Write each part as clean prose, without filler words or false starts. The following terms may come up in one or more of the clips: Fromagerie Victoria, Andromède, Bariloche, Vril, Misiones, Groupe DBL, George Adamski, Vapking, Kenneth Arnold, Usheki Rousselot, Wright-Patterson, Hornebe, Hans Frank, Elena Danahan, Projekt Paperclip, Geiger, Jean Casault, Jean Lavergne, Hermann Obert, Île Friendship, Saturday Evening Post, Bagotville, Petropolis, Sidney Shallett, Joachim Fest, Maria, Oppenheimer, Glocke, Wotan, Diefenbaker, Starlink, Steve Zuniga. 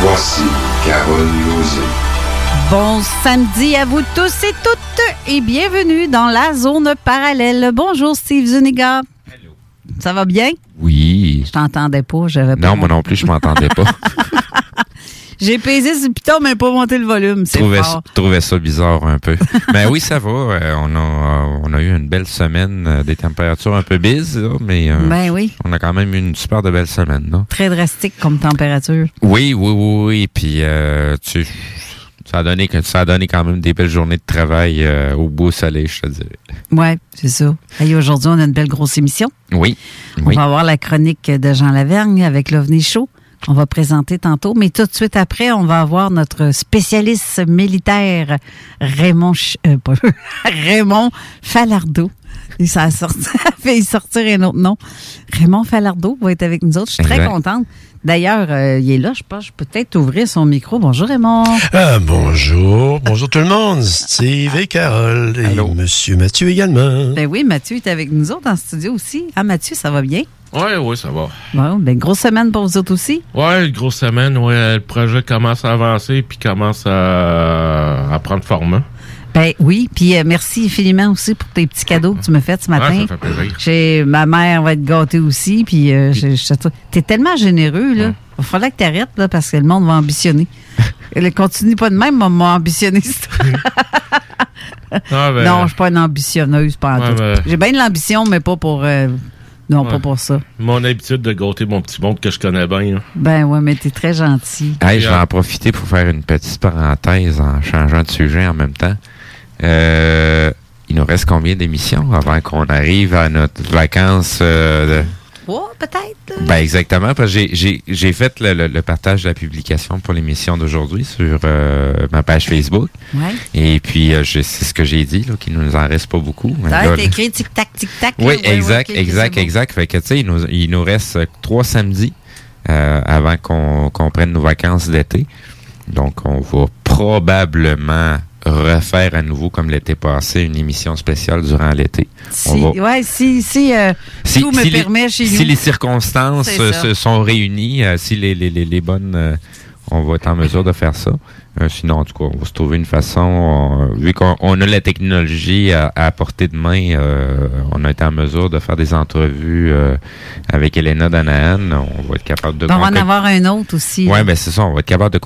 Voici Carole Lozé. Bon samedi à vous tous et toutes et bienvenue dans la zone parallèle. Bonjour Steve Zuniga. Hello. Ça va bien? Oui. Je t'entendais pas, j'avais pas. Non, moi non plus, je m'entendais pas. J'ai pesé sur le piton, mais pas monté le volume. Je trouvais ça bizarre un peu. Mais oui, ça va. On a eu une belle semaine, des températures un peu bises, mais on a quand même eu une super de belle semaine. Là. Très drastique comme température. Oui. Puis tu sais. Ça a donné quand même des belles journées de travail au beau soleil, je te dirais. Oui, c'est ça. Et aujourd'hui, on a une belle grosse émission. Oui. On va avoir la chronique de Jean Lavergne avec l'OVNI Show. On va présenter tantôt, mais tout de suite après, on va avoir notre spécialiste militaire, Raymond Falardeau. Il s'est fait sortir un autre nom. Raymond Falardeau va être avec nous autres. Je suis très contente. D'ailleurs, il est là, je pense. Je peux peut-être ouvrir son micro. Bonjour, Raymond. Bonjour tout le monde. Steve et Carole. Allô. Et Monsieur Mathieu également. Ben oui, Mathieu est avec nous autres en studio aussi. Ah, Mathieu, ça va bien? Oui, ça va. Bon, ben grosse semaine pour vous autres aussi. Oui, grosse semaine. Ouais, le projet commence à avancer puis commence à prendre forme. Hein? Ben oui, puis merci infiniment aussi pour tes petits cadeaux que tu me fais ce matin. Ouais, ça me fait plaisir. Ma mère va être gâtée aussi, puis t'es tellement généreux, là. Il faudrait que t'arrêtes, là, parce que le monde va ambitionner. Elle continue pas de même, m'a ambitionné. Non, je suis pas une ambitionneuse, pas en tout. J'ai bien de l'ambition, mais pas pour... pas pour ça. Mon habitude de gâter mon petit monde que je connais bien. Hein. Ben oui, mais t'es très gentil. Je vais en profiter pour faire une petite parenthèse en changeant de sujet en même temps. Il nous reste combien d'émissions avant qu'on arrive à notre vacances? Peut-être. Ben exactement, parce que j'ai fait le partage de la publication pour l'émission d'aujourd'hui sur ma page Facebook. Ouais. Et puis c'est ce que j'ai dit là, qu'il nous en reste pas beaucoup. T'as écrit tic tac. Oui, là, exact. Fait que tu sais, il nous reste 3 samedis avant qu'on prenne nos vacances d'été. Donc on va probablement refaire à nouveau, comme l'été passé, une émission spéciale durant l'été. Si les circonstances sont réunies, si les bonnes, on va être en mesure de faire ça. Sinon, en tout cas, on va se trouver une façon. Vu qu'on a la technologie à portée de main, on a été en mesure de faire des entrevues avec Elena Danahan. On va être capable de... On va en avoir un autre aussi. Oui, bien c'est ça. On va être capable de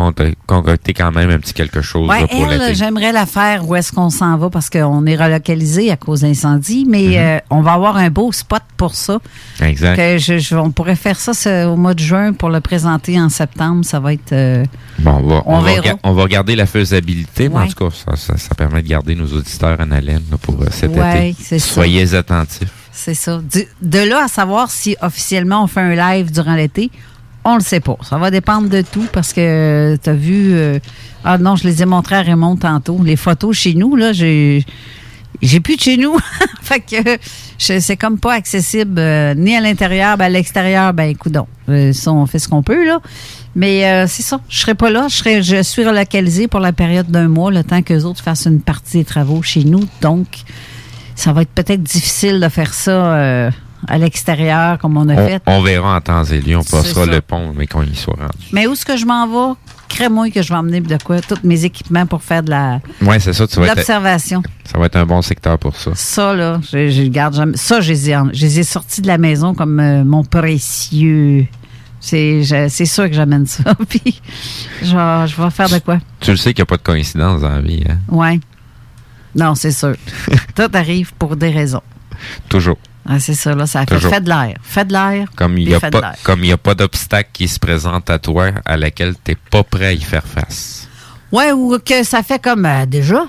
concocter quand même un petit quelque chose. Ouais, là, pour elle, j'aimerais la faire où est-ce qu'on s'en va parce qu'on est relocalisé à cause d'incendie, mais on va avoir un beau spot pour ça. Exact. Que on pourrait faire ça au mois de juin pour le présenter en septembre. Ça va être... bon, on va regarder la faisabilité, mais en tout cas, ça permet de garder nos auditeurs en haleine là, pour cet été. C'est Soyez ça. Attentifs. C'est ça. De là à savoir si officiellement on fait un live durant l'été, on le sait pas. Ça va dépendre de tout parce que tu as vu... ah non, je les ai montrés à Raymond tantôt. Les photos chez nous, là, j'ai plus de chez nous. Fait que c'est comme pas accessible ni à l'intérieur, ben à l'extérieur, ben coudonc. Ça, on fait ce qu'on peut, là. Mais c'est ça, je serai pas là. Je suis relocalisée pour la période d'un mois, le temps qu'eux autres fassent une partie des travaux chez nous. Donc, ça va être peut-être difficile de faire ça à l'extérieur, comme on a fait. On verra en temps et lieu, on passera le pont, mais qu'on y soit rendu. Mais où est-ce que je m'en vais? Crée-moi que je vais emmener de quoi? Tous mes équipements pour faire de l'observation. Ça va être un bon secteur pour ça. Ça, là, je garde jamais. Ça, je les ai sortis de la maison comme mon précieux... C'est sûr que j'amène ça. Puis, je vais faire de quoi. Tu le sais qu'il n'y a pas de coïncidence dans la vie, hein? Oui. Non, c'est sûr. Tout arrive pour des raisons. Toujours. Ah, c'est ça, là. Ça fait de l'air. Fait de l'air. Comme il n'y a pas d'obstacle qui se présente à toi à laquelle tu n'es pas prêt à y faire face. Oui, ou que ça fait comme déjà,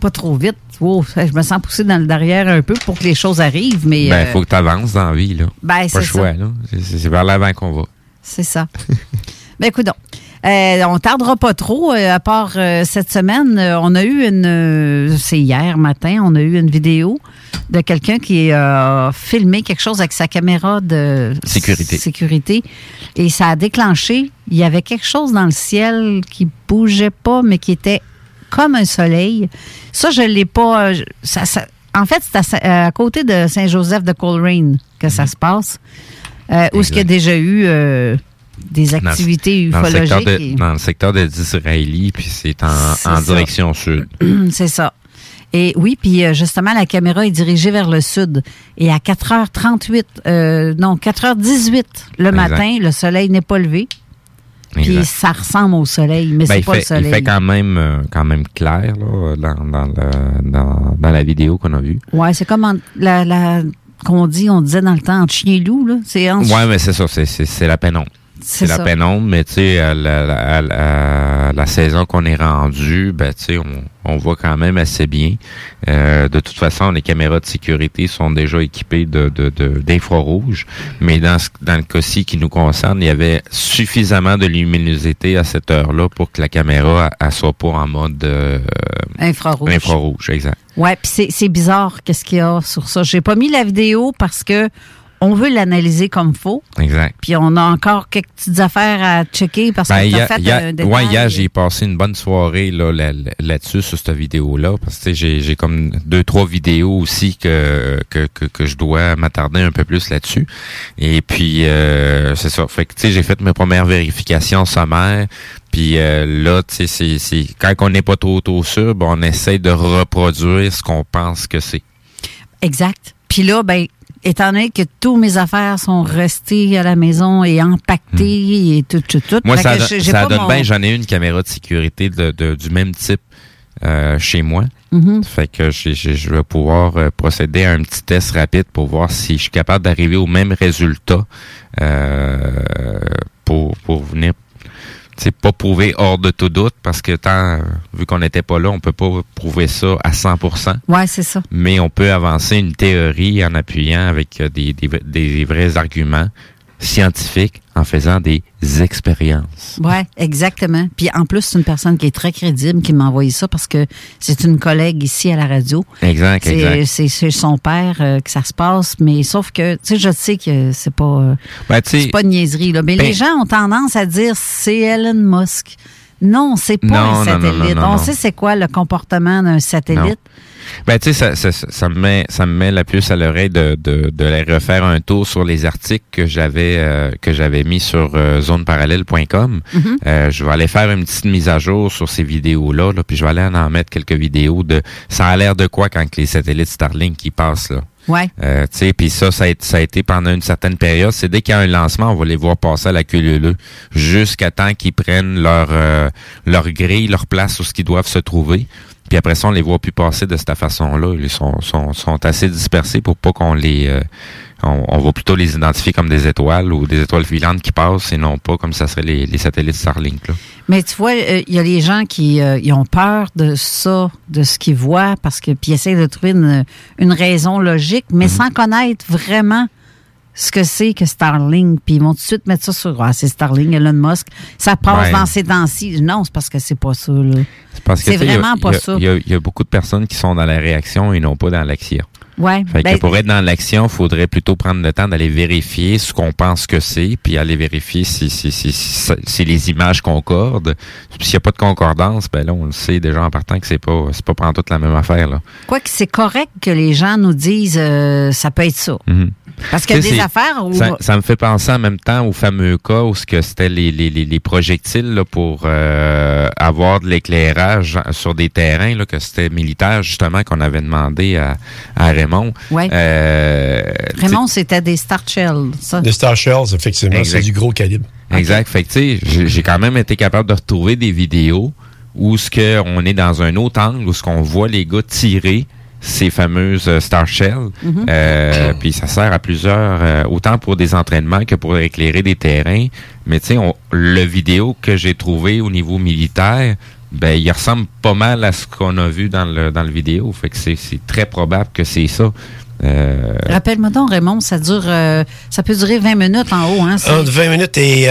pas trop vite. Wow, je me sens poussée dans le derrière un peu pour que les choses arrivent, mais... il faut que tu avances dans la vie, là. Ben, c'est ça. Pas le choix, là. C'est vers l'avant qu'on va. C'est ça. Bien, écoute donc. On tardera pas trop, à part cette semaine. On a eu une... c'est hier matin, on a eu une vidéo de quelqu'un qui a filmé quelque chose avec sa caméra de... Sécurité. Et ça a déclenché. Il y avait quelque chose dans le ciel qui bougeait pas, mais qui était comme un soleil. Ça, je ne l'ai pas... en fait, c'est à côté de Saint-Joseph de Coleraine que ça se passe, où il y a déjà eu... des activités ufologiques. Dans le secteur des Israéliens, puis c'est en direction sud. C'est ça. Et oui, puis justement, la caméra est dirigée vers le sud. Et à 4h38, 4h18 le matin, le soleil n'est pas levé. Puis ça ressemble au soleil, mais c'est pas le soleil. Il fait quand même clair là, dans la vidéo qu'on a vue. Oui, c'est comme on disait dans le temps, en chien-loup, là. Oui, mais c'est ça, c'est la pénombre. C'est la pénombre, mais tu sais, à la saison qu'on est rendu, ben tu sais, on voit quand même assez bien. De toute façon, les caméras de sécurité sont déjà équipées d'infrarouges, mais dans le cas-ci qui nous concerne, il y avait suffisamment de luminosité à cette heure-là pour que la caméra ne soit pas en mode infrarouge. Infrarouge, exact. Ouais, puis c'est bizarre qu'est-ce qu'il y a sur ça. J'ai pas mis la vidéo parce que on veut l'analyser comme faut. Exact. Puis on a encore quelques petites affaires à checker parce que t'as fait un détail. Oui, hier, j'ai passé une bonne soirée là-dessus, sur cette vidéo-là. Parce que j'ai comme 2-3 vidéos aussi que je dois m'attarder un peu plus là-dessus. Et puis, c'est ça. Fait que, tu sais, j'ai fait mes premières vérifications sommaires. Puis là, tu sais, quand on n'est pas trop sûr, ben, on essaie de reproduire ce qu'on pense que c'est. Exact. Puis là, ben, étant donné que toutes mes affaires sont restées à la maison et empaquetées et tout. Moi, ça donne bien. J'en ai une caméra de sécurité du même type chez moi. Mm-hmm. Fait que je vais pouvoir procéder à un petit test rapide pour voir si je suis capable d'arriver au même résultat pour venir... C'est pas prouvé hors de tout doute parce que vu qu'on n'était pas là, on peut pas prouver ça à 100%. Ouais, c'est ça. Mais on peut avancer une théorie en appuyant avec des vrais arguments scientifiques en faisant des expériences. Ouais, exactement. Puis en plus, c'est une personne qui est très crédible qui m'a envoyé ça parce que c'est une collègue ici à la radio. Exact, exact. C'est chez son père que ça se passe, mais sauf que, tu sais, je sais que c'est pas, c'est pas une niaiserie, là. Mais les gens ont tendance à dire c'est Elon Musk. Non, c'est pas un satellite. On sait c'est quoi le comportement d'un satellite. Ben tu sais, ça me met la puce à l'oreille de aller refaire un tour sur les articles que j'avais mis sur zoneparallèle.com. Mm-hmm. Je vais aller faire une petite mise à jour sur ces vidéos-là, là, puis je vais aller en mettre quelques vidéos de ça a l'air de quoi quand les satellites Starlink qui passent là. Ouais. Tu sais, puis ça a été pendant une certaine période. C'est dès qu'il y a un lancement, on va les voir passer à la queue leu leu jusqu'à temps qu'ils prennent leur grille, leur place où ce qu'ils doivent se trouver. Puis après ça, on les voit plus passer de cette façon-là. Ils sont assez dispersés pour pas qu'on les... on va plutôt les identifier comme des étoiles ou des étoiles filantes qui passent et non pas comme ça serait les satellites Starlink. Là. Mais tu vois, il y a les gens qui ils ont peur de ça, de ce qu'ils voient, parce que puis ils essaient de trouver une raison logique, mais sans connaître vraiment ce que c'est que Starlink. Puis ils vont tout de suite mettre ça sur « Ah, c'est Starlink, Elon Musk, ça passe dans ces temps-ci. » Non, c'est parce que c'est pas ça. Là. C'est vraiment pas ça. Il y a beaucoup de personnes qui sont dans la réaction et non pas dans l'action. Ouais, fait que pour être dans l'action, il faudrait plutôt prendre le temps d'aller vérifier ce qu'on pense que c'est, puis aller vérifier si les images concordent. Puis s'il n'y a pas de concordance, ben là, on le sait déjà en partant que c'est pas pantoute la même affaire. Là. Quoi que c'est correct que les gens nous disent ça peut être ça. Mm-hmm. Parce qu'il y a des affaires où... Ça me fait penser en même temps au fameux cas où c'était les projectiles là, pour avoir de l'éclairage sur des terrains, là, que c'était militaire justement qu'on avait demandé à Raymond. Ouais. Raymond, c'était des Star Shells, ça? Des Star Shells, effectivement. Exact. C'est du gros calibre. Exact. Okay. Fait que tu sais, j'ai quand même été capable de retrouver des vidéos où on est dans un autre angle, où on voit les gars tirer ces fameuses Star Shells. Mm-hmm. Puis ça sert à plusieurs, autant pour des entraînements que pour éclairer des terrains. Mais tu sais, le vidéo que j'ai trouvé au niveau militaire, ben il ressemble pas mal à ce qu'on a vu dans le vidéo. Fait que c'est très probable que c'est ça. Rappelle-moi donc, Raymond, ça peut durer 20 minutes en haut. Hein, entre 20 minutes et...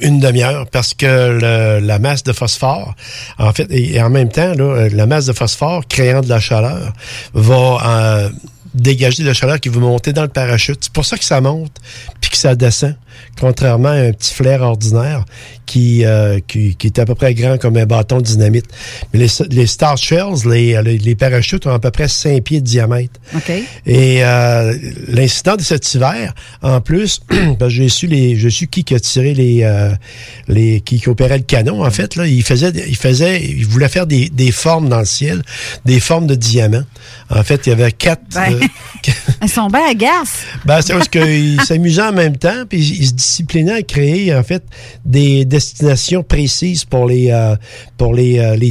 une demi-heure, parce que la masse de phosphore, en fait, et en même temps, là, la masse de phosphore créant de la chaleur va dégager de la chaleur qui va monter dans le parachute. C'est pour ça que ça monte puis que ça descend, contrairement à un petit flair ordinaire qui est à peu près grand comme un bâton de dynamite. Mais les Star Shells, les parachutes ont à peu près 5 pieds de diamètre. Okay. Et l'incident de cet hiver, en plus, ben, j'ai su qui a tiré qui opérait le canon, en fait. Là, il voulait faire des formes dans le ciel, des formes de diamants. En fait, il y avait 4... Ils sont bien agaces. Ben, c'est parce qu'ils s'amusaient en même temps, puis ils se disciplinaient à créer, en fait, des destinations précises pour les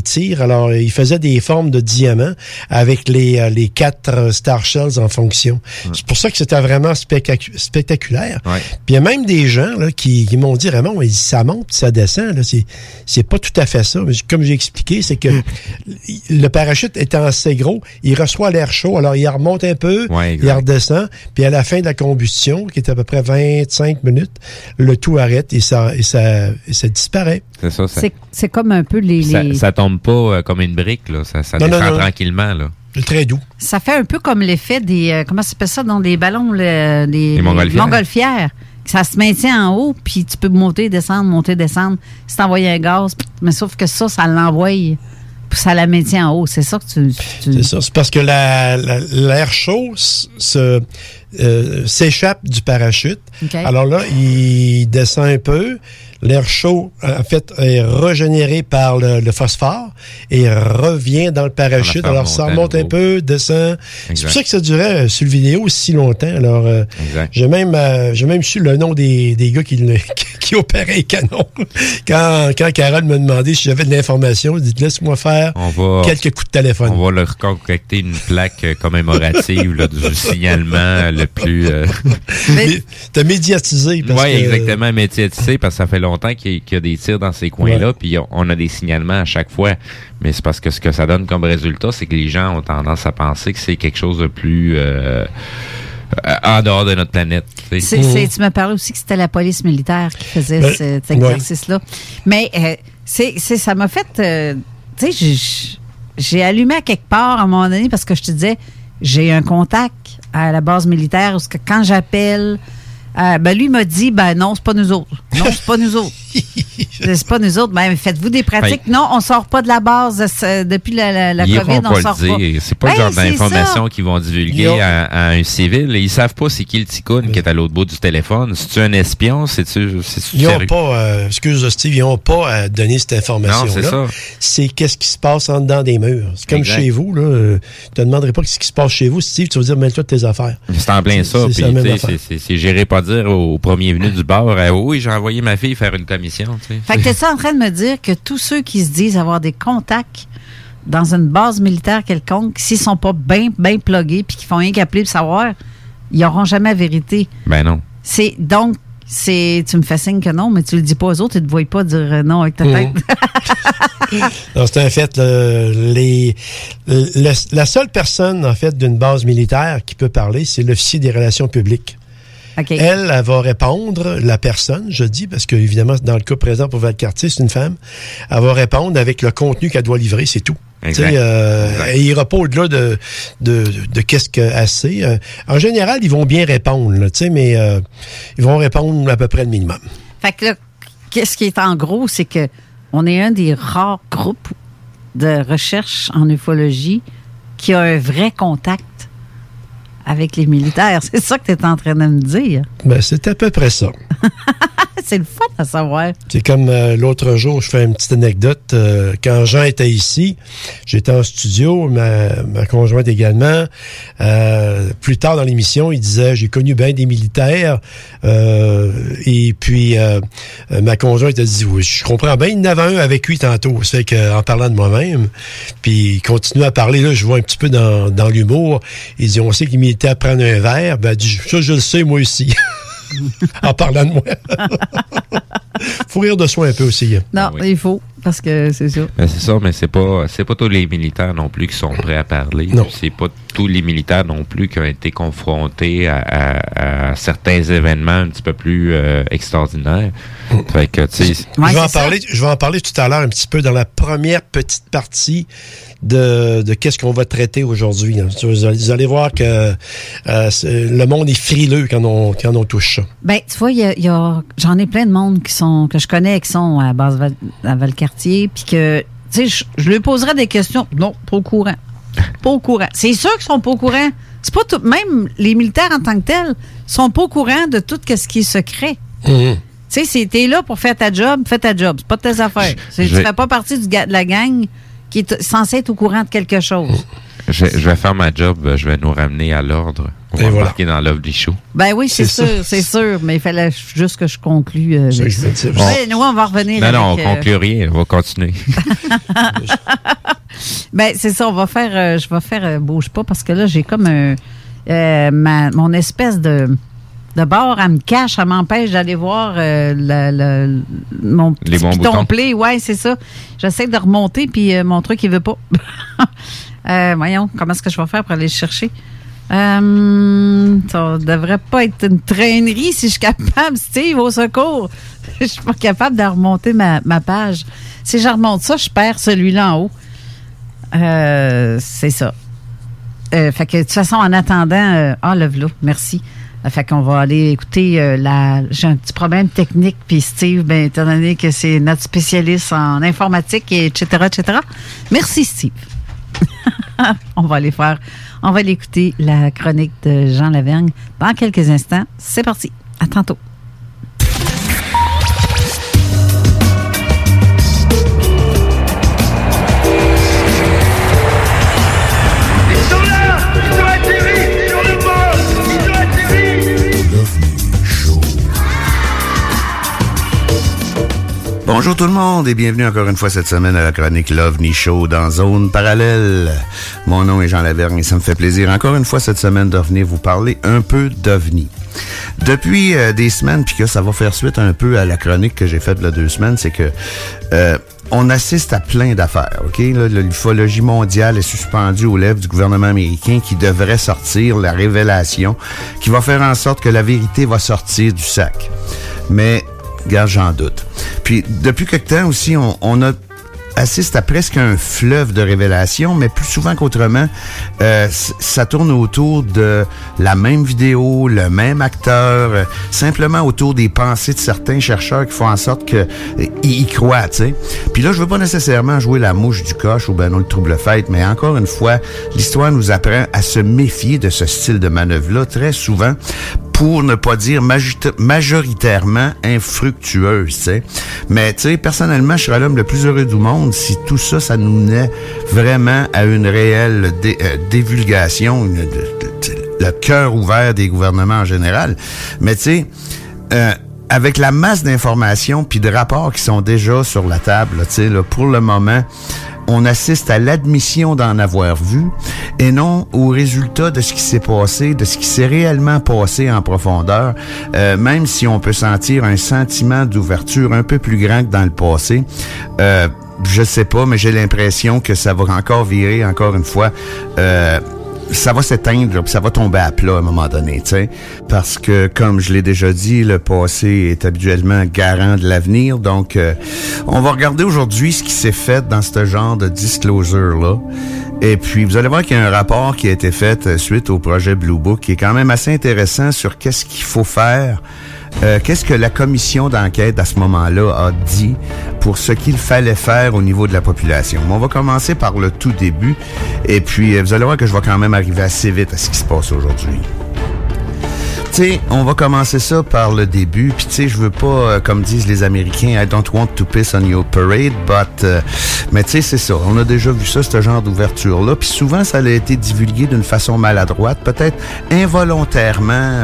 tirs. Alors, ils faisaient des formes de diamants avec les 4 Star Shells en fonction. Ouais. C'est pour ça que c'était vraiment spectaculaire. Ouais. Puis il y a même des gens là, qui m'ont dit, Raymond, ça monte, ça descend. Là, c'est pas tout à fait ça. Mais comme j'ai expliqué, c'est que le parachute étant assez gros, il reçoit l'air chaud, alors il remonte un peu, il redescend, puis à la fin de la combustion, qui est à peu près 25 minutes, le tout arrête et ça disparaît. C'est ça. C'est comme un peu les... Ça tombe pas comme une brique, là. Ça descend tranquillement, là. C'est très doux. Ça fait un peu comme l'effet des... comment ça s'appelle ça? Dans des ballons, les montgolfières. Ça se maintient en haut, puis tu peux monter, descendre. Si t'envoies un gaz, mais sauf que ça l'envoie... Ça la maintient en haut. C'est ça que tu... C'est ça. C'est parce que l'air chaud s'échappe du parachute. Okay. Alors là, il descend un peu. L'air chaud, en fait, est régénéré par le phosphore et revient dans le parachute. Alors, ça remonte un peu, descend. Exact. C'est pour ça que ça durait sur le vidéo si longtemps. Alors, j'ai même su le nom des gars qui opéraient les canons. Quand Carole me demandait si j'avais de l'information, je dis laisse-moi faire quelques coups de téléphone. On va leur concocter une plaque commémorative là, du signalement le plus... T'as médiatisé. Oui, exactement, médiatisé, parce que ça fait longtemps qu'il y a des tirs dans ces coins-là, puis on a des signalements à chaque fois. Mais c'est parce que ce que ça donne comme résultat, c'est que les gens ont tendance à penser que c'est quelque chose de plus en dehors de notre planète. Tu sais. Tu me parlais aussi que c'était la police militaire qui faisait cet exercice-là. Mais ça m'a fait... tu sais, j'ai allumé à quelque part à un moment donné parce que je te disais, j'ai un contact à la base militaire parce que quand j'appelle... ben lui m'a dit, ben non, c'est pas nous autres. Non, c'est pas nous autres. c'est pas nous autres, même. Faites-vous des pratiques. Non, on sort pas de la base depuis la COVID. On sort pas. C'est pas le genre d'informations qu'ils vont divulguer à un civil. Ils savent pas c'est qui le ticoune qui est à l'autre bout du téléphone. C'est-tu un espion? C'est-tu ils n'ont pas, excuse Steve, ils n'ont pas à donner cette information-là. Non, c'est ça. C'est qu'est-ce qui se passe en dedans des murs. C'est comme chez vous, là. Je te demanderai pas ce qui se passe chez vous, Steve. Tu vas dire, mêle-toi de tes affaires. C'est en plein ça. C'est géré pas dire au premier venu du bar, oui, j'ai envoyé ma fille faire une commission. Tu sais. Fait que t'es ça en train de me dire que tous ceux qui se disent avoir des contacts dans une base militaire quelconque, s'ils sont pas bien pluggés puis qu'ils font rien qu'appeler pour savoir, ils n'auront jamais la vérité. Ben non. Tu me fais signe que non, mais tu le dis pas aux autres, ils te voient pas dire non avec ta tête. Non, c'est un fait. La seule personne, en fait, d'une base militaire qui peut parler, c'est l'officier des relations publiques. Okay. Elle va répondre, la personne, je dis, parce que évidemment, dans le cas présent pour Valcartier, c'est une femme, elle va répondre avec le contenu qu'elle doit livrer, c'est tout. Exact. Il repose là de qu'est-ce que assez. En général, ils vont bien répondre, là, mais ils vont répondre à peu près le minimum. Fait que là, qu'est-ce qui est en gros, c'est que on est un des rares groupes de recherche en ufologie qui a un vrai contact avec les militaires. C'est ça que tu es en train de me dire. Ben, c'est à peu près ça. C'est le fun à savoir. C'est comme l'autre jour, je fais une petite anecdote. Quand Jean était ici, j'étais en studio, ma conjointe également. Plus tard dans l'émission, il disait, j'ai connu bien des militaires. Et puis, ma conjointe a dit, oui, je comprends bien, il y en avait un avec lui tantôt. Ça fait qu'en parlant de moi-même, puis il continue à parler, là, je vois un petit peu dans l'humour. Il dit, on sait qu'il militaire à prendre un verre. Ben, ça, je le sais, moi aussi. En parlant de moi. Faut rire de soi un peu aussi. Non, il faut, parce que c'est ça. Ben c'est ça, mais c'est pas tous les militaires non plus qui sont prêts à parler. Non. C'est pas tous les militaires non plus qui ont été confrontés à certains événements un petit peu plus extraordinaires. Fait que, je vais en parler tout à l'heure un petit peu dans la première petite partie de qu'est-ce qu'on va traiter aujourd'hui. Vous allez voir que le monde est frileux quand on touche ça. Ben, tu vois, j'en ai plein de monde que je connais qui sont à la base à Valcartier, puis que, tu sais, je lui poserais des questions. Non, pas au courant. Pas au courant. C'est sûr qu'ils sont pas au courant. C'est pas tout. Même les militaires en tant que tels sont pas au courant de tout ce qui est secret. Mmh. Tu sais, t'es là pour faire ta job, C'est pas de tes affaires. Tu fais pas partie de la gang qui est censée être au courant de quelque chose. Je vais faire ma job, je vais nous ramener à l'ordre. On va embarquer dans l'OVNI Show. Ben oui, c'est sûr, mais il fallait juste que je conclue. Nous, on va revenir. On conclut rien, on va continuer. Ben, c'est ça, on va faire, je vais faire bouge pas, parce que là, j'ai comme mon espèce de bord, elle me cache, elle m'empêche d'aller voir mon petit piton play. Ouais, c'est ça. J'essaie de remonter, puis mon truc, il veut pas. Voyons, comment est-ce que je vais faire pour aller le chercher? Ça devrait pas être une traînerie si je suis capable, Steve, au secours. Je suis pas capable de remonter ma page. Si je remonte ça, je perds celui-là en haut. C'est ça. Fait que, de toute façon, en attendant... le v'là, merci. Fait qu'on va aller écouter j'ai un petit problème technique, puis Steve, ben, étant donné que c'est notre spécialiste en informatique, etc., etc. Merci, Steve. On va aller écouter la chronique de Jean Lavergne dans quelques instants. C'est parti. À tantôt. Bonjour tout le monde et bienvenue encore une fois cette semaine à la chronique L'OVNI Show dans Zone parallèle. Mon nom est Jean Lavergne et ça me fait plaisir encore une fois cette semaine de venir vous parler un peu d'OVNI. Depuis des semaines, puis que ça va faire suite un peu à la chronique que j'ai faite il y a 2 semaines, c'est que on assiste à plein d'affaires, OK? Là, l'ufologie mondiale est suspendue aux lèvres du gouvernement américain qui devrait sortir la révélation qui va faire en sorte que la vérité va sortir du sac. Mais... regarde, j'en doute. Puis, depuis quelque temps aussi, on a assiste à presque un fleuve de révélations, mais plus souvent qu'autrement, ça tourne autour de la même vidéo, le même acteur, simplement autour des pensées de certains chercheurs qui font en sorte que ils y croient, tu sais. Puis là, je veux pas nécessairement jouer la mouche du coche ou ben non le trouble-fête, mais encore une fois, l'histoire nous apprend à se méfier de ce style de manœuvre-là très souvent, pour ne pas dire majoritairement infructueuse, tu sais. Mais, tu sais, personnellement, je serais l'homme le plus heureux du monde si tout ça, ça nous menait vraiment à une réelle divulgation, le cœur ouvert des gouvernements en général. Mais, tu sais, avec la masse d'informations puis de rapports qui sont déjà sur la table, tu sais, là, pour le moment, on assiste à l'admission d'en avoir vu et non au résultat de ce qui s'est passé, de ce qui s'est réellement passé en profondeur, même si on peut sentir un sentiment d'ouverture un peu plus grand que dans le passé. Je sais pas, mais j'ai l'impression que ça va encore virer, encore une fois, ça va s'éteindre, puis ça va tomber à plat à un moment donné, tu sais, parce que comme je l'ai déjà dit, le passé est habituellement garant de l'avenir. Donc, on va regarder aujourd'hui ce qui s'est fait dans ce genre de disclosure là. Et puis, vous allez voir qu'il y a un rapport qui a été fait suite au projet Blue Book, qui est quand même assez intéressant sur qu'est-ce qu'il faut faire. Qu'est-ce que la commission d'enquête à ce moment-là a dit pour ce qu'il fallait faire au niveau de la population? On va commencer par le tout début et puis vous allez voir que je vais quand même arriver assez vite à ce qui se passe aujourd'hui. Tu sais, on va commencer ça par le début. Puis tu sais, je veux pas, comme disent les Américains, I don't want to piss on your parade, but... mais tu sais, c'est ça. On a déjà vu ça, ce genre d'ouverture-là. Puis souvent, ça a été divulgué d'une façon maladroite, peut-être involontairement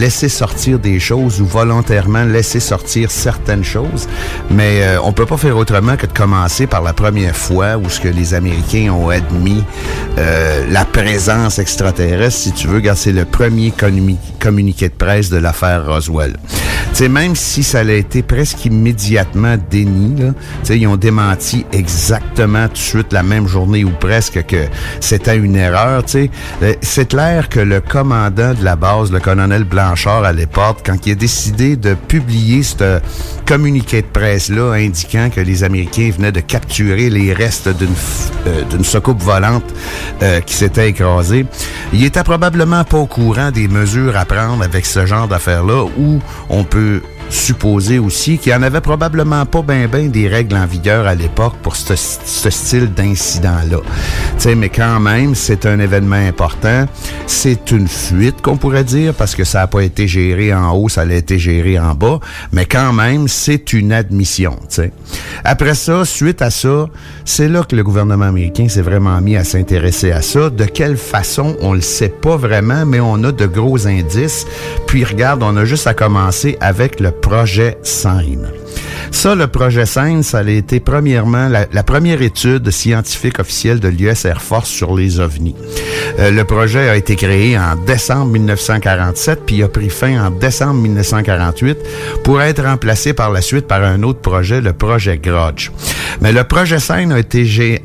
laisser sortir des choses ou volontairement laisser sortir certaines choses. Mais on peut pas faire autrement que de commencer par la première fois où ce que les Américains ont admis la présence extraterrestre, si tu veux. Regarde, c'est le premier communiqué de presse de l'affaire Roswell. T'sais, même si ça a été presque immédiatement déni, là, t'sais, ils ont démenti exactement tout de suite la même journée ou presque que c'était une erreur. T'sais. C'est clair que le commandant de la base, le colonel Blanchard à l'époque, quand il a décidé de publier ce communiqué de presse-là indiquant que les Américains venaient de capturer les restes d'une soucoupe volante qui s'était écrasée, il était probablement pas au courant des mesures à prendre avec ce genre d'affaires-là où on peut supposer aussi qu'il n'y en avait probablement pas ben des règles en vigueur à l'époque pour ce style d'incident-là. Tu sais, mais quand même, c'est un événement important. C'est une fuite, qu'on pourrait dire, parce que ça n'a pas été géré en haut, ça a été géré en bas. Mais quand même, c'est une admission, tu sais. Après ça, suite à ça, c'est là que le gouvernement américain s'est vraiment mis à s'intéresser à ça. De quelle façon, on le sait pas vraiment, mais on a de gros indices. Puis regarde, on a juste à commencer avec le projet SIGN. Ça, le projet SIGN, ça a été premièrement la première étude scientifique officielle de l'US Air Force sur les ovnis. Le projet a été créé en décembre 1947 puis a pris fin en décembre 1948 pour être remplacé par la suite par un autre projet, le projet Grudge. Mais le projet SIGN a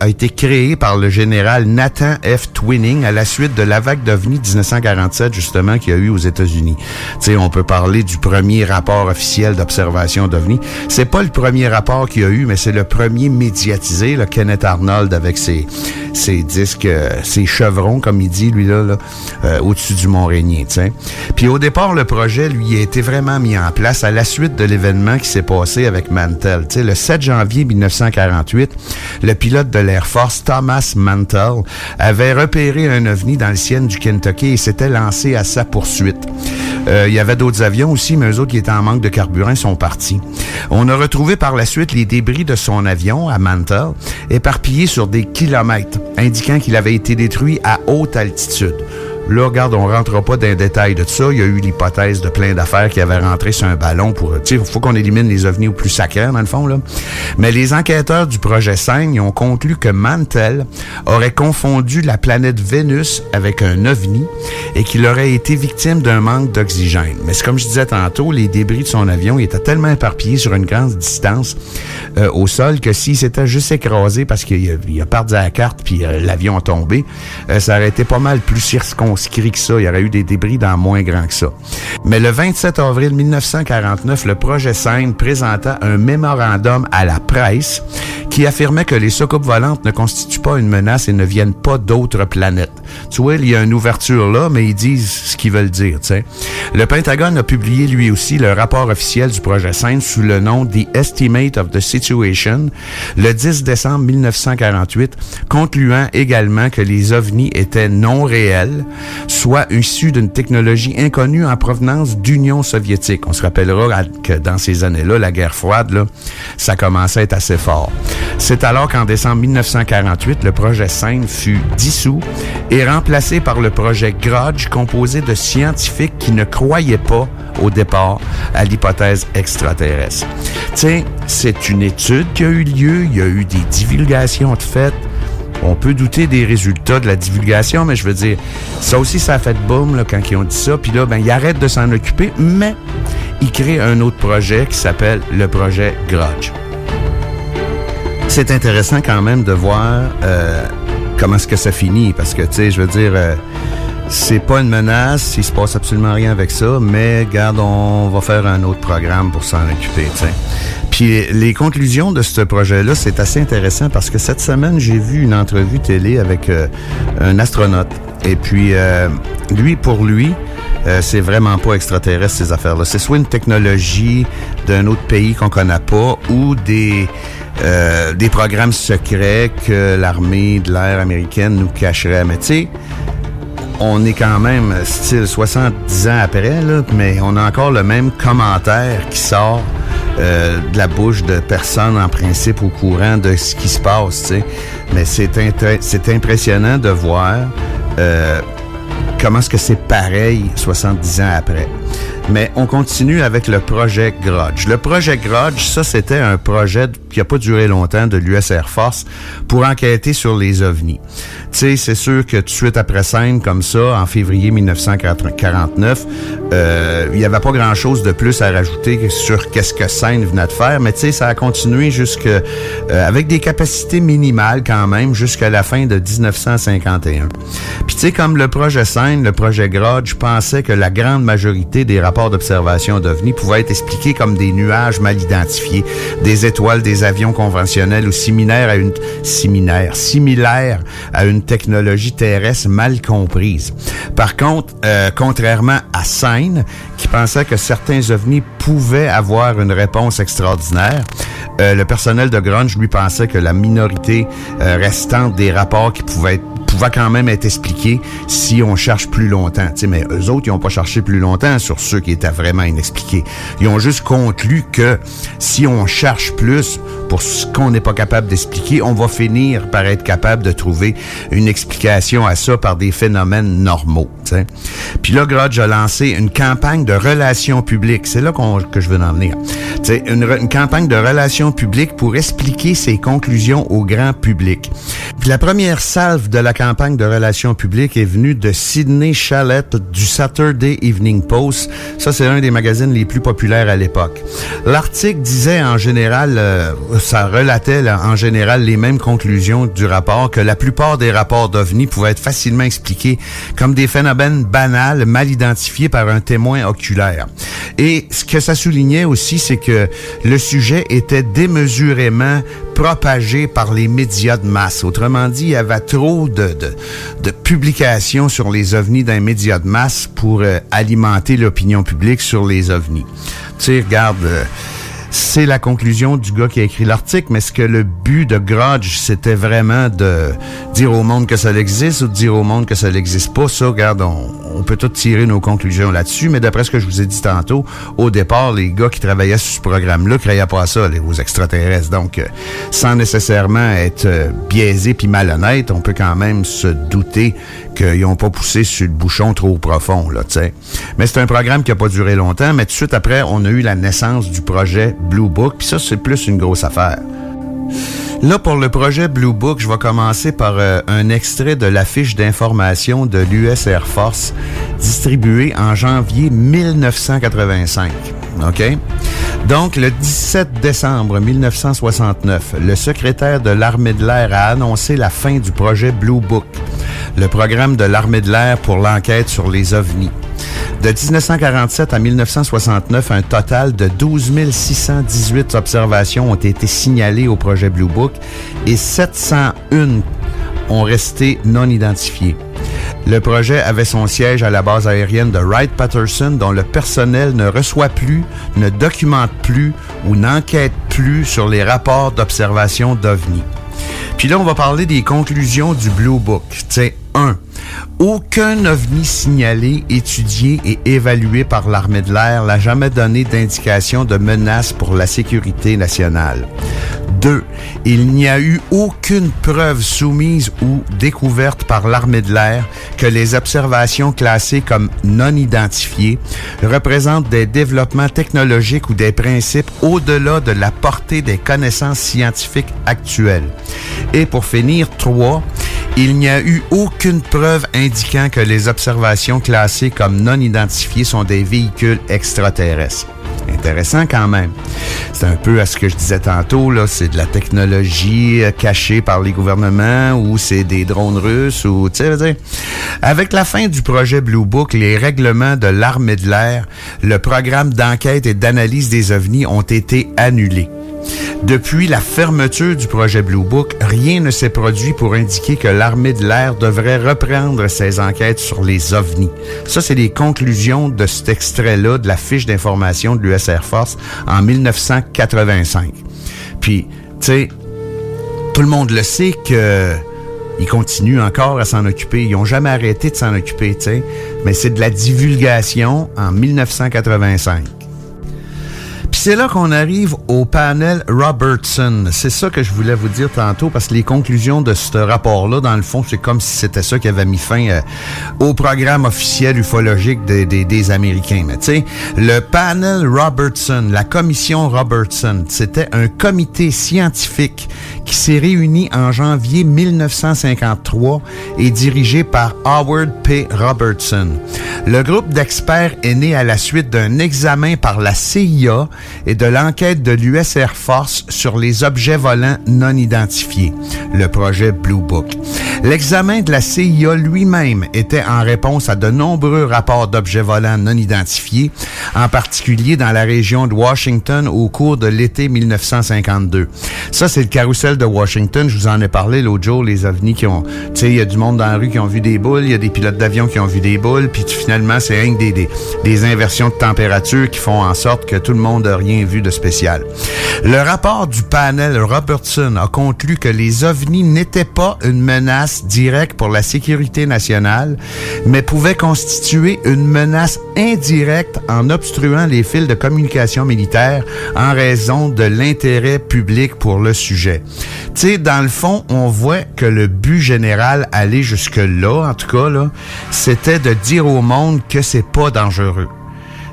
été créé par le général Nathan F. Twining à la suite de la vague d'OVNI 1947 justement qu'il y a eu aux États-Unis. Tu sais, on peut parler du premier rapport officiel d'observation d'OVNI. C'est pas le premier rapport qu'il y a eu, mais c'est le premier médiatisé, là, Kenneth Arnold avec ses disques, ses chevrons, comme il dit, lui-là, là, au-dessus du Mont-Rainier, tu sais. Puis au départ, le projet, lui, a été vraiment mis en place à la suite de l'événement qui s'est passé avec Mantell. Tu sais, le 7 janvier 1948, le pilote de l'Air Force, Thomas Mantell, avait repéré un ovni dans le ciel du Kentucky et s'était lancé à sa poursuite. Il y avait d'autres avions aussi, mais eux autres qui étaient en manque de carburant sont partis. On a retrouvé par la suite les débris de son avion à Mantell, éparpillés sur des kilomètres, indiquant qu'il avait été détruit à haute altitude. Là, regarde, on rentrera pas dans les détails de tout ça. Il y a eu l'hypothèse de plein d'affaires qui avaient rentré sur un ballon pour... Tu sais, il faut qu'on élimine les ovnis au plus sacré, dans le fond, là. Mais les enquêteurs du projet SIGN ont conclu que Mantell aurait confondu la planète Vénus avec un ovni et qu'il aurait été victime d'un manque d'oxygène. Mais c'est comme je disais tantôt, les débris de son avion étaient tellement éparpillés sur une grande distance au sol que s'il s'était juste écrasé parce qu'il a perdu la carte puis l'avion a tombé, ça aurait été pas mal plus circoncis si gris que ça. Il y aurait eu des débris dans moins grand que ça. Mais le 27 avril 1949, le projet Seine présenta un mémorandum à la presse qui affirmait que les soucoupes volantes ne constituent pas une menace et ne viennent pas d'autres planètes. Tu vois, il y a une ouverture là, mais ils disent ce qu'ils veulent dire, tu sais. Le Pentagone a publié lui aussi le rapport officiel du projet Seine sous le nom « The Estimate of the Situation » le 10 décembre 1948, concluant également que les ovnis étaient non réels, soit issus d'une technologie inconnue en provenance d'Union soviétique. On se rappellera que dans ces années-là, la guerre froide, là, ça commençait à être assez fort. C'est alors qu'en décembre 1948, le projet Seine fut dissous et remplacé par le projet Grudge, composé de scientifiques qui ne croyaient pas au départ à l'hypothèse extraterrestre. Tiens, c'est une étude qui a eu lieu, il y a eu des divulgations de fait. On peut douter des résultats de la divulgation, mais je veux dire, ça aussi, ça a fait boum là, quand ils ont dit ça. Puis là, ben, ils arrêtent de s'en occuper, mais ils créent un autre projet qui s'appelle le projet Grudge. C'est intéressant quand même de voir comment est-ce que ça finit, parce que, tu sais, je veux dire, c'est pas une menace, il se passe absolument rien avec ça, mais, regarde, on va faire un autre programme pour s'en occuper, tu sais. Puis, les conclusions de ce projet-là, c'est assez intéressant, parce que cette semaine, j'ai vu une entrevue télé avec un astronaute, et puis, c'est vraiment pas extraterrestre, ces affaires-là. C'est soit une technologie d'un autre pays qu'on connaît pas, ou des programmes secrets que l'armée de l'air américaine nous cacherait. Mais tu sais, on est quand même, style 70 ans après, là, mais on a encore le même commentaire qui sort de la bouche de personnes en principe au courant de ce qui se passe, tu sais. Mais c'est impressionnant de voir comment est-ce que c'est pareil 70 ans après. Mais on continue avec le projet Grudge. Le projet Grudge, ça, c'était un projet qui a pas duré longtemps de l'US Air Force pour enquêter sur les ovnis. Tu sais, c'est sûr que tout de suite après Seine, comme ça, en février 1949, il y avait pas grand-chose de plus à rajouter sur qu'est-ce que Seine venait de faire, mais tu sais, ça a continué jusqu'à avec des capacités minimales quand même jusqu'à la fin de 1951. Puis tu sais, comme le projet Seine, le projet Grudge pensait que la grande majorité des rapports d'observation d'OVNI pouvaient être expliqués comme des nuages mal identifiés, des étoiles, des avions conventionnels ou similaires à une technologie terrestre mal comprise. Par contre, contrairement à Seine, qui pensait que certains ovnis pouvaient avoir une réponse extraordinaire, le personnel de Grudge lui pensait que la minorité restante des rapports qui pouvaient quand même être expliqués si on cherche plus longtemps. Tu sais, mais eux autres, ils n'ont pas cherché plus longtemps sur ceux qui étaient vraiment inexpliqués. Ils ont juste conclu que si on cherche plus pour ce qu'on n'est pas capable d'expliquer, on va finir par être capable de trouver une explication à ça par des phénomènes normaux. T'sais. Puis là, Grudge a lancé une campagne de relations publiques. C'est là que je veux en venir. T'sais, une campagne de relations publiques pour expliquer ses conclusions au grand public. Puis la première salve de la campagne de relations publiques est venue de Sidney Shallett du Saturday Evening Post. Ça, c'est un des magazines les plus populaires à l'époque. L'article disait en général, ça relatait là, en général les mêmes conclusions du rapport, que la plupart des rapports d'OVNI pouvaient être facilement expliqués comme des phénomènes banals, mal identifiés par un témoin oculaire. Et ce que ça soulignait aussi, c'est que le sujet était démesurément propagé par les médias de masse. Autrement dit, il y avait trop de publications sur les ovnis dans les médias de masse pour alimenter l'opinion publique sur les ovnis. Tu sais, regarde, c'est la conclusion du gars qui a écrit l'article, mais est-ce que le but de Grudge, c'était vraiment de dire au monde que ça existe ou de dire au monde que ça n'existe pas? Ça, regarde, on peut tous tirer nos conclusions là-dessus, mais d'après ce que je vous ai dit tantôt, au départ, les gars qui travaillaient sur ce programme-là ne croyaient pas à ça, aux extraterrestres. Donc, sans nécessairement être biaisé puis malhonnête, on peut quand même se douter qu'ils n'ont pas poussé sur le bouchon trop profond, là, tu sais. Mais c'est un programme qui n'a pas duré longtemps, mais tout de suite après, on a eu la naissance du projet Blue Book, puis ça, c'est plus une grosse affaire. Là, pour le projet Blue Book, je vais commencer par un extrait de la fiche d'information de l'US Air Force distribuée en janvier 1985. OK? Donc, le 17 décembre 1969, le secrétaire de l'armée de l'air a annoncé la fin du projet Blue Book. le programme de l'armée de l'air pour l'enquête sur les ovnis. De 1947 à 1969, un total de 12 618 observations ont été signalées au projet Blue Book et 701 ont resté non identifiées. Le projet avait son siège à la base aérienne de Wright-Patterson, dont le personnel ne reçoit plus, ne documente plus ou n'enquête plus sur les rapports d'observation d'OVNI. Puis là, on va parler des conclusions du Blue Book. Tiens, 1. Aucun ovni signalé, étudié et évalué par l'armée de l'air n'a jamais donné d'indication de menace pour la sécurité nationale. 2. Il n'y a eu aucune preuve soumise ou découverte par l'armée de l'air que les observations classées comme non identifiées représentent des développements technologiques ou des principes au-delà de la portée des connaissances scientifiques actuelles. Et pour finir, 3. Il n'y a eu aucune preuve indiquant que les observations classées comme non identifiées sont des véhicules extraterrestres. Intéressant quand même. C'est un peu à ce que je disais tantôt, là, c'est de la technologie cachée par les gouvernements ou c'est des drones russes ou, tu sais, avec la fin du projet Blue Book, les règlements de l'armée de l'air, le programme d'enquête et d'analyse des ovnis ont été annulés. Depuis la fermeture du projet Blue Book, rien ne s'est produit pour indiquer que l'armée de l'air devrait reprendre ses enquêtes sur les ovnis. Ça, c'est les conclusions de cet extrait-là de la fiche d'information de l'US Air Force en 1985. Puis, tu sais, tout le monde le sait que... Ils continuent encore à s'en occuper. Ils n'ont jamais arrêté de s'en occuper, tu sais. Mais c'est de la divulgation en 1985. Puis c'est là qu'on arrive au panel Robertson. C'est ça que je voulais vous dire tantôt, parce que les conclusions de ce rapport-là, dans le fond, c'est comme si c'était ça qui avait mis fin au programme officiel ufologique des Américains. Mais tu sais, le panel Robertson, la commission Robertson, c'était un comité scientifique qui s'est réuni en janvier 1953 et dirigé par Howard P. Robertson. Le groupe d'experts est né à la suite d'un examen par la CIA et de l'enquête de l'US Air Force sur les objets volants non identifiés, le projet Blue Book. L'examen de la CIA lui-même était en réponse à de nombreux rapports d'objets volants non identifiés, en particulier dans la région de Washington au cours de l'été 1952. Ça, c'est le carrousel de Washington. Je vous en ai parlé l'autre jour, les ovnis qui ont... Tu sais, il y a du monde dans la rue qui ont vu des boules, il y a des pilotes d'avion qui ont vu des boules, puis finalement, c'est rien que des inversions de température qui font en sorte que tout le monde n'a rien vu de spécial. Le rapport du panel Robertson a conclu que les ovnis n'étaient pas une menace directe pour la sécurité nationale, mais pouvaient constituer une menace indirecte en obstruant les fils de communication militaire en raison de l'intérêt public pour le sujet. Tu sais, dans le fond, on voit que le but général, aller jusque-là, en tout cas, là, c'était de dire au monde que c'est pas dangereux.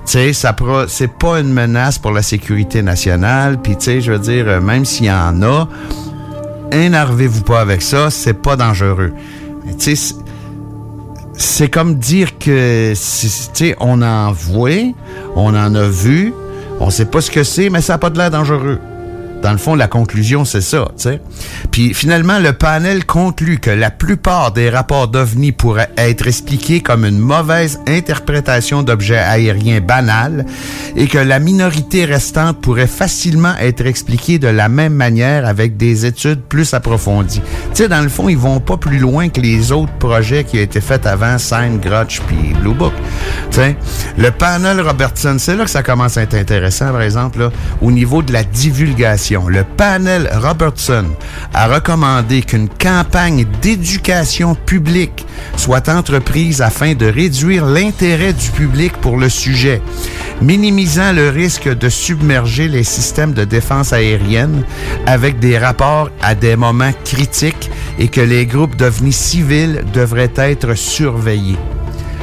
Tu sais, c'est pas une menace pour la sécurité nationale. Puis, tu sais, je veux dire, même s'il y en a, énervez-vous pas avec ça, c'est pas dangereux. Tu sais, c'est comme dire que, tu sais, on en voit, on en a vu, on sait pas ce que c'est, mais ça a pas de l'air dangereux. Dans le fond, la conclusion, c'est ça, tu sais. Puis finalement, le panel conclut que la plupart des rapports d'OVNI pourraient être expliqués comme une mauvaise interprétation d'objets aériens banals et que la minorité restante pourrait facilement être expliquée de la même manière avec des études plus approfondies. Tu sais, dans le fond, ils vont pas plus loin que les autres projets qui ont été faits avant, Sign, Grudge, puis Blue Book. Tu sais, le panel Robertson, c'est là que ça commence à être intéressant, par exemple, là, au niveau de la divulgation. Le panel Robertson a recommandé qu'une campagne d'éducation publique soit entreprise afin de réduire l'intérêt du public pour le sujet, minimisant le risque de submerger les systèmes de défense aérienne avec des rapports à des moments critiques et que les groupes d'OVNI civils devraient être surveillés.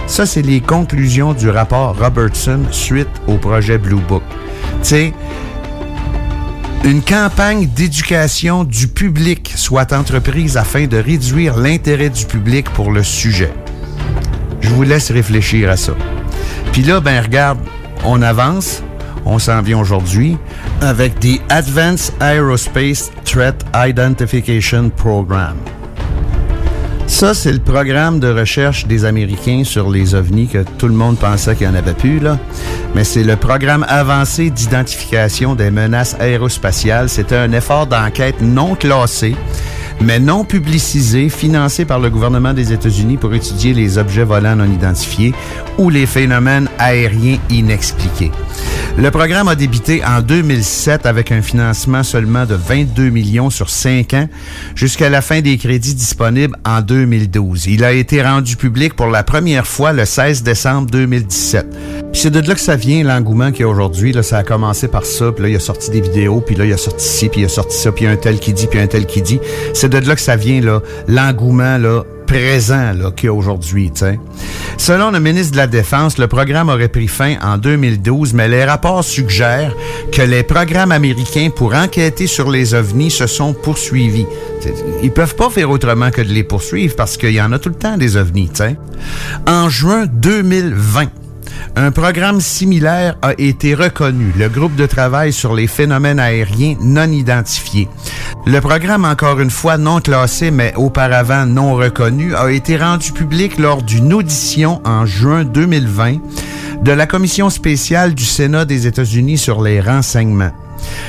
Ça, c'est les conclusions du rapport Robertson suite au projet Blue Book. Tu sais, une campagne d'éducation du public soit entreprise afin de réduire l'intérêt du public pour le sujet. Je vous laisse réfléchir à ça. Puis là, ben regarde, on avance, on s'en vient aujourd'hui avec des Advanced Aerospace Threat Identification Program. Ça, c'est le programme de recherche des Américains sur les ovnis que tout le monde pensait qu'il n'y en avait plus, là. Mais c'est le programme avancé d'identification des menaces aérospatiales. C'était un effort d'enquête non classé, mais non publicisé, financé par le gouvernement des États-Unis pour étudier les objets volants non identifiés ou les phénomènes aériens inexpliqués. Le programme a débuté en 2007 avec un financement seulement de 22 millions sur 5 ans jusqu'à la fin des crédits disponibles en 2012. Il a été rendu public pour la première fois le 16 décembre 2017. Puis c'est de là que ça vient, l'engouement qu'il y a aujourd'hui. Là, ça a commencé par ça, puis là, il a sorti des vidéos, puis là, il a sorti ci, puis il a sorti ça, puis il y a un tel qui dit, puis un tel qui dit. C'est de là que ça vient, là, l'engouement, là, présent là, qu'il y a aujourd'hui. T'sais. Selon le ministre de la Défense, le programme aurait pris fin en 2012, mais les rapports suggèrent que les programmes américains pour enquêter sur les ovnis se sont poursuivis. Ils peuvent pas faire autrement que de les poursuivre parce qu'il y en a tout le temps des ovnis. T'sais. En juin 2020, un programme similaire a été reconnu, le groupe de travail sur les phénomènes aériens non identifiés. Le programme, encore une fois non classé, mais auparavant non reconnu, a été rendu public lors d'une audition en juin 2020 de la Commission spéciale du Sénat des États-Unis sur les renseignements.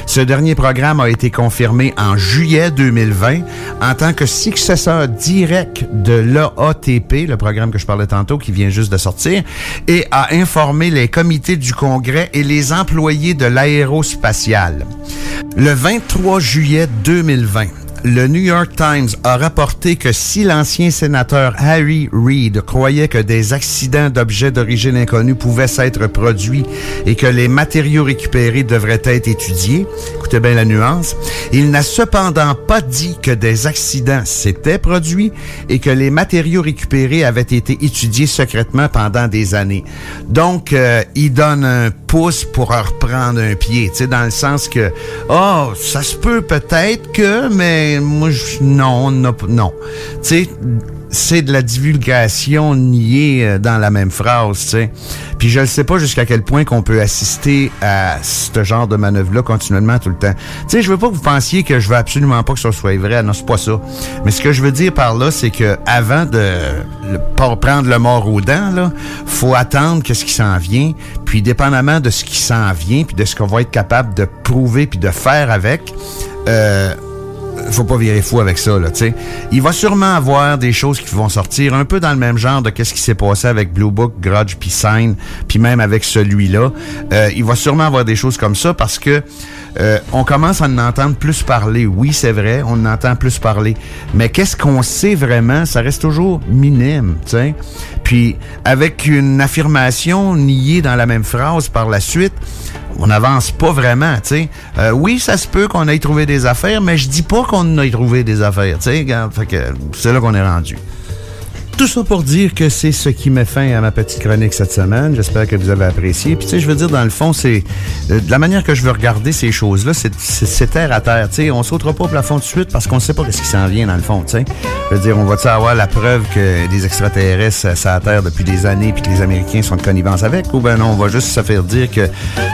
Ce dernier programme a été confirmé en juillet 2020 en tant que successeur direct de l'AATP, le programme que je parlais tantôt qui vient juste de sortir, et a informé les comités du Congrès et les employés de l'aérospatiale. Le 23 juillet 2020, le New York Times a rapporté que si l'ancien sénateur Harry Reid croyait que des accidents d'objets d'origine inconnue pouvaient s'être produits et que les matériaux récupérés devraient être étudiés, écoutez bien la nuance, il n'a cependant pas dit que des accidents s'étaient produits et que les matériaux récupérés avaient été étudiés secrètement pendant des années. Donc, il donne un pouce pour reprendre un pied, tu sais, dans le sens que, oh, ça se peut peut-être que, mais moi, non. Tu sais, c'est de la divulgation niée dans la même phrase, tu sais. Puis je ne sais pas jusqu'à quel point qu'on peut assister à ce genre de manœuvre-là continuellement tout le temps. Tu sais, je veux pas que vous pensiez que je veux absolument pas que ça soit vrai. Non, c'est pas ça. Mais ce que je veux dire par là, c'est que avant de prendre le mort aux dents, là, faut attendre qu'est-ce qui s'en vient. Puis dépendamment de ce qui s'en vient, puis de ce qu'on va être capable de prouver puis de faire avec, faut pas virer fou avec ça, là, tu sais. Il va sûrement avoir des choses qui vont sortir un peu dans le même genre de qu'est-ce qui s'est passé avec Blue Book, Grudge, puis Sign, puis même avec celui-là. Il va sûrement avoir des choses comme ça parce que on commence à en entendre plus parler. Oui, c'est vrai, on en entend plus parler. Mais qu'est-ce qu'on sait vraiment? Ça reste toujours minime, tu sais. Puis, avec une affirmation niée dans la même phrase par la suite, on n'avance pas vraiment, tu sais. Oui, ça se peut qu'on aille trouver des affaires, mais je dis pas qu'on aille trouver des affaires, tu sais. Regarde, fait que c'est là qu'on est rendu. Tout ça pour dire que c'est ce qui met fin à ma petite chronique cette semaine. J'espère que vous avez apprécié. Puis, tu sais, je veux dire, dans le fond, c'est... de la manière que je veux regarder ces choses-là, c'est terre à terre, tu sais. On sautera pas au plafond de suite parce qu'on sait pas ce qui s'en vient, dans le fond, tu sais. Je veux dire, on va-tu avoir la preuve que des extraterrestres, ça à terre depuis des années puis que les Américains sont de connivence avec? Ou ben non, on va juste se faire dire que,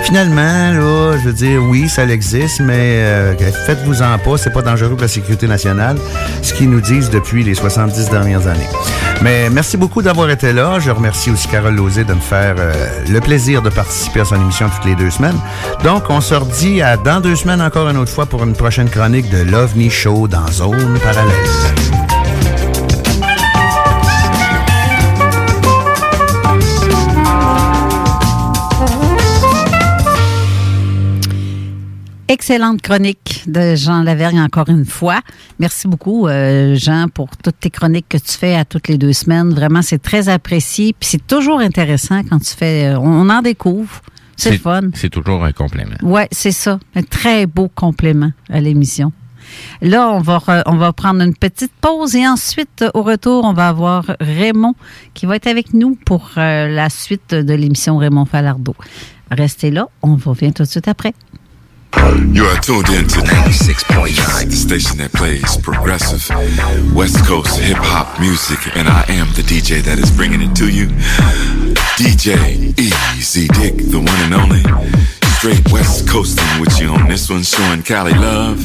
finalement, là, je veux dire, oui, ça existe, mais faites-vous-en pas, c'est pas dangereux pour la sécurité nationale, ce qu'ils nous disent depuis les 70 dernières années. Mais merci beaucoup d'avoir été là. Je remercie aussi Carole Lauzé de me faire le plaisir de participer à son émission toutes les 2 semaines. Donc, on se redit à dans 2 semaines encore une autre fois pour une prochaine chronique de l'OVNI Show dans Zone parallèle. Excellente chronique de Jean Lavergne encore une fois. Merci beaucoup, Jean, pour toutes tes chroniques que tu fais à toutes les 2 semaines. Vraiment, c'est très apprécié. Puis c'est toujours intéressant quand tu fais... on en découvre. C'est fun. C'est toujours un complément. Oui, c'est ça. Un très beau complément à l'émission. Là, on va prendre une petite pause et ensuite, au retour, on va avoir Raymond qui va être avec nous pour la suite de l'émission Raymond Falardeau. Restez là. On revient tout de suite après. You're tuned in to 96.9, the station that plays progressive West Coast hip-hop music, and I am the DJ that is bringing it to you. DJ Easy Dick, the one and only, straight West Coasting with you on this one, showing Cali love.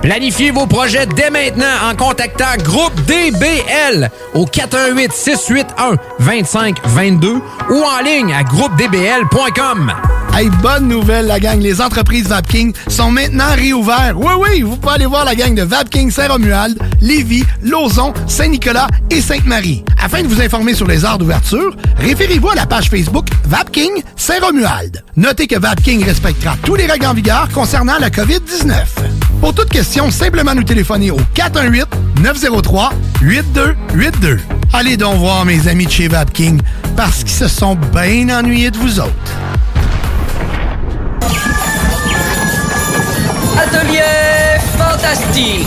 Planifiez vos projets dès maintenant en contactant Groupe DBL au 418-681-2522 ou en ligne à groupedbl.com. Hey, bonne nouvelle, la gang. Les entreprises Vapking sont maintenant réouvertes. Oui, oui, vous pouvez aller voir la gang de Vapking Saint-Romuald, Lévis, Lauson, Saint-Nicolas et Sainte-Marie. Afin de vous informer sur les heures d'ouverture, référez-vous à la page Facebook Vapking Saint-Romuald. Notez que Vapking respectera tous les règles en vigueur concernant la COVID-19. Pour toute question, simplement nous téléphoner au 418-903-8282. Allez donc voir mes amis de chez Vapking, parce qu'ils se sont bien ennuyés de vous autres. Atelier Fantastique.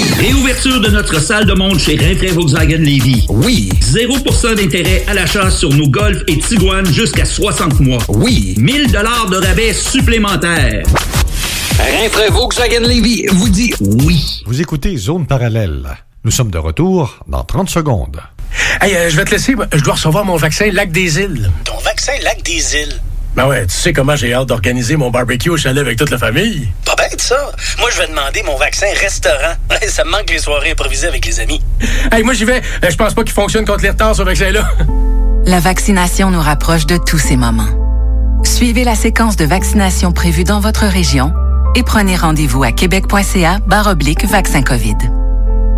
Réouverture de notre salle de monde chez Renfrey Volkswagen Lévis. Oui! 0% d'intérêt à l'achat sur nos Golf et Tiguan jusqu'à 60 mois. Oui! 1 000 $ de rabais supplémentaires. Renfrey Volkswagen Lévis vous dit oui. Vous écoutez Zone parallèle. Nous sommes de retour dans 30 secondes. Hey, je vais te laisser. Je dois recevoir mon vaccin Lac des Îles. Ton vaccin Lac des Îles? Ben ouais, tu sais comment j'ai hâte d'organiser mon barbecue au chalet avec toute la famille. Pas bête, ça. Moi, je vais demander mon vaccin restaurant. Ça me manque les soirées improvisées avec les amis. Hey, moi, j'y vais. Je pense pas qu'il fonctionne contre les retards, ce vaccin-là. La vaccination nous rapproche de tous ces moments. Suivez la séquence de vaccination prévue dans votre région et prenez rendez-vous à québec.ca/vaccin-covid.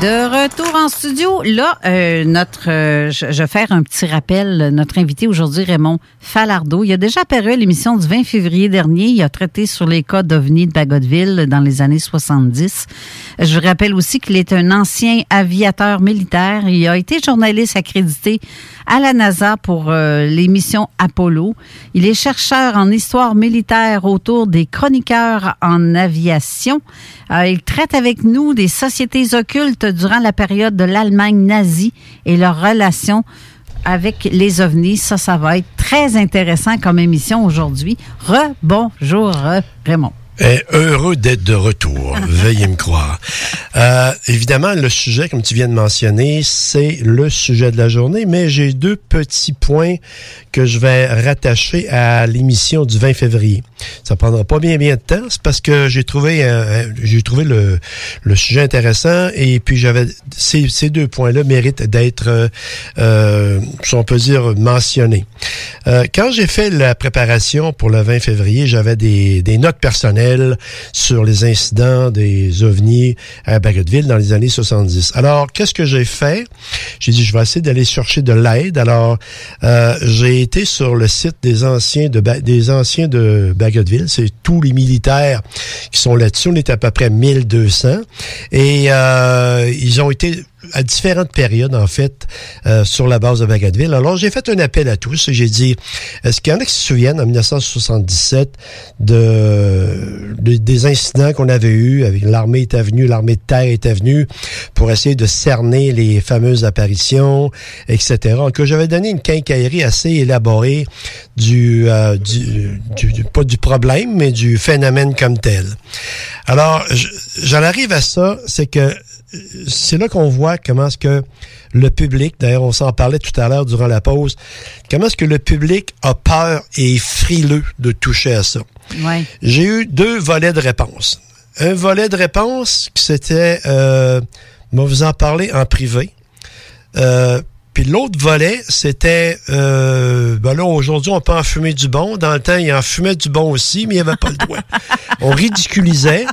De retour en studio, là, je vais faire un petit rappel. Notre invité aujourd'hui, Raymond Falardeau, il a déjà apparu à l'émission du 20 février dernier. Il a traité sur les cas d'OVNI de Bagotville dans les années 70. Je vous rappelle aussi qu'il est un ancien aviateur militaire. Il a été journaliste accrédité à la NASA pour les missions Apollo. Il est chercheur en histoire militaire autour des chroniqueurs en aviation. Il traite avec nous des sociétés occultes durant la période de l'Allemagne nazie et leur relation avec les ovnis. Ça va être très intéressant comme émission aujourd'hui. Rebonjour Raymond. Et heureux d'être de retour, veuillez me croire. Évidemment, le sujet, comme tu viens de mentionner, c'est le sujet de la journée, mais j'ai 2 petits points que je vais rattacher à l'émission du 20 février. Ça prendra pas bien de temps, c'est parce que j'ai trouvé le sujet intéressant et puis j'avais ces 2 points-là méritent d'être, si on peut dire, mentionnés. Quand j'ai fait la préparation pour le 20 février, j'avais des notes personnelles sur les incidents des ovnis à Bagotville dans les années 70. Alors, qu'est-ce que j'ai fait? J'ai dit, je vais essayer d'aller chercher de l'aide. Alors, j'ai été sur le site des anciens de Bagotville. C'est tous les militaires qui sont là-dessus. On est à peu près 1200. Et ils ont été à différentes périodes, en fait, sur la base de Bagotville. Alors, j'ai fait un appel à tous et j'ai dit, est-ce qu'il y en a qui se souviennent, en 1977, des incidents qu'on avait eus avec l'armée de terre était venue pour essayer de cerner les fameuses apparitions, etc. Que j'avais donné une quincaillerie assez élaborée pas du problème, mais du phénomène comme tel. Alors, j'en arrive à ça, c'est que c'est là qu'on voit comment est-ce que le public, d'ailleurs on s'en parlait tout à l'heure durant la pause, comment est-ce que le public a peur et est frileux de toucher à ça. Ouais. J'ai eu deux volets de réponse. Un volet de réponse qui c'était on va vous en parler en privé. Puis l'autre volet, c'était là, aujourd'hui, on peut en fumer du bon. Dans le temps, il en fumait du bon aussi, mais il n'y avait pas le droit. On ridiculisait.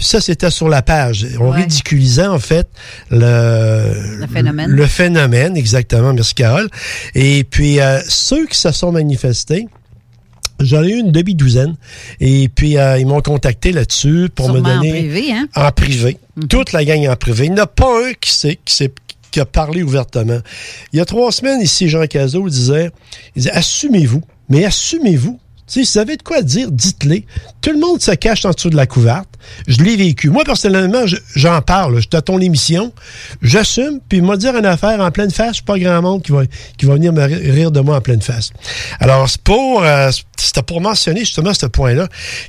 Ça, c'était sur la page. On ridiculisait, en fait, le phénomène. Le phénomène, exactement. Merci, Carole. Et puis, ceux qui se sont manifestés, j'en ai eu une demi-douzaine. Et puis, ils m'ont contacté là-dessus pour sûrement me donner... en privé, hein? En privé. Mm-hmm. Toute la gang en privé. Il n'y en a pas un qui a parlé ouvertement. Il y a 3 semaines, ici, Jean Casault disait, assumez-vous, mais assumez-vous. Tu sais, si vous avez de quoi dire, dites-les. Tout le monde se cache en dessous de la couverte. Je l'ai vécu. Moi, personnellement, j'en parle. Je tâtonne l'émission. J'assume, puis me dire une affaire en pleine face, je suis pas grand monde qui va venir me rire de moi en pleine face. Alors, c'était pour mentionner justement ce point-là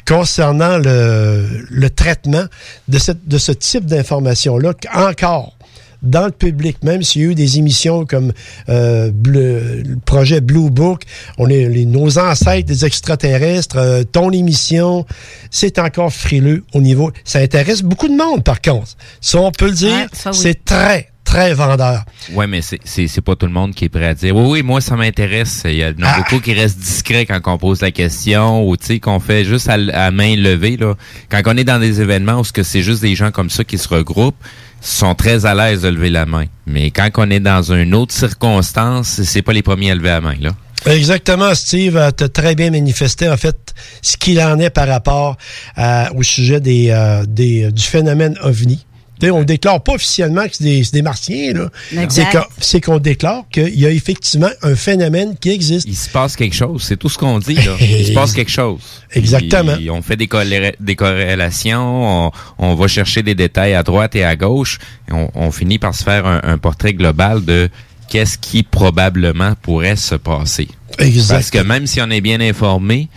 concernant le traitement de ce type d'information-là encore. Dans le public, même s'il y a eu des émissions comme le projet Blue Book, nos ancêtres des extraterrestres, ton émission, c'est encore frileux au niveau... Ça intéresse beaucoup de monde, par contre. Ça, on peut le dire, c'est très, très vendeur. Oui, mais c'est pas tout le monde qui est prêt à dire « Oui, moi, ça m'intéresse. » Il y a beaucoup qui restent discrets quand on pose la question ou qu'on fait juste à main levée. Là. Quand on est dans des événements où c'est juste des gens comme ça qui se regroupent, sont très à l'aise de lever la main. Mais quand on est dans une autre circonstance, c'est pas les premiers à lever la main, là. Exactement, Steve. Tu as très bien manifesté, en fait, ce qu'il en est par rapport au sujet du phénomène OVNI. T'sais, on ne déclare pas officiellement que c'est des martiens, là. C'est qu'on déclare qu'il y a effectivement un phénomène qui existe. Il se passe quelque chose, c'est tout ce qu'on dit, là. Il se passe quelque chose. Exactement. Puis, on fait des corrélations, on va chercher des détails à droite et à gauche, et on finit par se faire un portrait global de qu'est-ce qui probablement pourrait se passer. Exactement. Parce que même si on est bien informé,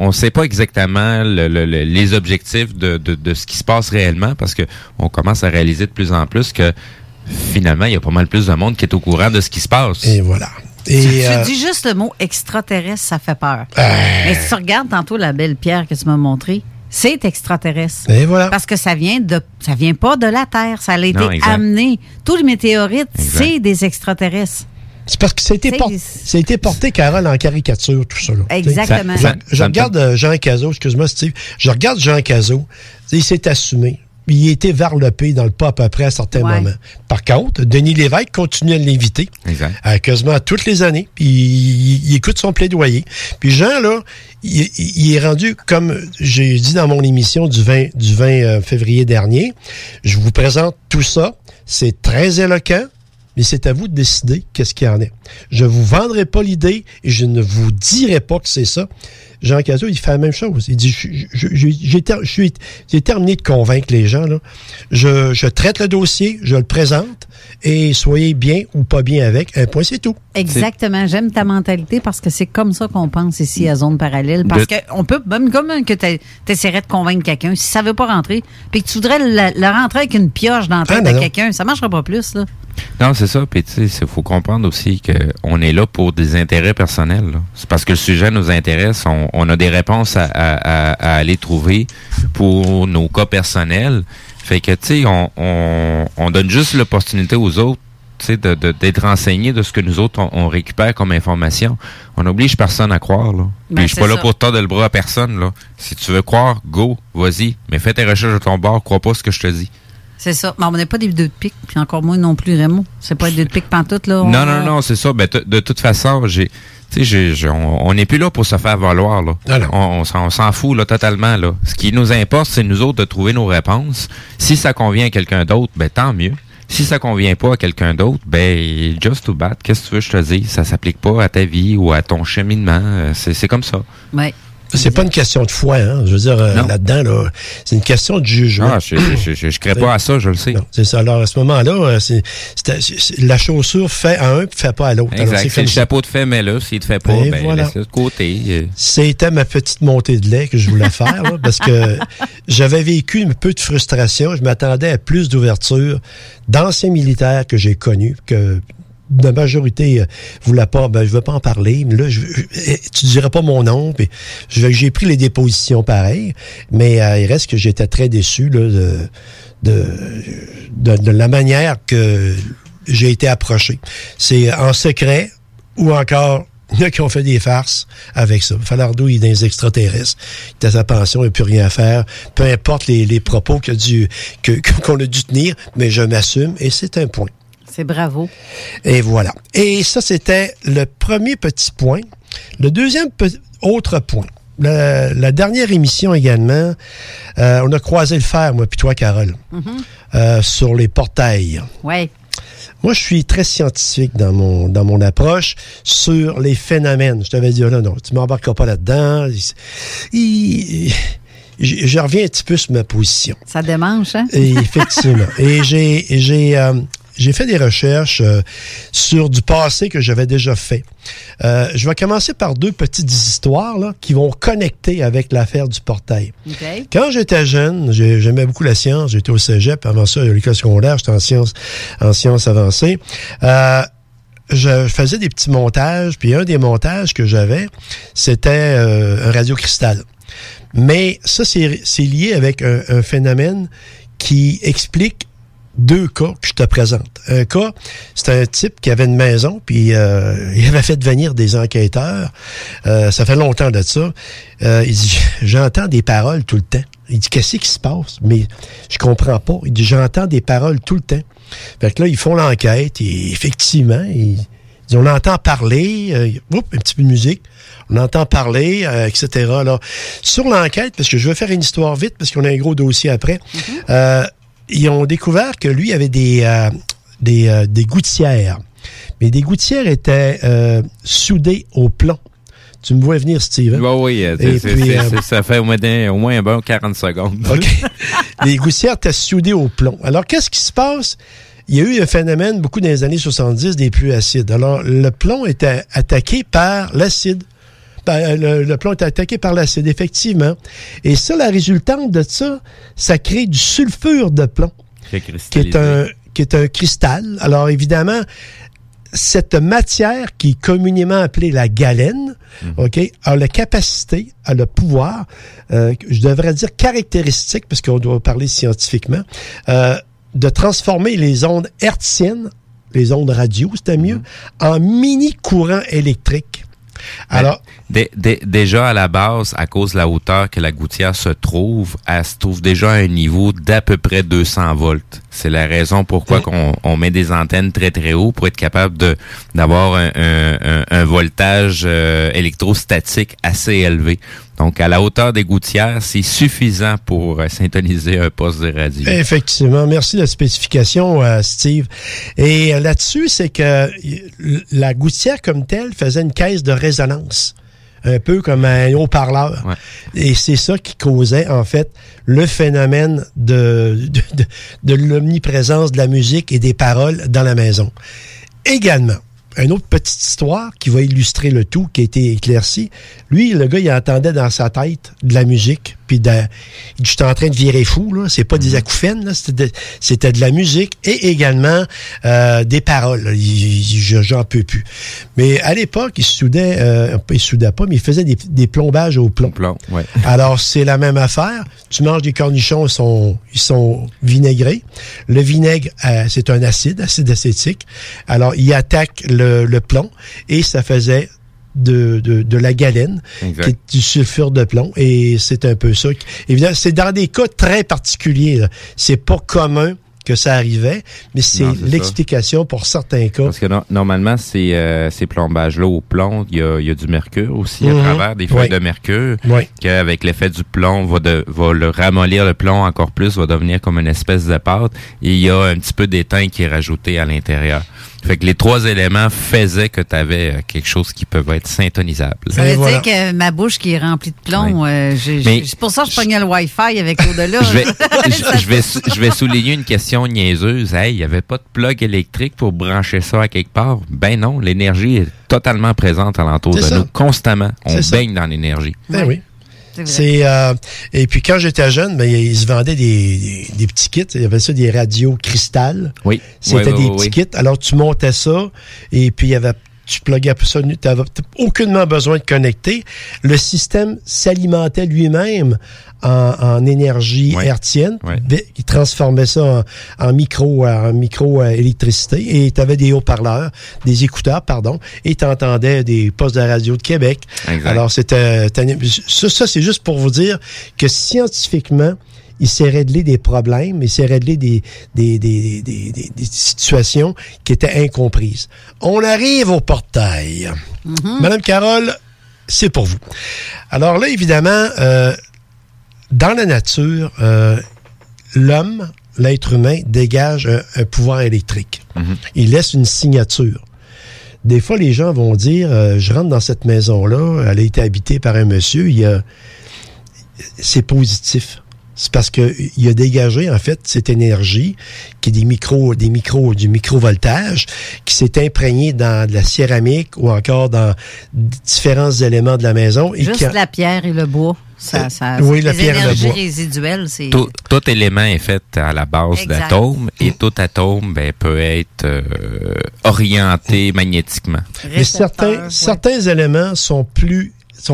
on sait pas exactement les objectifs de ce qui se passe réellement parce que on commence à réaliser de plus en plus que finalement, il y a pas mal plus de monde qui est au courant de ce qui se passe. Et voilà. Tu dis juste le mot extraterrestre, ça fait peur. Mais si tu regardes tantôt la belle pierre que tu m'as montrée, c'est extraterrestre. Et voilà. Parce que ça vient pas de la Terre, ça a été amené. Tous les météorites, c'est des extraterrestres. C'est parce que ça a été porté, Carole, en caricature, tout ça. Là, exactement. Je regarde Jean Casault, excuse-moi, Steve. Je regarde Jean Casault. Il s'est assumé. Il était varlopé dans le pas à peu près à certains moments. Par contre, Denis Lévesque continue à l'inviter. Exact. Quasiment toutes les années. Puis il écoute son plaidoyer. Puis Jean, là, il est rendu, comme j'ai dit dans mon émission du 20 février dernier, je vous présente tout ça. C'est très éloquent. Mais c'est à vous de décider qu'est-ce qu'il y en est. Je ne vous vendrai pas l'idée et je ne vous dirai pas que c'est ça. Jean Casault, il fait la même chose. Il dit, j'ai terminé de convaincre les gens. Là. Je traite le dossier, je le présente et soyez bien ou pas bien avec. Un point, c'est tout. Exactement. J'aime ta mentalité parce que c'est comme ça qu'on pense ici à Zone parallèle. Parce qu'on peut, même comme que tu essaierais de convaincre quelqu'un, si ça ne veut pas rentrer, puis que tu voudrais le rentrer avec une pioche dans la tête de quelqu'un, ça ne marchera pas plus, là. Non, c'est ça. Puis, tu sais, il faut comprendre aussi qu'on est là pour des intérêts personnels. Là. C'est parce que le sujet nous intéresse. On a des réponses à aller trouver pour nos cas personnels. Fait que, tu sais, on donne juste l'opportunité aux autres, tu sais, d'être renseignés de ce que nous autres, on récupère comme information. On n'oblige personne à croire, là. Puis, ben, je suis pas là pour tordre le bras à personne, là. Si tu veux croire, go, vas-y. Mais fais tes recherches de ton bord. Crois pas ce que je te dis. C'est ça. Mais on n'est pas des deux de pique, puis encore moins non plus, Raymond. C'est pas des deux de pique pantoute, là. Non, c'est ça. Ben, de toute façon, on n'est plus là pour se faire valoir, là. Alors. On s'en fout, là, totalement, là. Ce qui nous importe, c'est nous autres de trouver nos réponses. Si ça convient à quelqu'un d'autre, ben, tant mieux. Si ça convient pas à quelqu'un d'autre, ben just too bad, qu'est-ce que tu veux que je te dise? Ça s'applique pas à ta vie ou à ton cheminement. C'est comme ça. Ouais. C'est pas une question de foi, hein. Je veux dire, là-dedans, là, c'est une question de jugement. Ah, je crée pas à ça, je le sais. Non, c'est ça. Alors, à ce moment-là, c'est la chaussure fait à un puis fait pas à l'autre. Exact. Alors, c'est le chapeau de fait, mais là, s'il te fait pas, ben, voilà. Laisse-le de côté. C'était ma petite montée de lait que je voulais faire, là, parce que j'avais vécu un peu de frustration. Je m'attendais à plus d'ouverture d'anciens militaires que j'ai connus, que la majorité voulait pas, ben je veux pas en parler, mais là tu dirais pas mon nom, puis j'ai pris les dépositions pareilles, mais il reste que j'étais très déçu là, de la manière que j'ai été approché. C'est en secret ou encore il y en a qui ont fait des farces avec ça. Falardeau, il est dans les extraterrestres. Il est à sa pension, il n'a plus rien à faire. Peu importe les propos qu'on a dû tenir, mais je m'assume et c'est un point. C'est bravo. Et voilà. Et ça, c'était le premier petit point. Le deuxième autre point. La dernière émission également, on a croisé le fer, moi puis toi, Carole, sur les portails. Oui. Moi, je suis très scientifique dans mon approche sur les phénomènes. Je t'avais dit, oh, non, tu ne m'embarqueras pas là-dedans. Je reviens un petit peu sur ma position. Ça démange, hein? Et effectivement. Et j'ai fait des recherches sur du passé que j'avais déjà fait. Je vais commencer par deux petites histoires là, qui vont connecter avec l'affaire du portail. Okay. Quand j'étais jeune, j'aimais beaucoup la science. J'étais au cégep. Avant ça, à l'école secondaire, j'étais en sciences avancées. Je faisais des petits montages. Puis un des montages que j'avais, c'était un radiocristal. Mais ça, c'est lié avec un phénomène qui explique deux cas que je te présente. Un cas, c'était un type qui avait une maison, puis il avait fait venir des enquêteurs. Ça fait longtemps de ça. Il dit, j'entends des paroles tout le temps. Il dit, qu'est-ce qui se passe? Mais je comprends pas. Il dit, j'entends des paroles tout le temps. Fait que là, ils font l'enquête, et effectivement, on entend parler, un petit peu de musique, on entend parler, etc. Là. Sur l'enquête, parce que je veux faire une histoire vite, parce qu'on a un gros dossier après, ils ont découvert que lui avait des gouttières. Mais des gouttières étaient soudées au plomb. Tu me vois venir, Steve? Hein? Ben oui, ça fait au moins 40 secondes. OK. Les gouttières étaient soudées au plomb. Alors, qu'est-ce qui se passe? Il y a eu un phénomène, beaucoup dans les années 70, des pluies acides. Alors, le plomb était attaqué par l'acide. Le plomb est attaqué par l'acide, effectivement. Et ça, la résultante de ça, ça crée du sulfure de plomb, qui est un cristal. Alors, évidemment, cette matière qui est communément appelée la galène, a la capacité, a le pouvoir, je devrais dire caractéristique, parce qu'on doit parler scientifiquement, de transformer les ondes hertziennes, les ondes radio, c'était mieux, en mini-courants électriques. Alors, déjà à la base, à cause de la hauteur que la gouttière se trouve, elle se trouve déjà à un niveau d'à peu près 200 volts. C'est la raison pourquoi on met des antennes très très haut pour être capable d'avoir un voltage électrostatique assez élevé. Donc, à la hauteur des gouttières, c'est suffisant pour syntoniser un poste de radio. Effectivement. Merci de la spécification, Steve. Et là-dessus, c'est que la gouttière comme telle faisait une caisse de résonance, un peu comme un haut-parleur. Ouais. Et c'est ça qui causait, en fait, le phénomène de l'omniprésence de la musique et des paroles dans la maison. Également, une autre petite histoire qui va illustrer le tout, qui a été éclaircie. Lui, le gars, il entendait dans sa tête de la musique, puis j'étais en train de virer fou, là. C'est pas des acouphènes, là. C'était de la musique et également des paroles. J'en peux plus. Mais à l'époque, il soudait pas, mais il faisait des plombages au plomb. Ouais. Alors, c'est la même affaire. Tu manges des cornichons, ils sont vinaigrés. Le vinaigre, c'est un acide acétique. Alors, il attaque le plomb et ça faisait de la galène, qui est du sulfure de plomb, et c'est un peu ça. Évidemment, c'est dans des cas très particuliers, là. C'est pas commun que ça arrivait, mais c'est l'explication ça. Pour certains cas. Parce que normalement, ces plombages-là au plomb, il y a du mercure aussi à travers des feuilles de mercure, qu'avec l'effet du plomb, va le ramollir le plomb encore plus, va devenir comme une espèce de pâte, et il y a un petit peu d'étain qui est rajouté à l'intérieur. Fait que les trois éléments faisaient que tu avais quelque chose qui pouvait être syntonisable. Ça veut dire que ma bouche qui est remplie de plomb, c'est pour ça que je pognais le Wi-Fi avec l'au-delà. Je vais souligner une question niaiseuse. Hey, il n'y avait pas de plug électrique pour brancher ça à quelque part. Ben non, l'énergie est totalement présente alentour de nous, constamment. On baigne dans l'énergie. Ben oui. Et puis quand j'étais jeune, ils se vendaient des petits kits. Il y avait ça, des radios cristal. Oui. C'était des petits kits. Alors tu montais ça et puis tu pluguais ça. Tu n'avais aucunement besoin de connecter. Le système s'alimentait lui-même en énergie hertzienne. Oui. Il transformait ça en micro électricité. Et tu avais des haut-parleurs, des écouteurs, et tu entendais des postes de radio de Québec. Exact. Alors, ça, c'est juste pour vous dire que scientifiquement, il s'est réglé des problèmes, il s'est réglé des situations qui étaient incomprises. On arrive au portail. Mm-hmm. Madame Carole, c'est pour vous. Alors là, évidemment, dans la nature, l'homme, l'être humain, dégage un pouvoir électrique. Mm-hmm. Il laisse une signature. Des fois, les gens vont dire, je rentre dans cette maison-là, elle a été habitée par un monsieur, c'est positif. C'est parce que il a dégagé, en fait, cette énergie qui est du microvoltage, qui s'est imprégnée dans de la céramique ou encore dans différents éléments de la maison. Juste la pierre et le bois. La pierre et le bois. Les énergies résiduelles, c'est... Tout élément est fait à la base d'atomes et tout atome peut être orienté magnétiquement. Mais certains éléments sont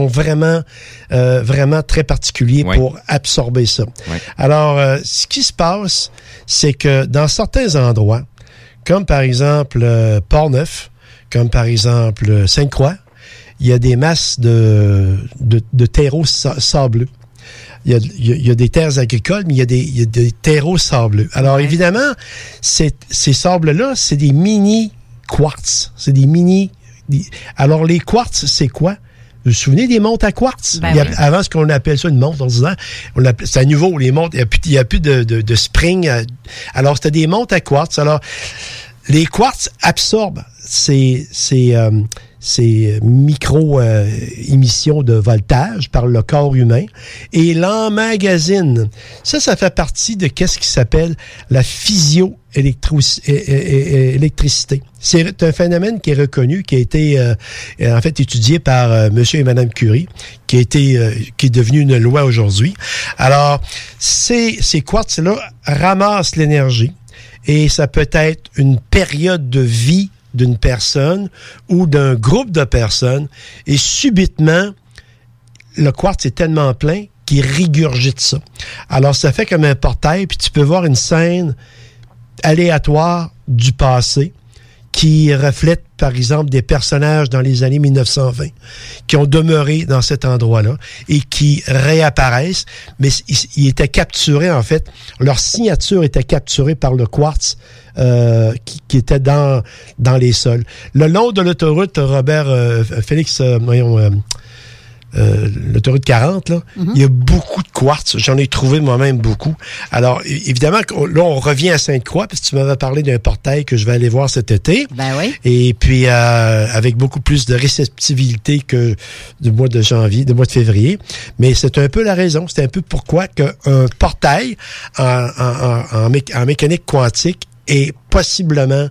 vraiment très particuliers pour absorber ça. Oui. Alors, ce qui se passe, c'est que dans certains endroits, comme par exemple Port-Neuf, comme par exemple Sainte-Croix, il y a des masses de terreaux sableux. Il y a des terres agricoles, mais il y a des terreaux sableux. Alors, évidemment, ces sables-là, c'est des mini-quartz. C'est des mini... Alors, les quartz, c'est quoi? Vous vous souvenez des montes à quartz? Avant, ce qu'on appelle ça une monte ordinaire, c'est à nouveau, les montes, il n'y a plus de spring. Alors, c'était des montes à quartz. Alors, les quartz absorbent ces micro-émissions de voltage par le corps humain et l'emmagasinent. Ça fait partie de qu'est-ce qui s'appelle la physioélectricité. C'est un phénomène qui est reconnu, qui a été en fait étudié par Monsieur et Madame Curie, qui est devenu une loi aujourd'hui. Alors, ces quartz-là ramassent l'énergie et ça peut être une période de vie d'une personne ou d'un groupe de personnes et subitement, le quartz est tellement plein qu'il régurgite ça. Alors, ça fait comme un portail, puis tu peux voir une scène aléatoire du passé qui reflète, par exemple, des personnages dans les années 1920 qui ont demeuré dans cet endroit-là et qui réapparaissent, mais ils étaient capturés, en fait. Leur signature était capturée par le quartz qui était dans les sols. Le long de l'autoroute l'autoroute 40, là, il y a beaucoup de quartz. J'en ai trouvé moi-même beaucoup. Alors, évidemment, là, on revient à Sainte-Croix, parce que tu m'avais parlé d'un portail que je vais aller voir cet été. Ben oui. Et puis, avec beaucoup plus de réceptivité que du mois de février. Mais c'est un peu la raison. C'est un peu pourquoi qu'un portail en mécanique quantique est possiblement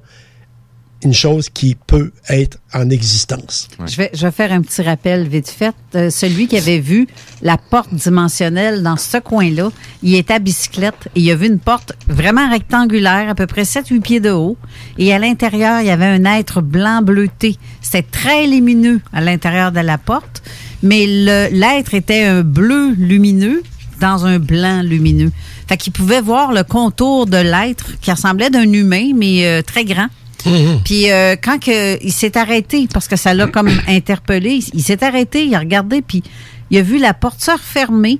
une chose qui peut être en existence. Oui. Je vais faire un petit rappel vite fait. Celui qui avait vu la porte dimensionnelle dans ce coin-là, il était à bicyclette et il a vu une porte vraiment rectangulaire, à peu près 7-8 pieds de haut. Et à l'intérieur, il y avait un être blanc bleuté. C'était très lumineux à l'intérieur de la porte, mais l'être était un bleu lumineux dans un blanc lumineux. Fait qu'il pouvait voir le contour de l'être qui ressemblait d'un humain, mais très grand. Mmh. Puis quand il s'est arrêté, parce que ça l'a comme interpellé, il s'est arrêté, il a regardé, puis il a vu la porte se refermer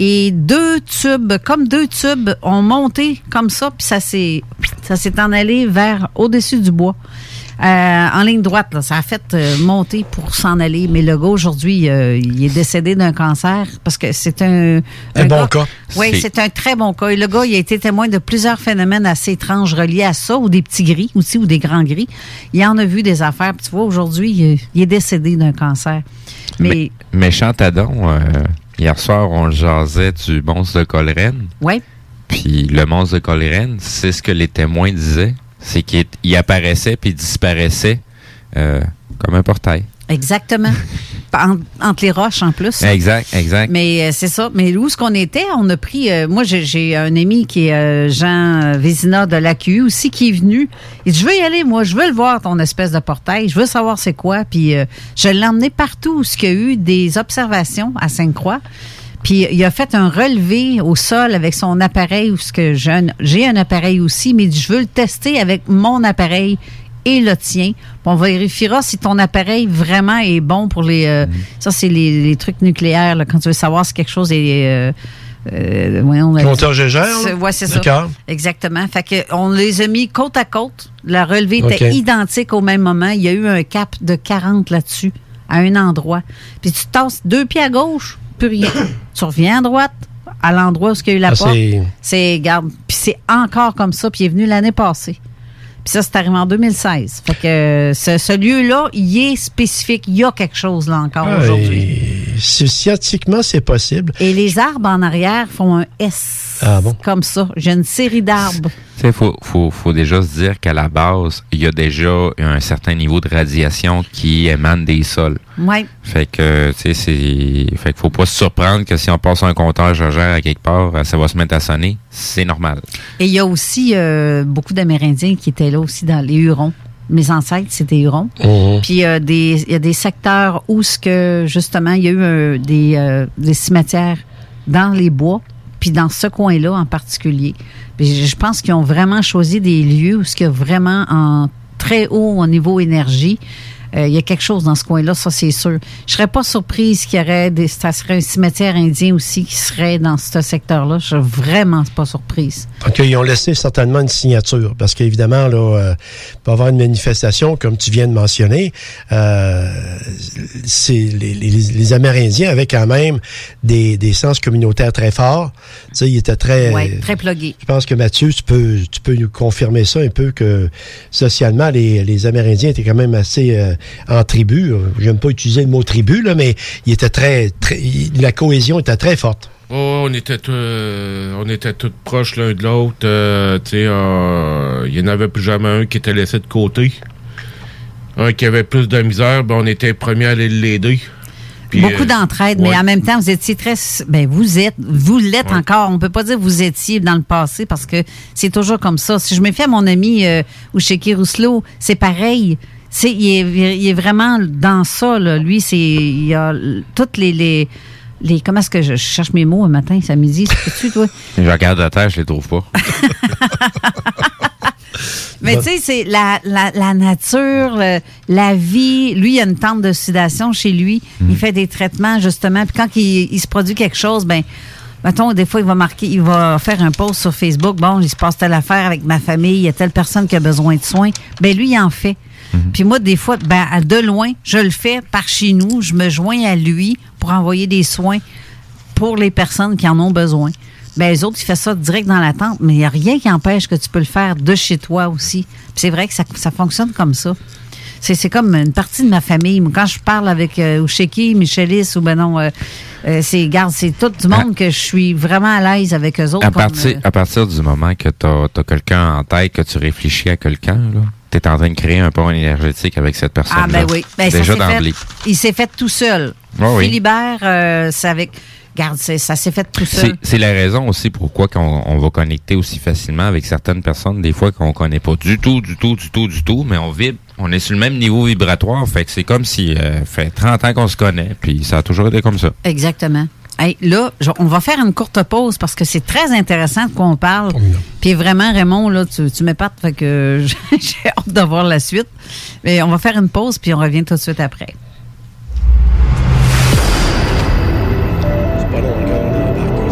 Et deux tubes ont monté comme ça, puis ça s'est en allé vers au-dessus du bois. En ligne droite, là, ça a fait monter pour s'en aller. Mais le gars, aujourd'hui, il est décédé d'un cancer parce que c'est un bon cas. Oui, c'est un très bon cas. Et le gars, il a été témoin de plusieurs phénomènes assez étranges reliés à ça, ou des petits gris aussi, ou des grands gris. Il en a vu des affaires. Puis tu vois, aujourd'hui, il est décédé d'un cancer. Mais Chantadon, hier soir, on le jasait du monstre de Coleraine. Oui. Puis le monstre de Coleraine, c'est ce que les témoins disaient. C'est qu'il apparaissait puis disparaissait comme un portail. Exactement. Entre les roches, en plus. Exact. Mais c'est ça. Mais où est-ce qu'on était? On a pris... moi, j'ai un ami qui est Jean Vézina de l'AQU aussi, qui est venu. Il dit, je veux y aller, moi. Je veux le voir, ton espèce de portail. Je veux savoir c'est quoi. Puis je l'ai emmené partout où il y a eu des observations à Sainte-Croix. Puis, il a fait un relevé au sol avec son appareil, ou ce que j'ai un appareil aussi, mais il dit, je veux le tester avec mon appareil et le tien. Puis on vérifiera si ton appareil vraiment est bon pour les... Ça, c'est les trucs nucléaires, là, quand tu veux savoir si quelque chose est... Monteur Geiger? Oui, c'est ça. D'accord. Exactement. Fait que on les a mis côte à côte. Le relevé était identique au même moment. Il y a eu un cap de 40 là-dessus, à un endroit. Puis tu tasses deux pieds à gauche... rien. Tu reviens à droite, à l'endroit où il y a eu la porte. C'est garde. Puis c'est encore comme ça. Puis il est venu l'année passée. Puis ça, c'est arrivé en 2016. Fait que ce lieu-là, il est spécifique. Il y a quelque chose là encore aujourd'hui. Scientifiquement, c'est possible. Et les arbres en arrière font un S. Ah bon? Comme ça. J'ai une série d'arbres. Tu sais, il faut déjà se dire qu'à la base, il y a déjà un certain niveau de radiation qui émane des sols. Oui. Fait que, tu sais, fait qu'il faut pas se surprendre que si on passe un compteur Geiger à quelque part, ça va se mettre à sonner. C'est normal. Et il y a aussi beaucoup d'Amérindiens qui étaient là aussi dans les Hurons. Mes ancêtres, c'était Hurons. Mmh. Puis il y a des secteurs où, justement, il y a eu des cimetières dans les bois, puis dans ce coin-là en particulier. Puis je pense qu'ils ont vraiment choisi des lieux où, ce vraiment en très haut au niveau énergie, il y a quelque chose dans ce coin-là, ça c'est sûr. Je serais pas surprise qu'il y aurait ça serait un cimetière indien aussi qui serait dans ce secteur-là. Je serais vraiment pas surprise. Donc, ils ont laissé certainement une signature, parce qu'évidemment, là, pour avoir une manifestation, comme tu viens de mentionner, c'est les Amérindiens avaient quand même des sens communautaires très forts. Tu sais, ils étaient très... Oui, très plugués. Je pense que Mathieu, tu peux nous confirmer ça un peu, que socialement, les Amérindiens étaient quand même assez... en tribu, j'aime pas utiliser le mot tribu, là, mais il était la cohésion était très forte. Oh, on était tous proches l'un de l'autre. Il n'y en avait plus jamais un qui était laissé de côté. Un qui avait plus de misère, ben on était les premiers à aller l'aider. Puis, beaucoup d'entraide, mais en même temps, vous étiez vous l'êtes encore. On peut pas dire vous étiez dans le passé, parce que c'est toujours comme ça. Si je me fais à mon ami Usheki Rousselot, c'est pareil. Il est vraiment dans ça, là. Lui, il a toutes les comment est-ce que je cherche mes mots un matin, ça midi, c'est-tu, toi? Je regarde la terre, je les trouve pas. Mais tu sais, c'est la nature, la vie. Lui, il a une tente de sudation chez lui. Il fait des traitements, justement. Puis quand il se produit quelque chose, ben mettons, des fois, il va faire un post sur Facebook. Bon, il se passe telle affaire avec ma famille, il y a telle personne qui a besoin de soins. Ben lui, il en fait. Mm-hmm. Puis moi, des fois, de loin, je le fais par chez nous. Je me joins à lui pour envoyer des soins pour les personnes qui en ont besoin. Bien, les autres, ils font ça direct dans la tente, mais il n'y a rien qui empêche que tu peux le faire de chez toi aussi. Puis c'est vrai que ça fonctionne comme ça. C'est comme une partie de ma famille. Quand je parle avec Usheki, Michelis, ou ben non, c'est tout du monde que je suis vraiment à l'aise avec eux autres. À partir du moment que tu as quelqu'un en tête, que tu réfléchis à quelqu'un, là, tu es en train de créer un pont énergétique avec cette personne-là. Ah ben oui. Ben, déjà d'emblée. Il s'est fait tout seul. Oh oui. Philibert, c'est avec... Regarde, ça s'est fait tout seul. C'est la raison aussi pourquoi on va connecter aussi facilement avec certaines personnes, des fois qu'on connaît pas du tout, mais on vibre. On est sur le même niveau vibratoire. Fait que c'est comme si fait 30 ans qu'on se connaît, puis ça a toujours été comme ça. Exactement. Hey, là, on va faire une courte pause parce que c'est très intéressant de quoi on parle. Puis vraiment, Raymond, là, tu m'épates, fait que j'ai hâte de voir la suite. Mais on va faire une pause, puis on revient tout de suite après. Pas long encore, on embarque.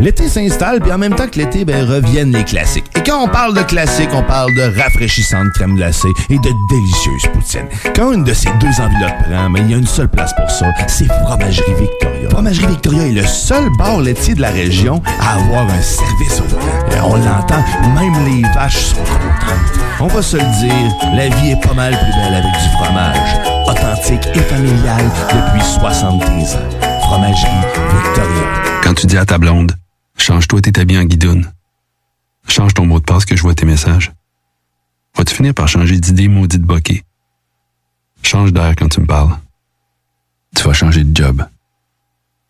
L'été s'installe, puis en même temps que l'été, reviennent les classiques. Et quand on parle de classiques, on parle de rafraîchissantes crèmes glacées et de délicieuses poutines. Quand une de ces deux enveloppes prend, il y a une seule place pour ça, c'est Fromagerie Victoria. Fromagerie Victoria est le seul bar laitier de la région à avoir un service au volant. On l'entend, même les vaches sont contentes. On va se le dire, la vie est pas mal plus belle avec du fromage. Authentique et familial depuis 75 ans. Fromagerie Victoria. Quand tu dis à ta blonde, change-toi tes habits en guidoune. Change ton mot de passe que je vois tes messages. Vas-tu finir par changer d'idée maudite bokeh? Change d'air quand tu me parles. Tu vas changer de job.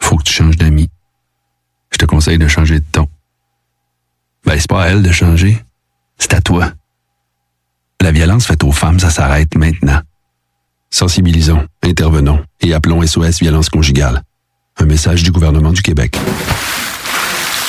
Faut que tu changes d'amis. Je te conseille de changer de ton. C'est pas à elle de changer. C'est à toi. La violence faite aux femmes, ça s'arrête maintenant. Sensibilisons, intervenons et appelons SOS Violence Conjugale. Un message du gouvernement du Québec.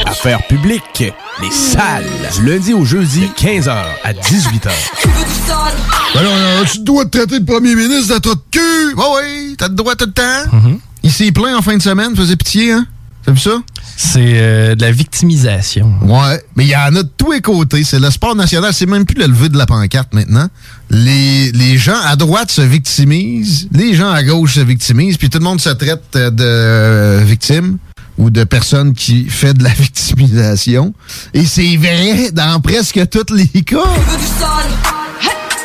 Affaires publiques. Les salles. Du lundi au jeudi, 15h à 18h. Tu veux du sale? Alors, tu dois te traiter de premier ministre de ta de cul. Oh oui, t'as le droit tout le temps. Mm-hmm. Il s'est plaint en fin de semaine, faisait pitié, hein? T'as vu ça? C'est de la victimisation. Ouais, mais il y en a de tous les côtés. C'est le sport national, c'est même plus le lever de la pancarte maintenant. Les gens à droite se victimisent, les gens à gauche se victimisent, puis tout le monde se traite de victime ou de personne qui fait de la victimisation. Et c'est vrai dans presque tous les cas. Tu veux du sale?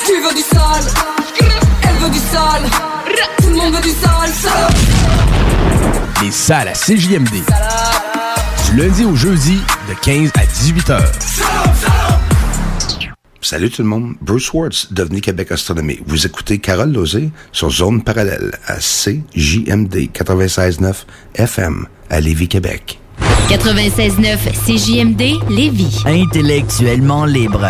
Tu veux du sale? Elle veut du sale? Tout le monde veut du sale, sale. Les salles à CJMD. Du lundi au jeudi, de 15 à 18h. Salut tout le monde, Bruce Schwartz, d'OVNI Québec Astronomie. Vous écoutez Carole Lozé sur Zone parallèle à CJMD 96.9 FM à Lévis, Québec. 96.9 CJMD Lévis. Intellectuellement libre.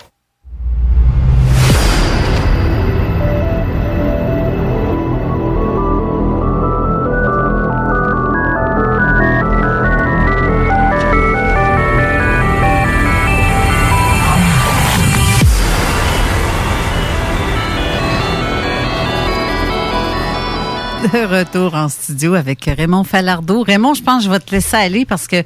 De retour en studio avec Raymond Falardeau. Raymond, je pense que je vais te laisser aller parce que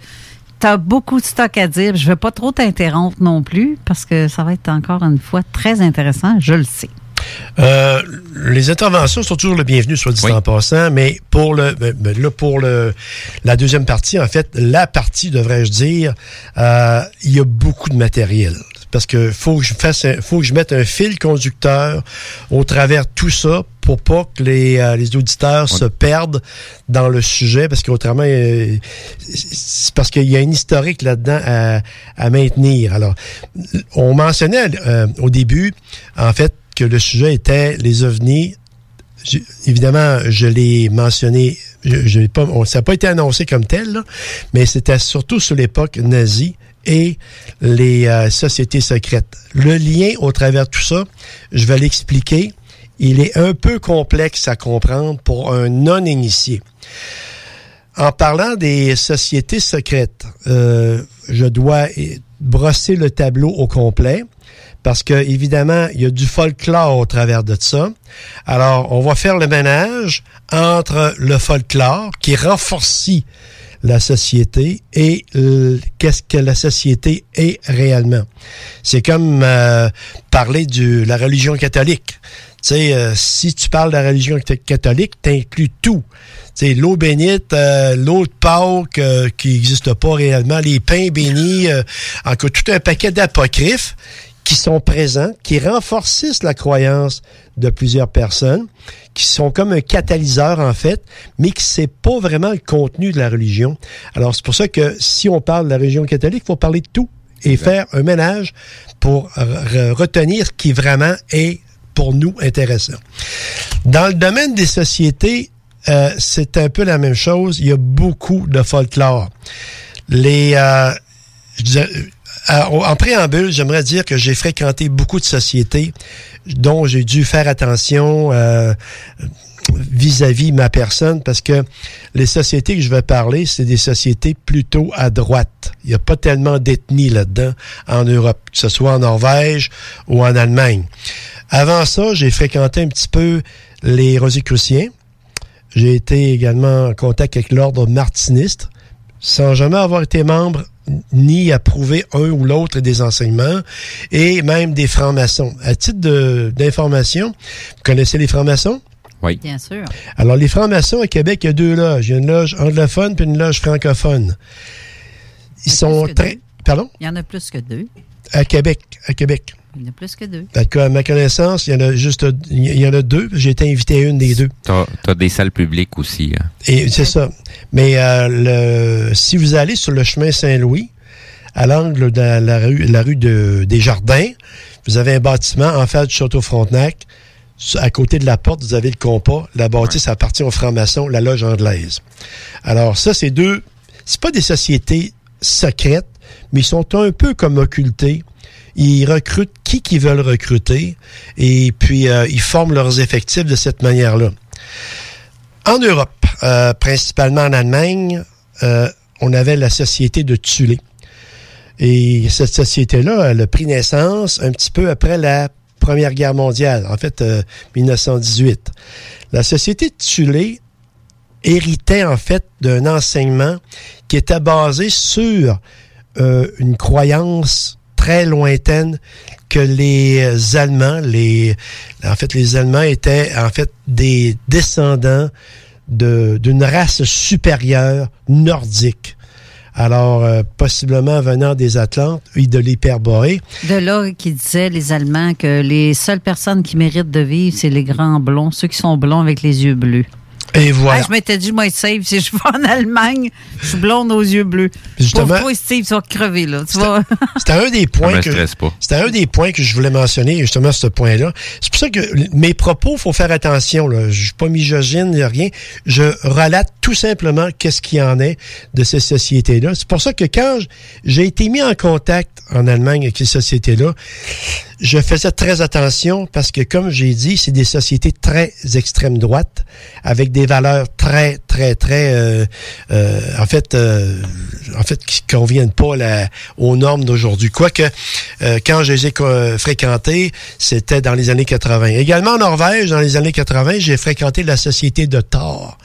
T'as beaucoup de stock à dire. Je ne vais pas trop t'interrompre non plus parce que ça va être encore une fois très intéressant, je le sais. Les interventions sont toujours le bienvenu, soit dit en passant, mais pour la deuxième partie, en fait, la partie, devrais-je dire, il y a beaucoup de matériel. Parce que faut que je mette un fil conducteur au travers de tout ça pour pas que les auditeurs se perdent dans le sujet, parce qu'autrement, c'est parce qu'il y a un historique là-dedans à maintenir. Alors, on mentionnait au début, en fait, que le sujet était les ovnis. Évidemment, je l'ai mentionné, ça n'a pas été annoncé comme tel, là, mais c'était surtout sur l'époque nazie et les sociétés secrètes. Le lien au travers de tout ça, je vais l'expliquer. Il est un peu complexe à comprendre pour un non-initié. En parlant des sociétés secrètes, je dois brosser le tableau au complet. Parce que, évidemment, il y a du folklore au travers de ça. Alors, on va faire le ménage entre le folklore qui renforcit la société et qu'est-ce que la société est réellement. C'est comme parler de la religion catholique. Tu sais, si tu parles de la religion catholique, t'inclus tout. C'est l'eau bénite, l'eau de Pâques qui n'existe pas réellement, les pains bénis, encore tout un paquet d'apocryphes qui sont présents, qui renforcissent la croyance de plusieurs personnes, qui sont comme un catalyseur en fait, mais qui c'est pas vraiment le contenu de la religion. Alors c'est pour ça que si on parle de la religion catholique, il faut parler de tout et faire un ménage pour retenir qui vraiment est pour nous intéressant. Dans le domaine des sociétés, c'est un peu la même chose. Il y a beaucoup de folklore. En préambule, j'aimerais dire que j'ai fréquenté beaucoup de sociétés dont j'ai dû faire attention vis-à-vis ma personne, parce que les sociétés que je vais parler, c'est des sociétés plutôt à droite. Il n'y a pas tellement d'ethnie là-dedans en Europe, que ce soit en Norvège ou en Allemagne. Avant ça, j'ai fréquenté un petit peu les Rosicruciens. J'ai été également en contact avec l'ordre martiniste, sans jamais avoir été membre ni approuver un ou l'autre des enseignements, et même des francs-maçons. À titre d'information, vous connaissez les francs-maçons? Oui. Bien sûr. Alors, les francs-maçons, à Québec, il y a deux loges. Il y a une loge anglophone puis une loge francophone. Ils sont très... Pardon? Il y en a plus que deux. À Québec. Il y en a plus que deux. À ma connaissance, il y en a deux. J'ai été invité à une des deux. T'as des salles publiques aussi. Hein. Et c'est ça. Mais si vous allez sur le chemin Saint-Louis, à l'angle de la rue des Jardins, vous avez un bâtiment en face du Château Frontenac. À côté de la porte, vous avez le compas. La bâtisse appartient aux francs-maçons, la loge anglaise. Alors ça, c'est deux... C'est pas des sociétés secrètes, mais ils sont un peu comme occultés. Ils recrutent qui veulent recruter et puis ils forment leurs effectifs de cette manière-là. En Europe, principalement en Allemagne, on avait la Société de Thulé. Et cette société-là, elle a pris naissance un petit peu après la Première Guerre mondiale, en fait 1918. La Société de Thulé héritait en fait d'un enseignement qui était basé sur une croyance très lointaine que les Allemands, les Allemands étaient en fait des descendants d'une race supérieure nordique. Alors, possiblement venant des Atlantes et de l'Hyperborée. De là qui disait les Allemands que les seules personnes qui méritent de vivre, c'est les grands blonds, ceux qui sont blonds avec les yeux bleus. Et voilà. Je m'étais dit, moi, Steve, si je vais en Allemagne, je suis blonde aux yeux bleus. Justement. Pauvre Steve, tu vas crever, là. C'était un des points que je voulais mentionner, justement, ce point-là. C'est pour ça que mes propos, faut faire attention, là. Je suis pas misogyne, il n'y a rien. Je relate tout simplement qu'est-ce qu'il y en est de ces sociétés-là. C'est pour ça que quand j'ai été mis en contact en Allemagne avec ces sociétés-là, je faisais très attention parce que, comme j'ai dit, c'est des sociétés très extrême droite, avec des valeurs très, très, très... en fait qui ne conviennent pas aux normes d'aujourd'hui. Quoique quand je les ai fréquentés, c'était dans les années 80. Également en Norvège, dans les années 80, j'ai fréquenté la Société de Thor.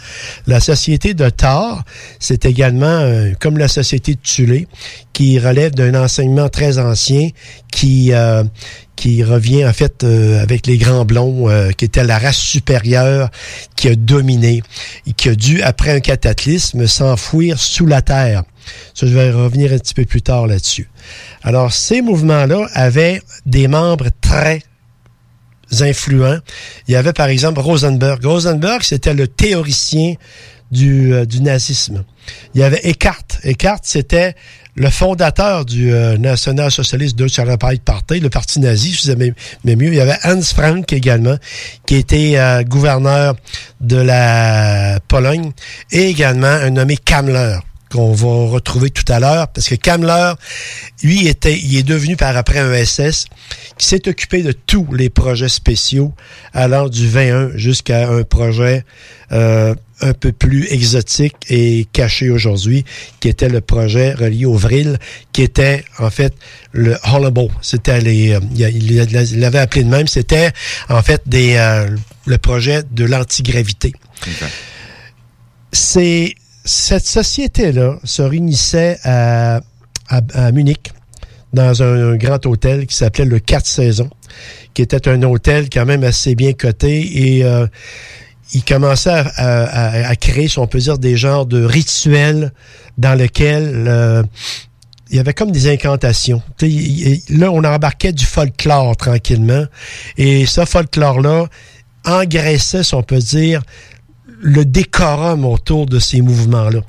La Société de Thor, c'est également, comme la Société de Thulé, qui relève d'un enseignement très ancien qui revient en fait avec les grands blonds, qui était la race supérieure qui a dominé et qui a dû, après un cataclysme, s'enfouir sous la terre. Ça, je vais revenir un petit peu plus tard là-dessus. Alors, ces mouvements-là avaient des membres très influents. Il y avait, par exemple, Rosenberg. Rosenberg, c'était le théoricien du nazisme. Il y avait Eckhart. Eckhart, c'était le fondateur du national-socialiste Deutscher Arbeiterpartei, le parti nazi, je disais mais mieux. Il y avait Hans Frank également, qui était gouverneur de la Pologne, et également un nommé Kammler, qu'on va retrouver tout à l'heure, parce que Kammler, lui, il est devenu par après un SS, qui s'est occupé de tous les projets spéciaux, allant du 21 jusqu'à un projet un peu plus exotique et caché aujourd'hui, qui était le projet relié au Vril, qui était, en fait, le Hollow. C'était il l'avait appelé de même, c'était, en fait, le projet de l'antigravité. Okay. Cette société-là se réunissait à Munich, dans un grand hôtel qui s'appelait le Quatre Saisons, qui était un hôtel quand même assez bien coté, et il commençait à créer, si on peut dire, des genres de rituels dans lesquels il y avait comme des incantations. Là, on embarquait du folklore tranquillement, et ce folklore-là engraissait, si on peut dire, le décorum autour de ces mouvements-là.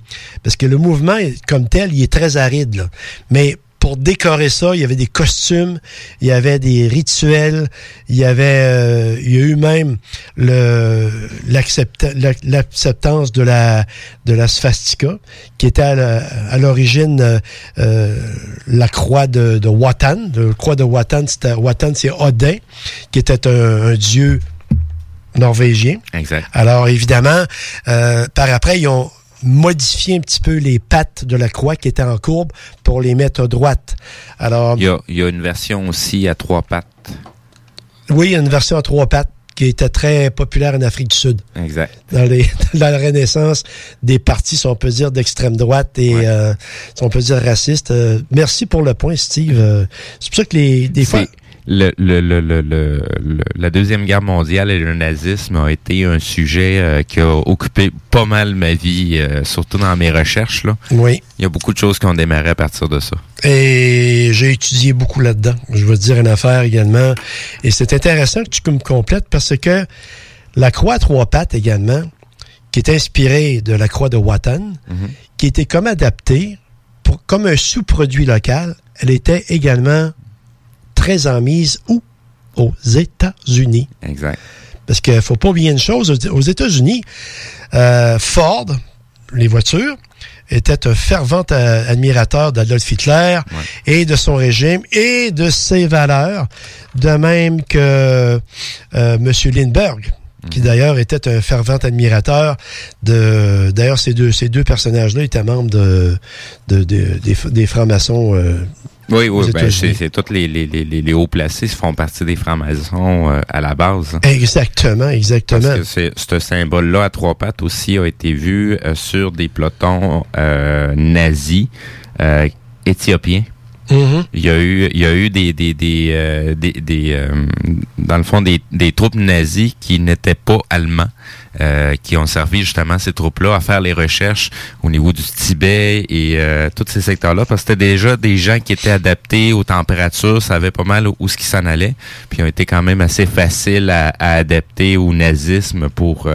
Parce que le mouvement, comme tel, il est très aride, là. Mais pour décorer ça, il y avait des costumes, il y avait des rituels, il y a eu même l'acceptance de la swastika, qui était à l'origine la croix de Wotan. La croix de Wotan, c'est Odin, qui était un dieu norvégien. Exact. Alors, évidemment, par après, ils ont modifié un petit peu les pattes de la croix qui étaient en courbe pour les mettre à droite. Alors, il y a une version aussi à trois pattes. Oui, il y a une version à trois pattes qui était très populaire en Afrique du Sud. Exact. Dans la Renaissance, des partis, si on peut dire, d'extrême droite et, ouais, si on peut dire, racistes. Merci pour le point, Steve. C'est pour ça que des fois... La Deuxième Guerre mondiale et le nazisme a été un sujet qui a occupé pas mal ma vie, surtout dans mes recherches, là. Oui. Il y a beaucoup de choses qui ont démarré à partir de ça. Et j'ai étudié beaucoup là-dedans. Je vais te dire une affaire également. Et c'est intéressant que tu me complètes, parce que la croix à trois pattes également, qui est inspirée de la croix de Wotan, qui était comme adaptée, comme un sous-produit local, elle était également très en mise aux États-Unis. Exact. Parce qu'il ne faut pas oublier une chose, aux États-Unis, Ford, les voitures, était un fervent admirateur d'Adolf Hitler, ouais, et de son régime et de ses valeurs, de même que M. Lindbergh, qui d'ailleurs était un fervent admirateur de... D'ailleurs, ces deux personnages-là étaient membres des francs-maçons. Oui, ben, c'est toutes les hauts placés font partie des francs-maçons à la base. Exactement. Parce que ce symbole-là à trois pattes aussi a été vu sur des pelotons nazis éthiopiens. Mm-hmm. Il y a eu dans le fond des troupes nazies qui n'étaient pas allemands, qui ont servi justement ces troupes-là à faire les recherches au niveau du Tibet et tous ces secteurs-là, parce que c'était déjà des gens qui étaient adaptés aux températures, savaient pas mal où ce qui s'en allait, puis ont été quand même assez faciles à adapter au nazisme pour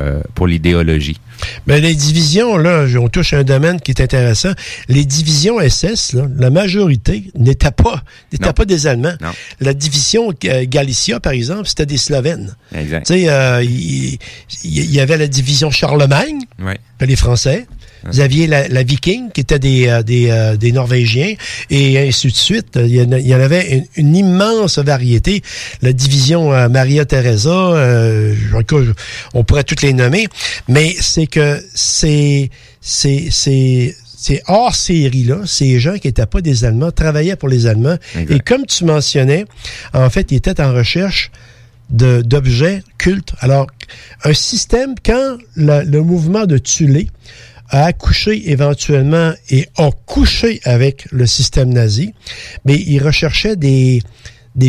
l'idéologie. Ben, les divisions, là, on touche à un domaine qui est intéressant. Les divisions SS, là, la majorité n'étaient pas des Allemands. Non. La division Galicia, par exemple, c'était des Slovènes. Exact. Tu sais, il y avait la division Charlemagne, ouais, les Français. Vous aviez la Viking, qui était des Norvégiens, et ainsi de suite. Il y en avait une immense variété. La division Maria Theresa, on pourrait toutes les nommer, mais c'est que ces hors-série-là, ces gens qui n'étaient pas des Allemands, travaillaient pour les Allemands. Exact. Et comme tu mentionnais, en fait, ils étaient en recherche d'objets cultes. Alors, un système, quand le mouvement de Thulé a accouché éventuellement et a couché avec le système nazi, mais il recherchait des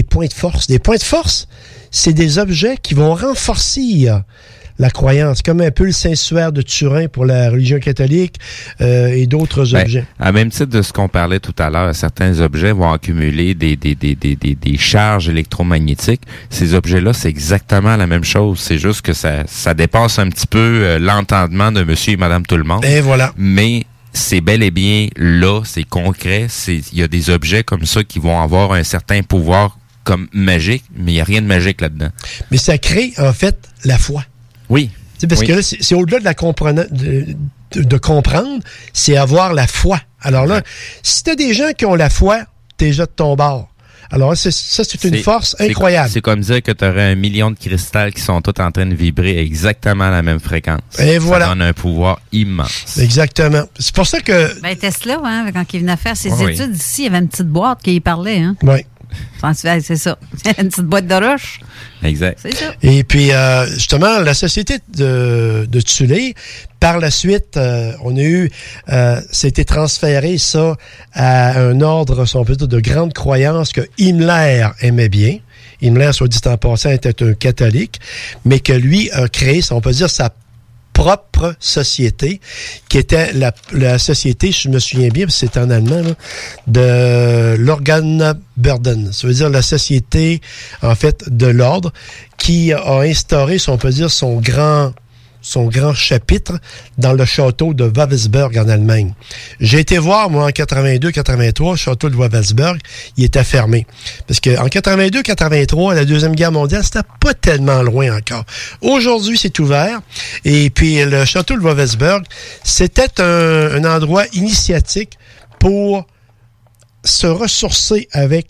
points de force. Des points de force, c'est des objets qui vont renforcer la croyance, comme un peu le Saint-Suaire de Turin pour la religion catholique et d'autres objets. À même titre de ce qu'on parlait tout à l'heure, certains objets vont accumuler des charges électromagnétiques. Ces objets-là, c'est exactement la même chose. C'est juste que ça dépasse un petit peu l'entendement de monsieur et madame tout le monde. Et voilà. Mais c'est bel et bien là, c'est concret. Il y a des objets comme ça qui vont avoir un certain pouvoir comme magique, mais il n'y a rien de magique là-dedans. Mais ça crée, en fait, la foi. Oui. C'est parce que là, c'est au-delà de la comprendre, c'est avoir la foi. Alors là, si t'as des gens qui ont la foi, t'es déjà de ton bord. Alors c'est une force incroyable. C'est comme dire que t'aurais 1 million de cristals qui sont tous en train de vibrer exactement à la même fréquence. Et voilà. Ça donne un pouvoir immense. Exactement. C'est pour ça que... Ben Tesla, hein, quand il venait faire ses études ici, il y avait une petite boîte qui y parlait. Hein? Oui. C'est ça. Une petite boîte de roche. Exact. C'est ça. Et puis, justement, la société de Thulé, par la suite, c'était transféré, ça, à un ordre, si on peut dire, de grande croyance que Himmler aimait bien. Himmler, soit dit en passant, était un catholique, mais que lui a créé, on peut dire, sa propre société, qui était la société, je me souviens bien, c'est en allemand, là, de l'Organborden. Ça veut dire la société, en fait, de l'ordre, qui a instauré, si on peut dire, son grand chapitre dans le château de Wewelsburg en Allemagne. J'ai été voir, moi, en 82-83, le château de Wewelsburg, il était fermé. Parce que en 82-83, la Deuxième Guerre mondiale, c'était pas tellement loin encore. Aujourd'hui, c'est ouvert. Et puis, le château de Wewelsburg, c'était un endroit initiatique pour se ressourcer avec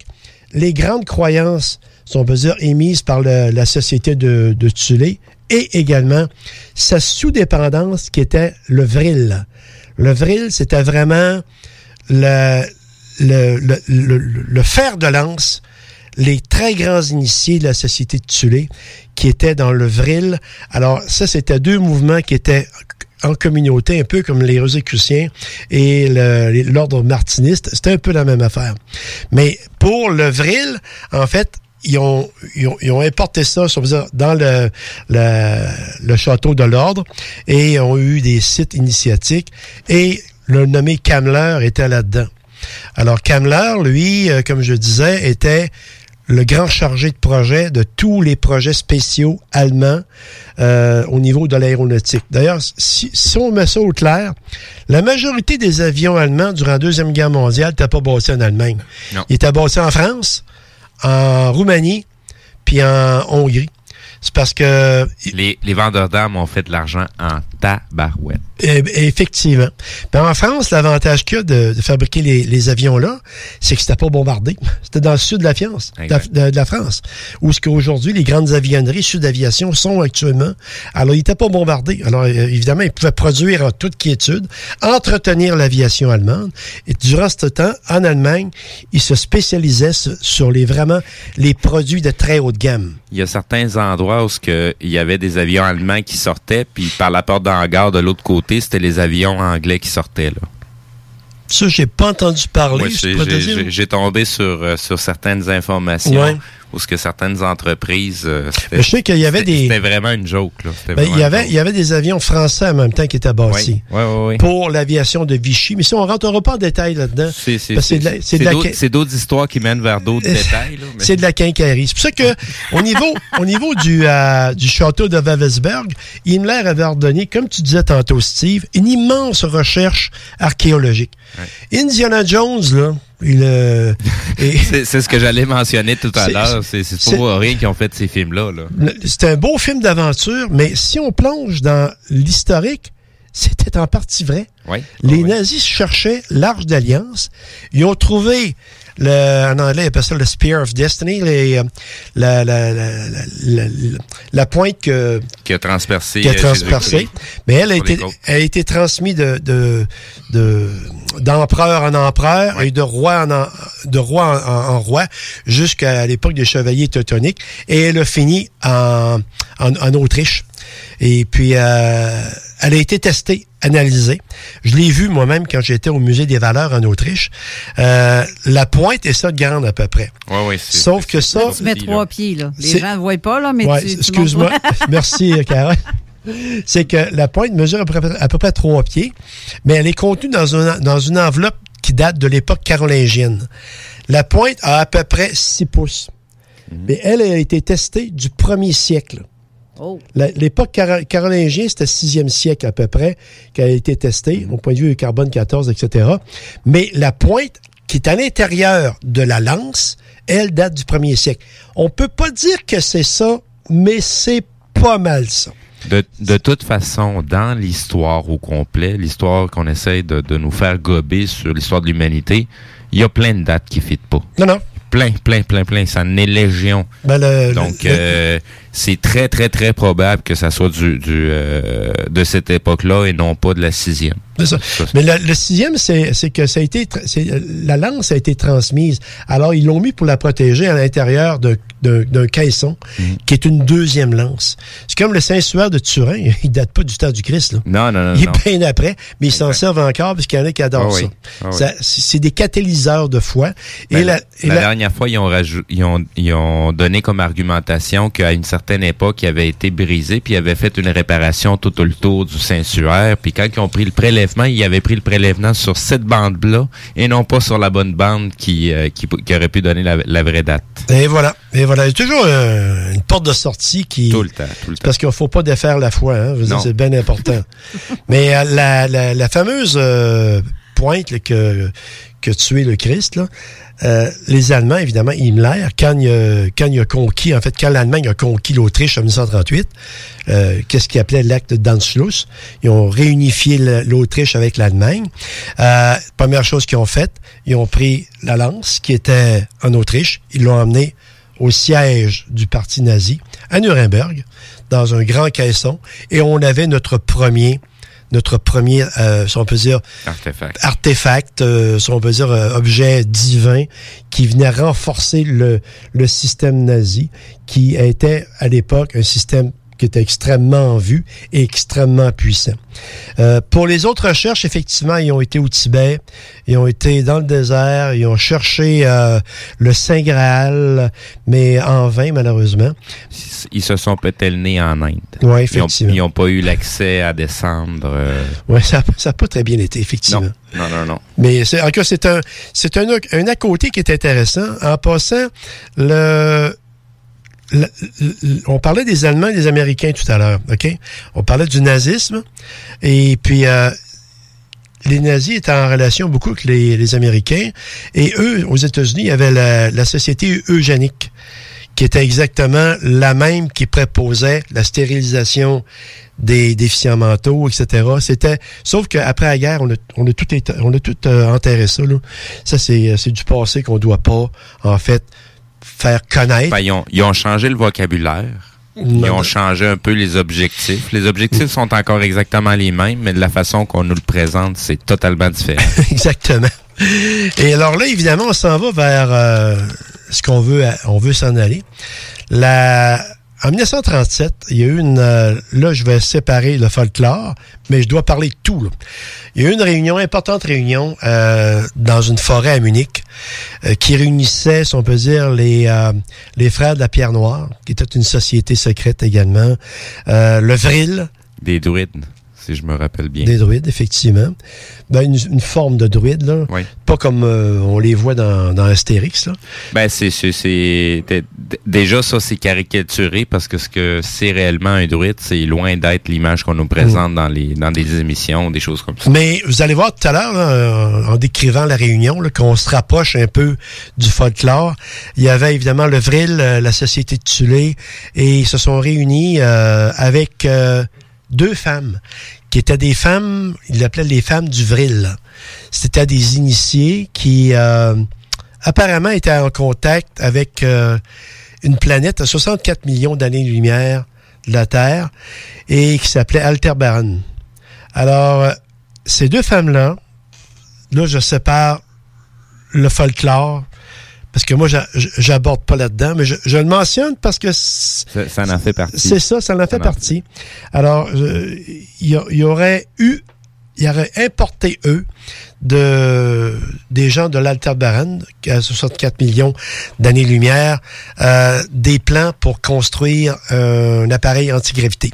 les grandes croyances, si on peut dire, émises par la société de Thulé, et également sa sous-dépendance qui était le Vril. Le Vril, c'était vraiment le fer de lance, les très grands initiés de la société de Thulé qui étaient dans le Vril. Alors ça, c'était deux mouvements qui étaient en communauté, un peu comme les Rosicruciens et l'ordre martiniste. C'était un peu la même affaire. Mais pour le Vril, en fait, Ils ont importé ça, si on veut dire, dans le château de l'ordre, et ont eu des sites initiatiques, et le nommé Kammler était là-dedans. Alors Kammler, lui, comme je disais, était le grand chargé de projet de tous les projets spéciaux allemands au niveau de l'aéronautique. D'ailleurs, si on met ça au clair, la majorité des avions allemands durant la Deuxième Guerre mondiale n'étaient pas bâtis en Allemagne. Non. Ils étaient bâtis en France, en Roumanie, puis en Hongrie. C'est parce que... Les vendeurs d'armes ont fait de l'argent en tabarouette. Effectivement. Ben en France, l'avantage qu'il y a de fabriquer les avions-là, c'est que c'était pas bombardé. C'était dans le sud de la France, de la France, où ce qu'aujourd'hui, les grandes avionneries sud d'aviation sont actuellement. Alors, ils n'étaient pas bombardés. Alors, évidemment, ils pouvaient produire en toute quiétude, entretenir l'aviation allemande. Et durant ce temps, en Allemagne, ils se spécialisaient sur les produits de très haute gamme. Il y a certains endroits où il y avait des avions allemands qui sortaient, puis par la porte d'hangar de l'autre côté, c'était les avions anglais qui sortaient, là. Ça, j'ai pas entendu parler. Oui, j'ai tombé sur certaines informations où ce que certaines entreprises... je sais qu'il y avait C'était vraiment une joke, là. Il y avait des avions français en même temps qui étaient bâtis pour l'aviation de Vichy. Mais si on ne rentrera pas en détail là-dedans. C'est d'autres histoires qui mènent vers d'autres détails, là, mais... C'est de la quincaillerie. C'est pour ça qu'au niveau du château de Wewelsburg, Himmler avait ordonné, comme tu disais tantôt, Steve, une immense recherche archéologique. Ouais. Indiana Jones, là, c'est ce que j'allais mentionner tout à l'heure. C'est pour rien qu'ils ont fait ces films-là. Là. C'est un beau film d'aventure, mais si on plonge dans l'historique, c'était en partie vrai. Ouais. Les nazis cherchaient l'Arche d'Alliance. Ils ont trouvé en anglais, ils appellent ça le Spear of Destiny, la pointe qui a transpercé. Mais elle a été transmise d'empereur en empereur, oui, et de roi en roi jusqu'à l'époque des chevaliers teutoniques, et elle a fini en Autriche. Et puis, elle a été testée, analysée. Je l'ai vue moi-même quand j'étais au Musée des Valeurs en Autriche. La pointe est ça de grande à peu près. Oui, oui. Sauf que ça... Tu mets 3 pieds, là. Les gens ne voient pas, là, mais ouais, tu... Excuse-moi. Merci, Carole. C'est que la pointe mesure à peu près 3 pieds, mais elle est contenue dans une enveloppe qui date de l'époque carolingienne. La pointe a à peu près 6 pouces. Mm-hmm. Mais elle a été testée du 1er siècle. Oh. L'époque carolingienne, c'était 6e siècle à peu près, qu'elle a été testée, au point de vue du carbone 14, etc. Mais la pointe qui est à l'intérieur de la lance, elle date du 1er siècle. On peut pas dire que c'est ça, mais c'est pas mal ça. De toute façon, dans l'histoire au complet, l'histoire qu'on essaie de nous faire gober sur l'histoire de l'humanité, il y a plein de dates qui ne fitent pas. Non. Plein. Ça en est légion. C'est très, très, très probable que ça soit de cette époque-là et non pas de la 6e. C'est ça. Mais le 6e, c'est que ça a été, la lance a été transmise. Alors, ils l'ont mis pour la protéger à l'intérieur d'un caisson, qui est une 2e lance. C'est comme le Saint-Suaire de Turin. Il date pas du temps du Christ, là. Non. Il est bien après, mais ils s'en servent encore parce qu'il y en a qui adorent ça. Ah oui. Ça, c'est des catalyseurs de foi. Ben, et la dernière fois, ils ont donné comme argumentation qu'à une certaine époque, il avait été brisé, puis il avait fait une réparation tout autour du Saint-Suaire. Puis quand ils ont pris le prélèvement, ils avaient pris le prélèvement sur cette bande-là et non pas sur la bonne bande qui aurait pu donner la vraie date. Et voilà. Il y a toujours une porte de sortie qui... Tout le temps. Parce qu'il ne faut pas défaire la foi, hein. Vous dites, c'est bien important. Mais la fameuse pointe là, que tuait le Christ, là, les Allemands, évidemment, Himmler, quand l'Allemagne a conquis l'Autriche en 1938, qu'est-ce qu'ils appelaient l'acte d'Anschluss, ils ont réunifié l'Autriche avec l'Allemagne. Première chose qu'ils ont faite, ils ont pris la lance qui était en Autriche, ils l'ont emmenée au siège du parti nazi, à Nuremberg, dans un grand caisson, et on avait notre premier, si on peut dire, artefact, si on peut dire, objet divin qui venait renforcer le système nazi, qui était à l'époque un système qui était extrêmement en vue et extrêmement puissant. Pour les autres recherches, effectivement, ils ont été au Tibet, ils ont été dans le désert, ils ont cherché le Saint Graal, mais en vain, malheureusement. Ils se sont pété le nez en Inde. Oui, effectivement. Ils n'ont pas eu l'accès à descendre. Oui, ça n'a pas très bien été, effectivement. Non. Mais en tout cas, c'est un à côté qui est intéressant. En passant, on parlait des Allemands et des Américains tout à l'heure, OK? On parlait du nazisme, et puis les nazis étaient en relation beaucoup avec les Américains, et eux, aux États-Unis, il y avait la société eugénique, qui était exactement la même qui proposait la stérilisation des déficients mentaux, etc. C'était, sauf qu'après la guerre, on a tout enterré ça, là. Ça, c'est du passé qu'on doit pas, en fait, faire connaître. Ben, ils ont changé le vocabulaire. Ils ont changé un peu les objectifs. Les objectifs sont encore exactement les mêmes, mais de la façon qu'on nous le présente, c'est totalement différent. Exactement. Et alors là, évidemment, on s'en va vers ce qu'on veut. On veut s'en aller. En 1937, il y a eu une... là, je vais séparer le folklore, mais je dois parler de tout, là. Il y a eu une importante réunion dans une forêt à Munich qui réunissait, si on peut dire, les Frères de la Pierre Noire, qui était une société secrète également, le Vril. Des druides, si je me rappelle bien. Des druides, effectivement. Ben, une forme de druide, là. Oui. Pas comme on les voit dans Astérix, là. Ben, déjà, ça, c'est caricaturé parce que ce que c'est réellement un druide, c'est loin d'être l'image qu'on nous présente dans des émissions, des choses comme ça. Mais vous allez voir tout à l'heure, là, en décrivant la réunion, là, qu'on se rapproche un peu du folklore. Il y avait évidemment le Vril, la Société de Thulé, et ils se sont réunis avec 2 femmes, qui étaient des femmes, ils l'appelaient les femmes du Vril. C'était des initiés qui apparemment était en contact avec une planète à 64 millions d'années-lumière de la Terre et qui s'appelait Alterbaran. Alors, ces deux femmes-là, là, je sépare le folklore, parce que moi, j'aborde pas là-dedans, mais je le mentionne parce que... Ça en fait partie. C'est ça, ça en fait partie. Alors, il y aurait importé, eux, des gens de l'Alterbaran, à 64 millions d'années-lumière, des plans pour construire un appareil antigravité,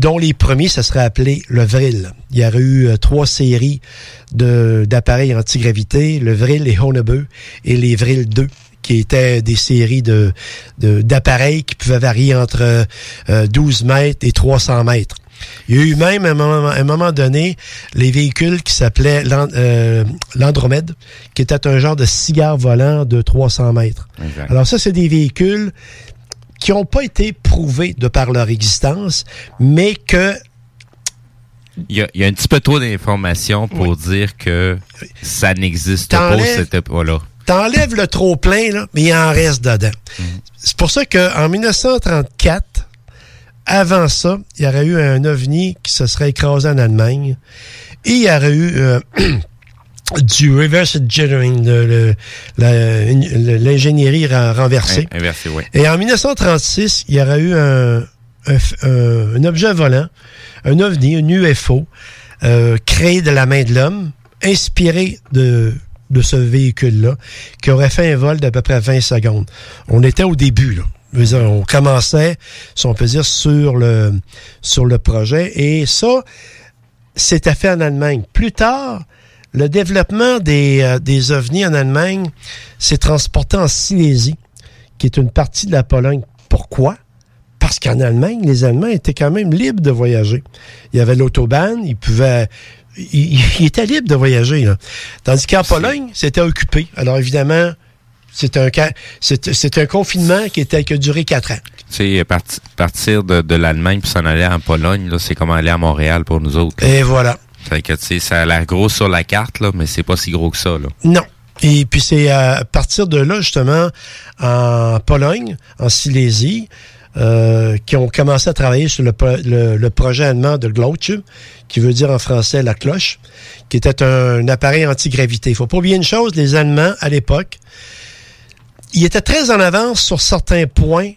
dont les premiers, ça serait appelé le Vril. Il y aurait eu trois séries d'appareils antigravité, le Vril, les Honebeu et les Vril 2, qui étaient des séries d'appareils qui pouvaient varier entre 12 mètres et 300 mètres. Il y a eu même, à un moment donné, les véhicules qui s'appelaient l'Andromède, qui était un genre de cigare volant de 300 mètres. Exact. Alors ça, c'est des véhicules qui n'ont pas été prouvés de par leur existence, mais que... Il y a un petit peu trop d'informations pour dire que ça n'existe pas, cette époque-là. T'enlèves le trop-plein, là, mais il en reste dedans. Mm. C'est pour ça qu'en 1934, avant ça, il y aurait eu un ovni qui se serait écrasé en Allemagne, et il y aurait eu... du reverse engineering, l'ingénierie renversée. Inversée, oui. Et en 1936, il y aurait eu un objet volant, un ovni, un UFO, créé de la main de l'homme, inspiré de ce véhicule-là, qui aurait fait un vol d'à peu près 20 secondes. On était au début, là. On commençait, si on peut dire, sur le projet. Et ça, c'était fait en Allemagne. Plus tard, le développement des ovnis en Allemagne s'est transporté en Silésie, qui est une partie de la Pologne. Pourquoi? Parce qu'en Allemagne, les Allemands étaient quand même libres de voyager. Il y avait l'autobahn, ils étaient libres de voyager, là. Tandis qu'en Pologne, c'était occupé. Alors évidemment, c'est un confinement qui a duré 4 ans. Tu sais, partir de l'Allemagne puis s'en aller en Pologne, là, c'est comme aller à Montréal pour nous autres, là. Et voilà. Fait que, tu sais, ça a l'air gros sur la carte, là, mais c'est pas si gros que ça, là. Non. Et puis, c'est à partir de là, justement, en Pologne, en Silésie, qui ont commencé à travailler sur le projet allemand de Glocke, qui veut dire en français la cloche, qui était un appareil antigravité. Faut pas oublier une chose, les Allemands, à l'époque, ils étaient très en avance sur certains points,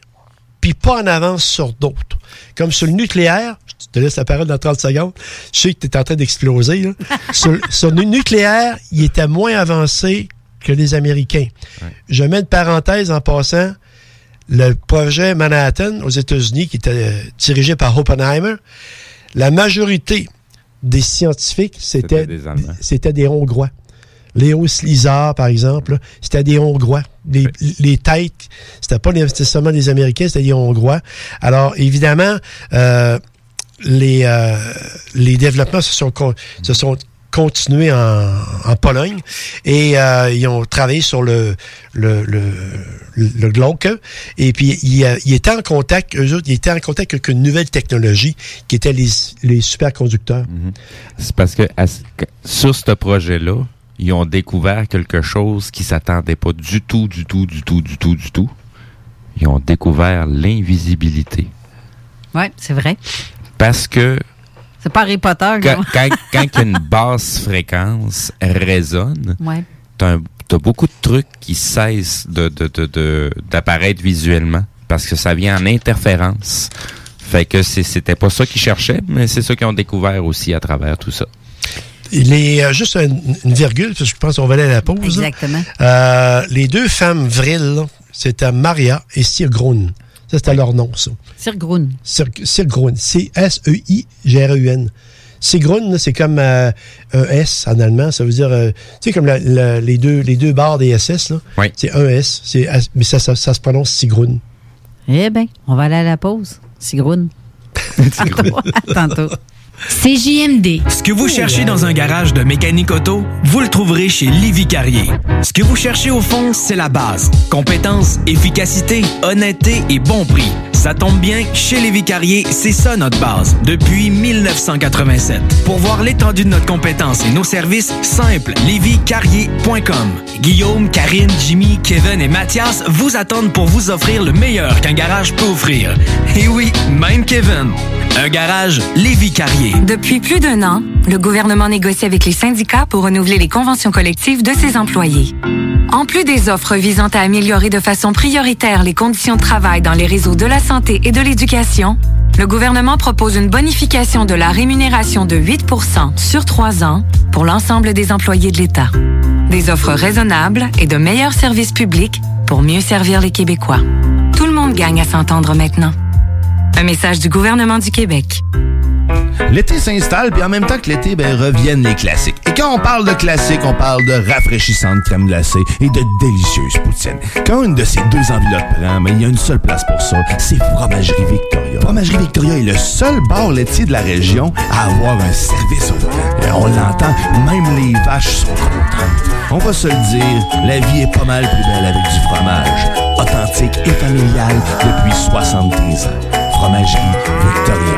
puis pas en avance sur d'autres. Comme sur le nucléaire, je te laisse la parole dans 30 secondes, je sais que tu es en train d'exploser, là. Sur le nucléaire, il était moins avancé que les Américains. Ouais. Je mets une parenthèse en passant, le projet Manhattan aux États-Unis, qui était dirigé par Oppenheimer, la majorité des scientifiques, c'était des Hongrois. Léo Slizar, par exemple, là, c'était des Hongrois. Les têtes, c'était pas nécessairement des Américains, c'était des Hongrois. Alors, évidemment, les développements se sont continués en Pologne et ils ont travaillé sur le Glock. Et puis, ils étaient en contact avec une nouvelle technologie qui était les superconducteurs. Mm-hmm. C'est parce que sur ce projet-là, ils ont découvert quelque chose qui ne s'attendait pas du tout. Ils ont découvert l'invisibilité. Oui, c'est vrai. Parce que... C'est pas Harry Potter. Quand une basse fréquence résonne, ouais, t'as beaucoup de trucs qui cessent d'apparaître visuellement parce que ça vient en interférence. Fait que c'était pas ça qu'ils cherchaient, mais c'est ça qu'ils ont découvert aussi à travers tout ça. Juste une virgule, parce que je pense qu'on va aller à la pause. Exactement. Les deux femmes viriles, c'était Maria et Sigrun. Ça, c'était leur nom, ça. Sigrun. Sigrun. C-S-E-I-G-R-U-N. Sigrun, c'est comme ES en allemand. Ça veut dire, tu sais, comme les deux barres des SS, là. Oui. C'est un S. Mais ça se prononce Sigrun. Eh bien, on va aller à la pause. Sigrun. Sigrun. À tantôt. CJMD. Ce que vous cherchez dans un garage de mécanique auto, vous le trouverez chez Livy Carrier. Ce que vous cherchez au fond, c'est la base. Compétence, efficacité, honnêteté et bon prix. Ça tombe bien, chez Livy Carrier, c'est ça notre base, depuis 1987. Pour voir l'étendue de notre compétence et nos services, simple, livycarrier.com. Guillaume, Karine, Jimmy, Kevin et Mathias vous attendent pour vous offrir le meilleur qu'un garage peut offrir. Et oui, même Kevin. Un garage Livy Carrier. Depuis plus d'un an, le gouvernement négocie avec les syndicats pour renouveler les conventions collectives de ses employés. En plus des offres visant à améliorer de façon prioritaire les conditions de travail dans les réseaux de la santé et de l'éducation, le gouvernement propose une bonification de la rémunération de 8% sur 3 ans pour l'ensemble des employés de l'État. Des offres raisonnables et de meilleurs services publics pour mieux servir les Québécois. Tout le monde gagne à s'entendre maintenant. Un message du gouvernement du Québec. L'été s'installe, puis en même temps que l'été, reviennent les classiques. Et quand on parle de classiques, on parle de rafraîchissantes crèmes glacées et de délicieuses poutines. Quand une de ces deux enveloppes prend, il y a une seule place pour ça, c'est Fromagerie Victoria. Fromagerie Victoria est le seul bar laitier de la région à avoir un service au volant. On l'entend, même les vaches sont contentes. On va se le dire, la vie est pas mal plus belle avec du fromage. Authentique et familial depuis 73 ans. Fromagerie Victoria.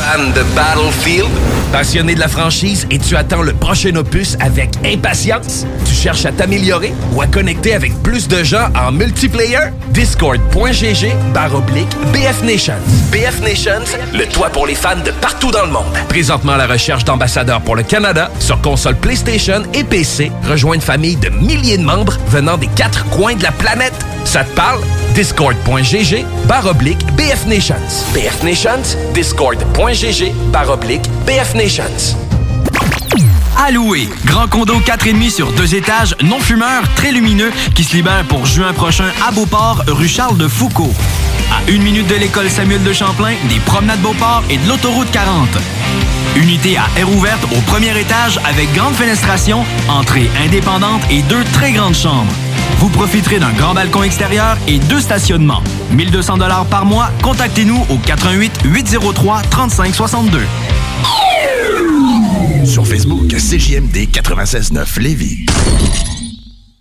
Fan de Battlefield? Passionné de la franchise et tu attends le prochain opus avec impatience? Tu cherches à t'améliorer ou à connecter avec plus de gens en multiplayer? Discord.gg/BF Nations. BF Nations, le toit pour les fans de partout dans le monde. Présentement à la recherche d'ambassadeurs pour le Canada sur console PlayStation et PC. Rejoins une famille de milliers de membres venant des 4 coins de la planète. Ça te parle? Discord.gg/BF Nations. BF Nations, Discord.gg/BF Nations. À louer. Grand condo 4,5 sur 2 étages, non fumeur, très lumineux, qui se libère pour juin prochain à Beauport, rue Charles de Foucault. À 1 minute de l'école Samuel de Champlain, des promenades Beauport et de l'autoroute 40. Unité à air ouverte au premier étage avec grande fenestration, entrée indépendante et 2 très grandes chambres. Vous profiterez d'un grand balcon extérieur et 2 stationnements. 1200 $ par mois, contactez-nous au 418-803-3562. Sur Facebook, CJMD 96.9 Lévis.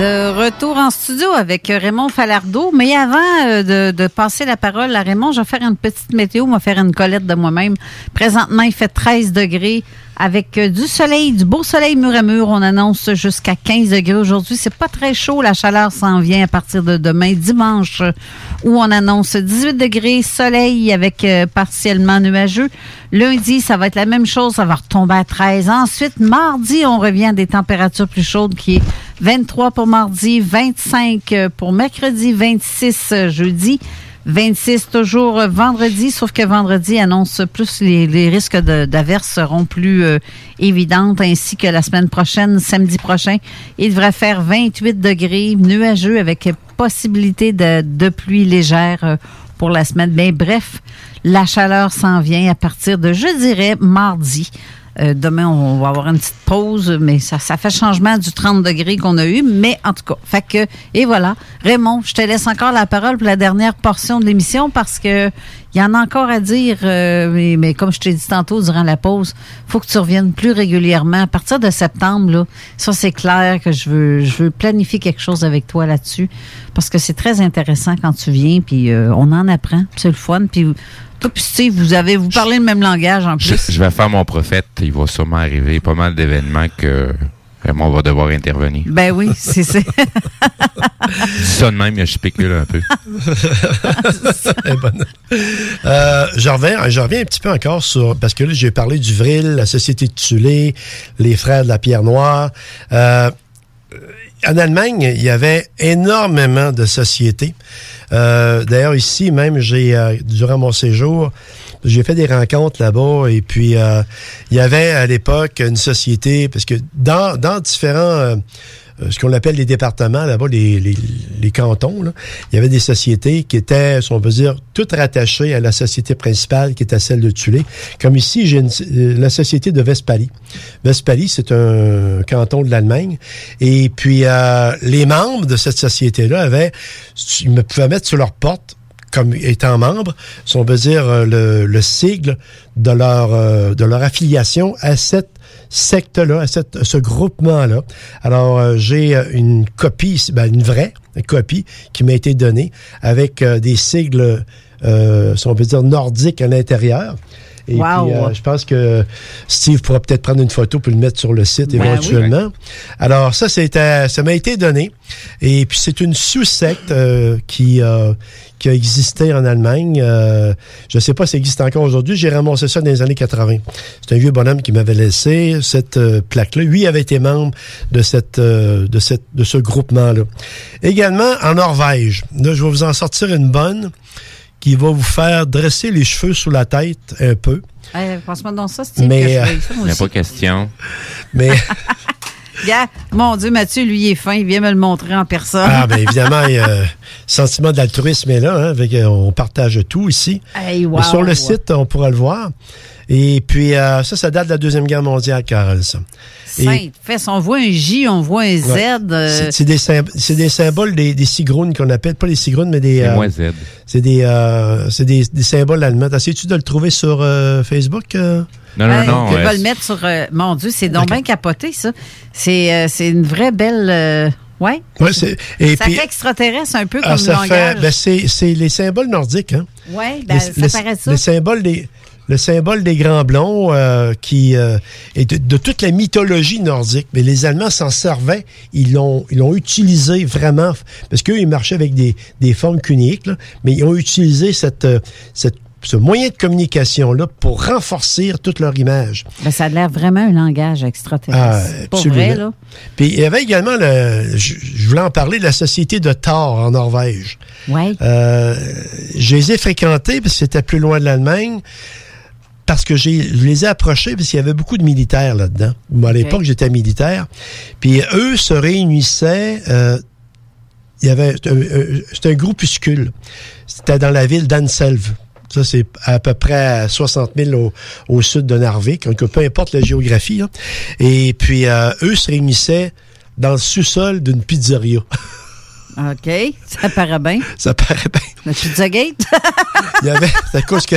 De retour en studio avec Raymond Falardeau. Mais avant de passer la parole à Raymond, je vais faire une petite météo, je vais faire une collette de moi-même. Présentement, il fait 13 degrés avec du soleil, du beau soleil mur à mur. On annonce jusqu'à 15 degrés aujourd'hui. C'est pas très chaud. La chaleur s'en vient à partir de demain, dimanche, où on annonce 18 degrés, soleil avec partiellement nuageux. Lundi, ça va être la même chose. Ça va retomber à 13. Ensuite, mardi, on revient à des températures plus chaudes qui est 23 pour mardi, 25 pour mercredi, 26 jeudi, 26 toujours vendredi, sauf que vendredi annonce plus les risques d'averses seront plus évidentes, ainsi que la semaine prochaine, samedi prochain, il devrait faire 28 degrés, nuageux avec possibilité de pluie légère pour la semaine. Mais bref, la chaleur s'en vient à partir de, je dirais, mardi. Demain, on va avoir une petite pause, mais ça fait changement du 30 degrés qu'on a eu, mais en tout cas, fait que, et voilà. Raymond, je te laisse encore la parole pour la dernière portion de l'émission parce que il y en a encore à dire, mais comme je t'ai dit tantôt durant la pause, faut que tu reviennes plus régulièrement. À partir de septembre, là, ça c'est clair que je veux planifier quelque chose avec toi là-dessus parce que c'est très intéressant quand tu viens, puis on en apprend, c'est le fun, puis toi puis Steve, vous parlez le même langage en plus. Je vais faire mon prophète. Il va sûrement arriver pas mal d'événements que Raymond va devoir intervenir. Ben oui, c'est ça. Dis ça de même, je spécule un peu. Je reviens un petit peu encore sur... Parce que là, j'ai parlé du Vril, la Société de Thulé, les frères de la Pierre Noire. En Allemagne, il y avait énormément de sociétés. D'ailleurs, ici, même, durant mon séjour, j'ai fait des rencontres là-bas. Et puis, il y avait à l'époque une société, parce que dans différents... ce qu'on appelle les départements, là-bas, les cantons, là, il y avait des sociétés qui étaient, si on peut dire, toutes rattachées à la société principale qui était celle de Thulé. Comme ici, j'ai la société de Westphalie. Westphalie, c'est un canton de l'Allemagne. Et puis, les membres de cette société-là ils pouvaient mettre sur leur porte, comme étant membre, si on peut dire, le sigle de leur affiliation à cette secte-là, à ce groupement-là. Alors, j'ai une copie, une vraie copie qui m'a été donnée avec des sigles, si on peut dire, nordiques à l'intérieur. Et wow. Puis, je pense que Steve pourra peut-être prendre une photo pour le mettre sur le site éventuellement. Oui. Alors, ça m'a été donné. Et puis, c'est une sous-secte qui a existé en Allemagne. Je ne sais pas si ça existe encore aujourd'hui. J'ai ramassé ça dans les années 80. C'est un vieux bonhomme qui m'avait laissé cette plaque-là. Lui avait été membre de ce groupement-là. Également, en Norvège. Là, je vais vous en sortir une bonne qui va vous faire dresser les cheveux sous la tête un peu. Pense-moi dans ça, Steve. Mais il n'y a pas question. Mais... Yeah. Mon Dieu, Mathieu, lui, il est fin. Il vient me le montrer en personne. Ah, bien, évidemment, le sentiment d'altruisme est là. Hein, on partage tout ici. Hey, wow, sur le site, on pourra le voir. Et puis, ça date de la Deuxième Guerre mondiale, Carole, ça. On voit un J, on voit un Z. Ouais. C'est des symboles des Sigrun qu'on appelle, pas les Sigrun, mais des... C'est moins Z. C'est des symboles allemands. Essayes-tu de le trouver sur Facebook? Non. Tu vas le mettre sur... mon Dieu, c'est donc bien capoté, ça. C'est une vraie belle... Oui. Ouais, fait extraterrestre un peu comme langage. C'est les symboles nordiques. Hein? Oui, ça paraît ça. Le symbole des grands blonds qui est de toute la mythologie nordique. Mais les Allemands s'en servaient. Ils l'ont utilisé vraiment. Parce qu'eux, ils marchaient avec des formes cuniques. Là, mais ils ont utilisé ce moyen de communication-là pour renforcer toute leur image. Ben, ça a l'air vraiment un langage extraterrestre. Ah, pour vrai, là. Puis il y avait également, je voulais en parler, la Société de Thor en Norvège. Oui. Je les ai fréquentés parce que c'était plus loin de l'Allemagne. Parce que je les ai approchés parce qu'il y avait beaucoup de militaires là-dedans. Moi, à l'époque, j'étais militaire. Puis eux se réunissaient... il y avait... C'était un groupuscule. C'était dans la ville d'Anselve. Ça, c'est à peu près à 60 000 au sud de Narvik, peu importe la géographie. Là. Et puis, eux se réunissaient dans le sous-sol d'une pizzeria. OK. Ça paraît bien. La Pizzagate? Il y avait... C'est à cause que...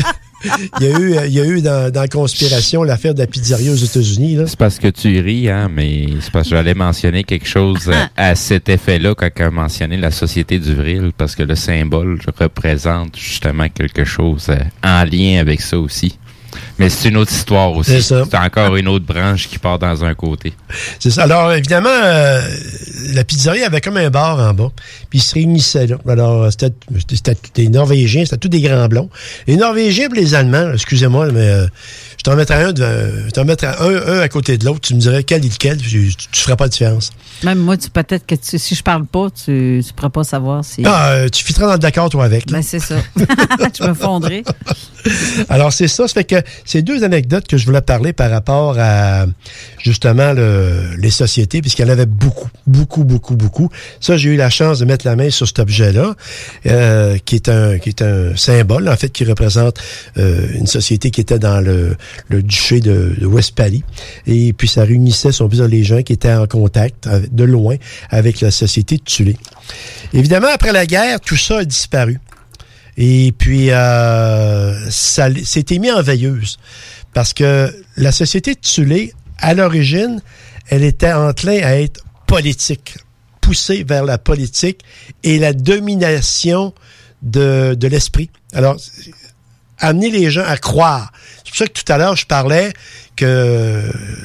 Il y a eu dans la conspiration l'affaire de la pizzeria aux États-Unis. Là. C'est parce que tu ris, hein, mais c'est parce que j'allais mentionner quelque chose à cet effet-là quand on a mentionné la Société du Vril, parce que le symbole représente justement quelque chose en lien avec ça aussi. Mais c'est une autre histoire aussi. C'est ça. C'est encore une autre branche qui part dans un côté. C'est ça. Alors, évidemment, la pizzeria avait comme un bar en bas. Puis ils se réunissaient là. Alors, c'était des Norvégiens, c'était tous des grands blonds. Les Norvégiens et les Allemands, excusez-moi, mais je t'en mettrais un à côté de l'autre. Tu me dirais quel et lequel, puis tu ferais pas de différence. Même moi, peut-être que si je parle pas, tu pourrais pas savoir si... Ah, tu fitteras dans le d'accord, toi, avec. Ben, c'est ça. Tu me fondrais. Alors, c'est ça. Ça fait que c'est deux anecdotes que je voulais parler par rapport à, justement, les sociétés, puisqu'il y en avait beaucoup, beaucoup, beaucoup, beaucoup. Ça, j'ai eu la chance de mettre la main sur cet objet-là, qui est un symbole, en fait, qui représente une société qui était dans le duché de Westphalie. Et puis, ça réunissait, si on peut dire, les gens qui étaient en contact, de loin, avec la Société de Thulé. Évidemment, après la guerre, tout ça a disparu. Et puis, ça s'était mis en veilleuse. Parce que la Société de Thulé, à l'origine, elle était enclin à être politique, poussée vers la politique et la domination de l'esprit. Alors, amener les gens à croire. C'est pour ça que tout à l'heure, je parlais que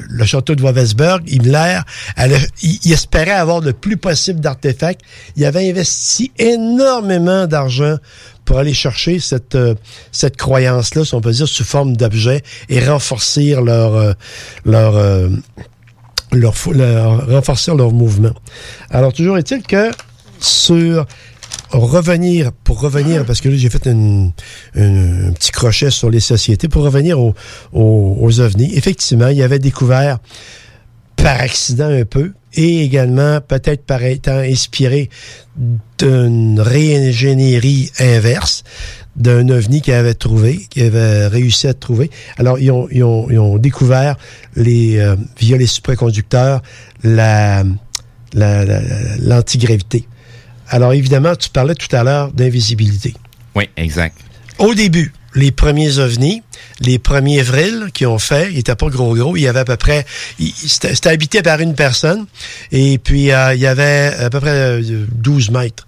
le château de Wewelsburg, Himmler, il espérait avoir le plus possible d'artefacts. Il avait investi énormément d'argent pour aller chercher cette croyance-là, si on peut dire, sous forme d'objet et renforcer leur mouvement. Alors, toujours est-il que pour revenir, parce que là, j'ai fait un petit crochet sur les sociétés, pour revenir aux ovnis. Effectivement, il avait découvert par accident un peu, et également peut-être par étant inspiré d'une réingénierie inverse d'un ovni qu'il avait réussi à trouver. Alors, ils ont découvert via les supraconducteurs l'antigravité. Alors, évidemment, tu parlais tout à l'heure d'invisibilité. Oui, exact. Au début, les premiers ovnis, les premiers Vril qu'ils ont fait, ils n'étaient pas gros. Il y avait à peu près... C'était habité par une personne. Et puis, il y avait à peu près 12 mètres.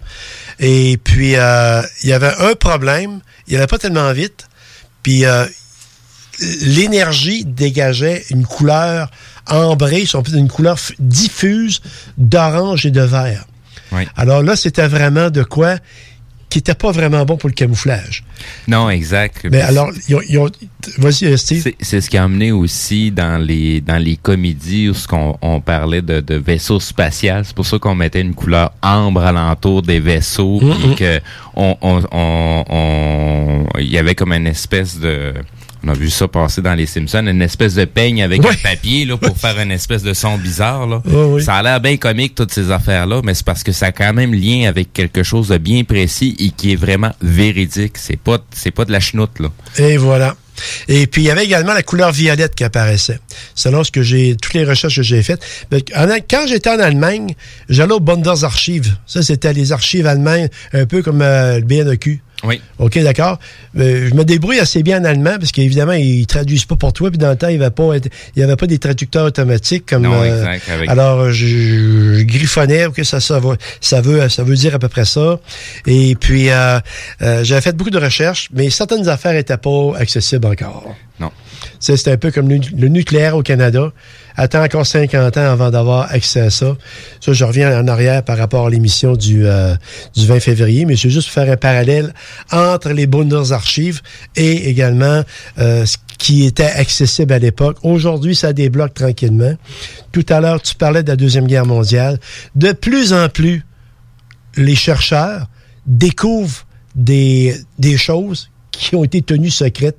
Et puis, il y avait un problème. Il n'allait pas tellement vite. Puis, l'énergie dégageait une couleur ambrée, une couleur diffuse d'orange et de vert. Oui. Alors là, c'était vraiment de quoi qui n'était pas vraiment bon pour le camouflage. Non, exact. Mais alors, vas-y, Steve. C'est ce qui a amené aussi dans les comédies où on parlait de vaisseaux spatiaux. C'est pour ça qu'on mettait une couleur ambre alentour des vaisseaux. Mm-hmm. Et qu'il y avait comme une espèce de... On a vu ça passer dans les Simpsons, une espèce de peigne avec un papier là pour faire une espèce de son bizarre là. Oh, oui. Ça a l'air bien comique toutes ces affaires là, mais c'est parce que ça a quand même lien avec quelque chose de bien précis et qui est vraiment véridique. C'est pas de la chenoute là. Et voilà. Et puis, il y avait également la couleur violette qui apparaissait, selon toutes les recherches que j'ai faites. Quand j'étais en Allemagne, j'allais aux Bundes-Archives. Ça, c'était les archives allemandes, un peu comme le BNEQ. Oui. OK, d'accord. Je me débrouille assez bien en allemand, parce qu'évidemment, ils traduisent pas pour toi, puis dans le temps, il n'y avait pas des traducteurs automatiques. Comme, non, exact. Alors, je griffonnais, OK, ça veut dire à peu près ça. Et puis, j'avais fait beaucoup de recherches, mais certaines affaires n'étaient pas accessibles encore. Non. C'est un peu comme le nucléaire au Canada. Attends encore 50 ans avant d'avoir accès à ça. Ça, je reviens en arrière par rapport à l'émission du 20 février, mais je veux juste faire un parallèle entre les Bundesarchives et également ce qui était accessible à l'époque. Aujourd'hui, ça débloque tranquillement. Tout à l'heure, tu parlais de la Deuxième Guerre mondiale. De plus en plus, les chercheurs découvrent des choses qui ont été tenues secrètes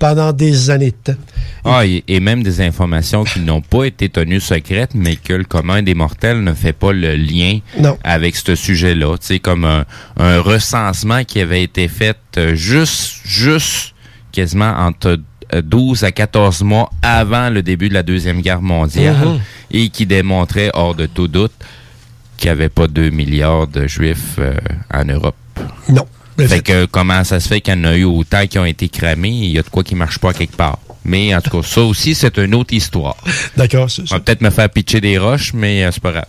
pendant des années de temps. Et même des informations qui n'ont pas été tenues secrètes, mais que le commun des mortels ne fait pas le lien avec ce sujet-là. Tu sais, comme un recensement qui avait été fait juste quasiment entre 12 à 14 mois avant le début de la Deuxième Guerre mondiale et qui démontrait, hors de tout doute, qu'il n'y avait pas 2 milliards de Juifs en Europe. Non. Fait que comment ça se fait qu'il y en a eu autant qui ont été cramés, il y a de quoi qui marche pas quelque part. Mais en tout cas, ça aussi, c'est une autre histoire. D'accord. On va peut-être me faire pitcher des roches, mais c'est pas grave.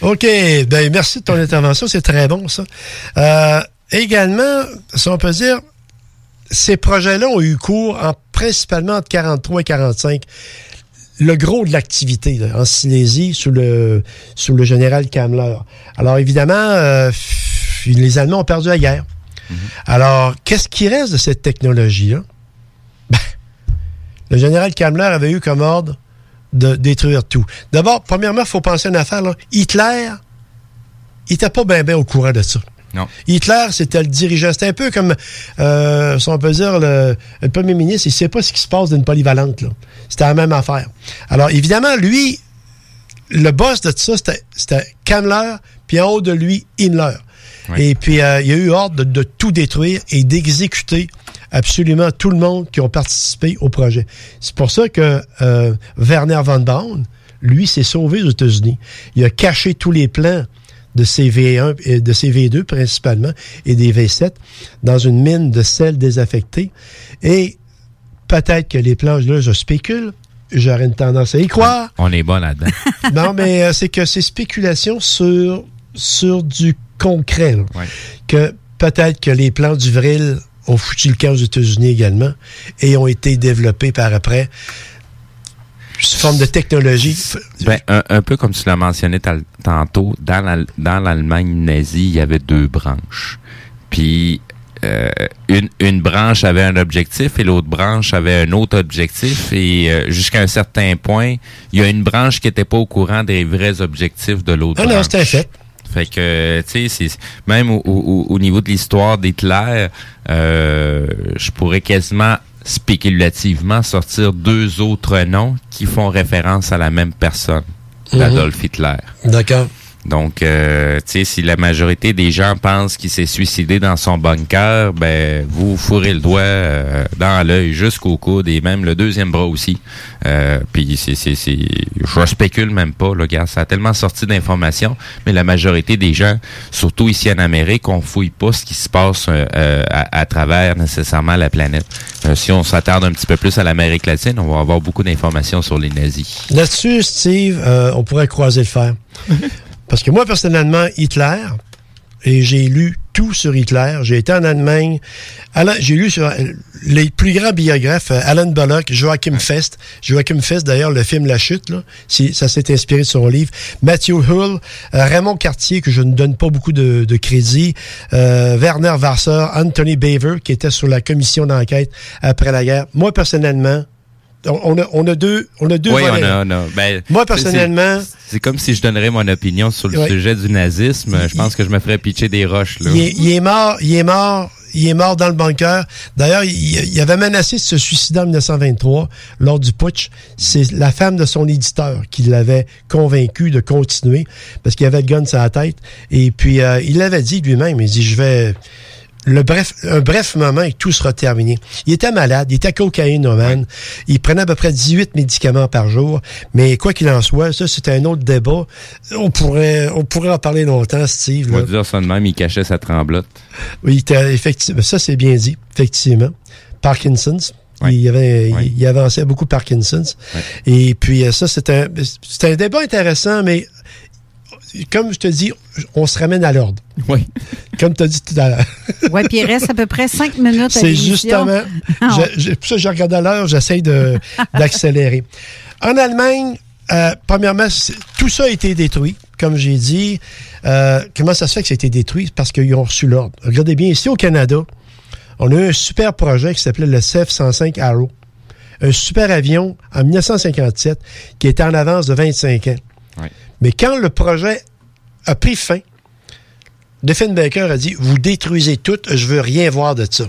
OK. Ben merci de ton intervention. C'est très bon, ça. Également, si on peut dire, ces projets-là ont eu cours en principalement entre 43 et 45. Le gros de l'activité là, en Silésie sous le général Kammler. Alors évidemment, les Allemands ont perdu la guerre. Mm-hmm. Alors, qu'est-ce qui reste de cette technologie-là? Ben, le général Kammler avait eu comme ordre de détruire tout. D'abord, premièrement, il faut penser à une affaire. Là. Hitler, il n'était pas bien au courant de ça. Non. Hitler, c'était le dirigeant. C'était un peu comme, si on peut dire, le premier ministre, il ne sait pas ce qui se passe d'une polyvalente. Là. C'était la même affaire. Alors, évidemment, lui, le boss de tout ça, c'était Kammler, puis en haut de lui, Himmler. Oui. Et puis, il y a eu ordre de tout détruire et d'exécuter absolument tout le monde qui ont participé au projet. C'est pour ça que Werner von Braun, lui, s'est sauvé aux États-Unis. Il a caché tous les plans de ses V1 et de ses V2 principalement et des V7 dans une mine de sel désaffectée. Et peut-être que les plans, là, je spécule, j'aurais une tendance à y croire. On est bon là-dedans. Non, mais c'est que c'est spéculation sur du concret. Là, ouais. Que peut-être que les plans du Vril ont foutu le camp aux États-Unis également et ont été développés par après sous forme de technologie. Ben, un peu comme tu l'as mentionné tantôt, dans l'Allemagne nazie, il y avait deux branches. Puis, une branche avait un objectif et l'autre branche avait un autre objectif. Et jusqu'à un certain point, il y a une branche qui n'était pas au courant des vrais objectifs de l'autre branche. Non, c'était fait. Fait que, tu sais, même au niveau de l'histoire d'Hitler, je pourrais quasiment spéculativement sortir deux autres noms qui font référence à la même personne, Adolf Hitler. D'accord. Donc, tu sais, si la majorité des gens pensent qu'il s'est suicidé dans son bunker, ben, vous fourrez le doigt dans l'œil jusqu'au coude et même le deuxième bras aussi. Puis, je spécule même pas, là, gars. Ça a tellement sorti d'informations, mais la majorité des gens, surtout ici en Amérique, on fouille pas ce qui se passe à travers nécessairement la planète. Si on s'attarde un petit peu plus à l'Amérique latine, on va avoir beaucoup d'informations sur les nazis. Là-dessus, Steve, on pourrait croiser le fer. Parce que moi, personnellement, Hitler, et j'ai lu tout sur Hitler. J'ai été en Allemagne. J'ai lu sur les plus grands biographes, Alan Bullock, Joachim Fest. Joachim Fest, d'ailleurs, le film La Chute, là, ça s'est inspiré de son livre. Matthew Hull, Raymond Cartier, que je ne donne pas beaucoup de crédit, Werner Wasser, Anthony Beaver, qui était sur la commission d'enquête après la guerre. Moi, personnellement, on a deux volets. Oui, on a. Ben, moi, personnellement... C'est comme si je donnerais mon opinion sur le sujet du nazisme. Je pense que je me ferais pitcher des roches, là. Il est mort dans le bunker. D'ailleurs, il avait menacé de se suicider en 1923 lors du putsch. C'est la femme de son éditeur qui l'avait convaincu de continuer parce qu'il avait le gun sur la tête. Et puis, il l'avait dit lui-même. Il dit, un bref moment et tout sera terminé. Il était malade, il était cocaïnomane. Il prenait à peu près 18 médicaments par jour. Mais quoi qu'il en soit, ça, c'était un autre débat. On pourrait en parler longtemps, Steve. On va dire ça de même, il cachait sa tremblote. Oui, effectivement, ça, c'est bien dit, effectivement. Parkinson's. Ouais. Il avançait beaucoup Parkinson's. Ouais. Et puis, ça, c'était un débat intéressant, mais... Comme je te dis, on se ramène à l'ordre. Oui. Comme tu as dit tout à l'heure. Oui, puis il reste à peu près 5 minutes à l'émission. C'est justement... Pour ça, je regarde à l'heure, j'essaie d'accélérer. En Allemagne, premièrement, tout ça a été détruit, comme j'ai dit. Comment ça se fait que ça a été détruit? Parce qu'ils ont reçu l'ordre. Regardez bien, ici au Canada, on a eu un super projet qui s'appelait le CF-105 Arrow. Un super avion en 1957 qui était en avance de 25 ans. Oui. Mais quand le projet a pris fin, Diefenbaker a dit « Vous détruisez tout, je veux rien voir de ça. »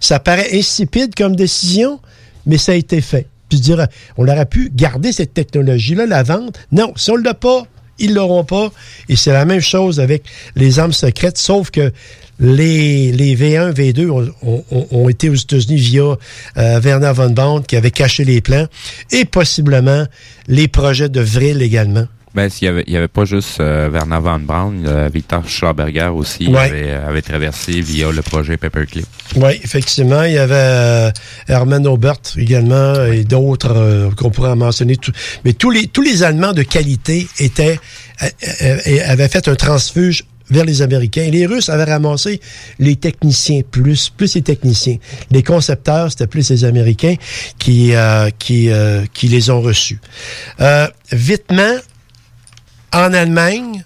Ça paraît insipide comme décision, mais ça a été fait. Puis dire, on aurait pu garder cette technologie-là, la vente. Non, si on ne l'a pas, ils ne l'auront pas. Et c'est la même chose avec les armes secrètes, sauf que les V1, V2 ont été aux États-Unis via Werner von Braun qui avait caché les plans et possiblement les projets de Vril également. Ben, il y avait pas juste Werner von Braun, Victor Schlauberger aussi avait traversé via le projet Paperclip. Oui, effectivement, il y avait Hermann Obert également et d'autres qu'on pourrait en mentionner. Mais tous les Allemands de qualité avaient fait un transfuge vers les Américains. Et les Russes avaient ramassé les techniciens, plus les techniciens. Les concepteurs, c'était plus les Américains qui les ont reçus. Vitement, en Allemagne,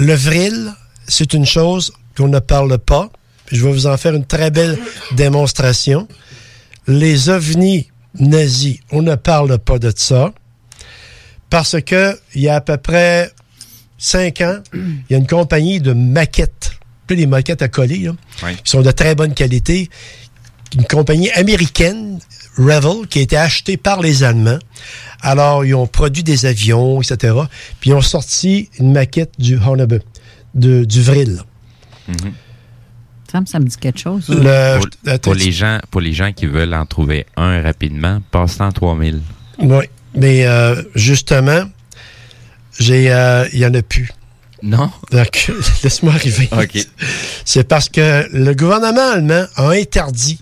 le Vril, c'est une chose qu'on ne parle pas. Je vais vous en faire une très belle démonstration. Les ovnis nazis, on ne parle pas de ça. Parce que, il y a à peu près 5 ans, il y a une compagnie de maquettes. Plus les maquettes à coller, là. Oui. Qui sont de très bonne qualité. Une compagnie américaine, Revel, qui a été achetée par les Allemands. Alors, ils ont produit des avions, etc. Puis, ils ont sorti une maquette du Hornebe, du Vril. Mm-hmm. Ça me dit quelque chose. Pour les gens qui veulent en trouver un rapidement, passe-en 3000. Oui, mais justement, il n'y en a plus. Non? Donc, laisse-moi arriver. Okay. C'est parce que le gouvernement allemand a interdit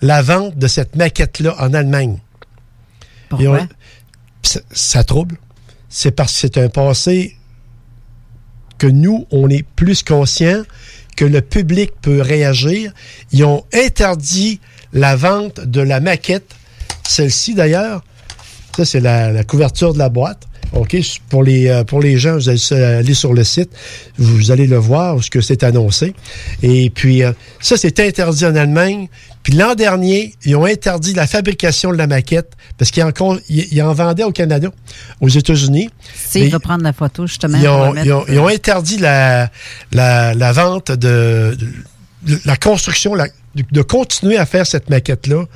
la vente de cette maquette-là en Allemagne. Pourquoi? Ça trouble. C'est parce que c'est un passé que nous, on est plus conscients que le public peut réagir. Ils ont interdit la vente de la maquette. Celle-ci, d'ailleurs, ça, c'est la couverture de la boîte. OK? Pour les gens, vous allez aller sur le site, vous allez le voir, ce que c'est annoncé. Et puis, ça, c'est interdit en Allemagne. Puis l'an dernier, ils ont interdit la fabrication de la maquette parce qu'ils en vendaient au Canada, aux États-Unis. Si, il va prendre la photo, justement. Ils ont interdit la vente de la construction, de continuer à faire cette maquette-là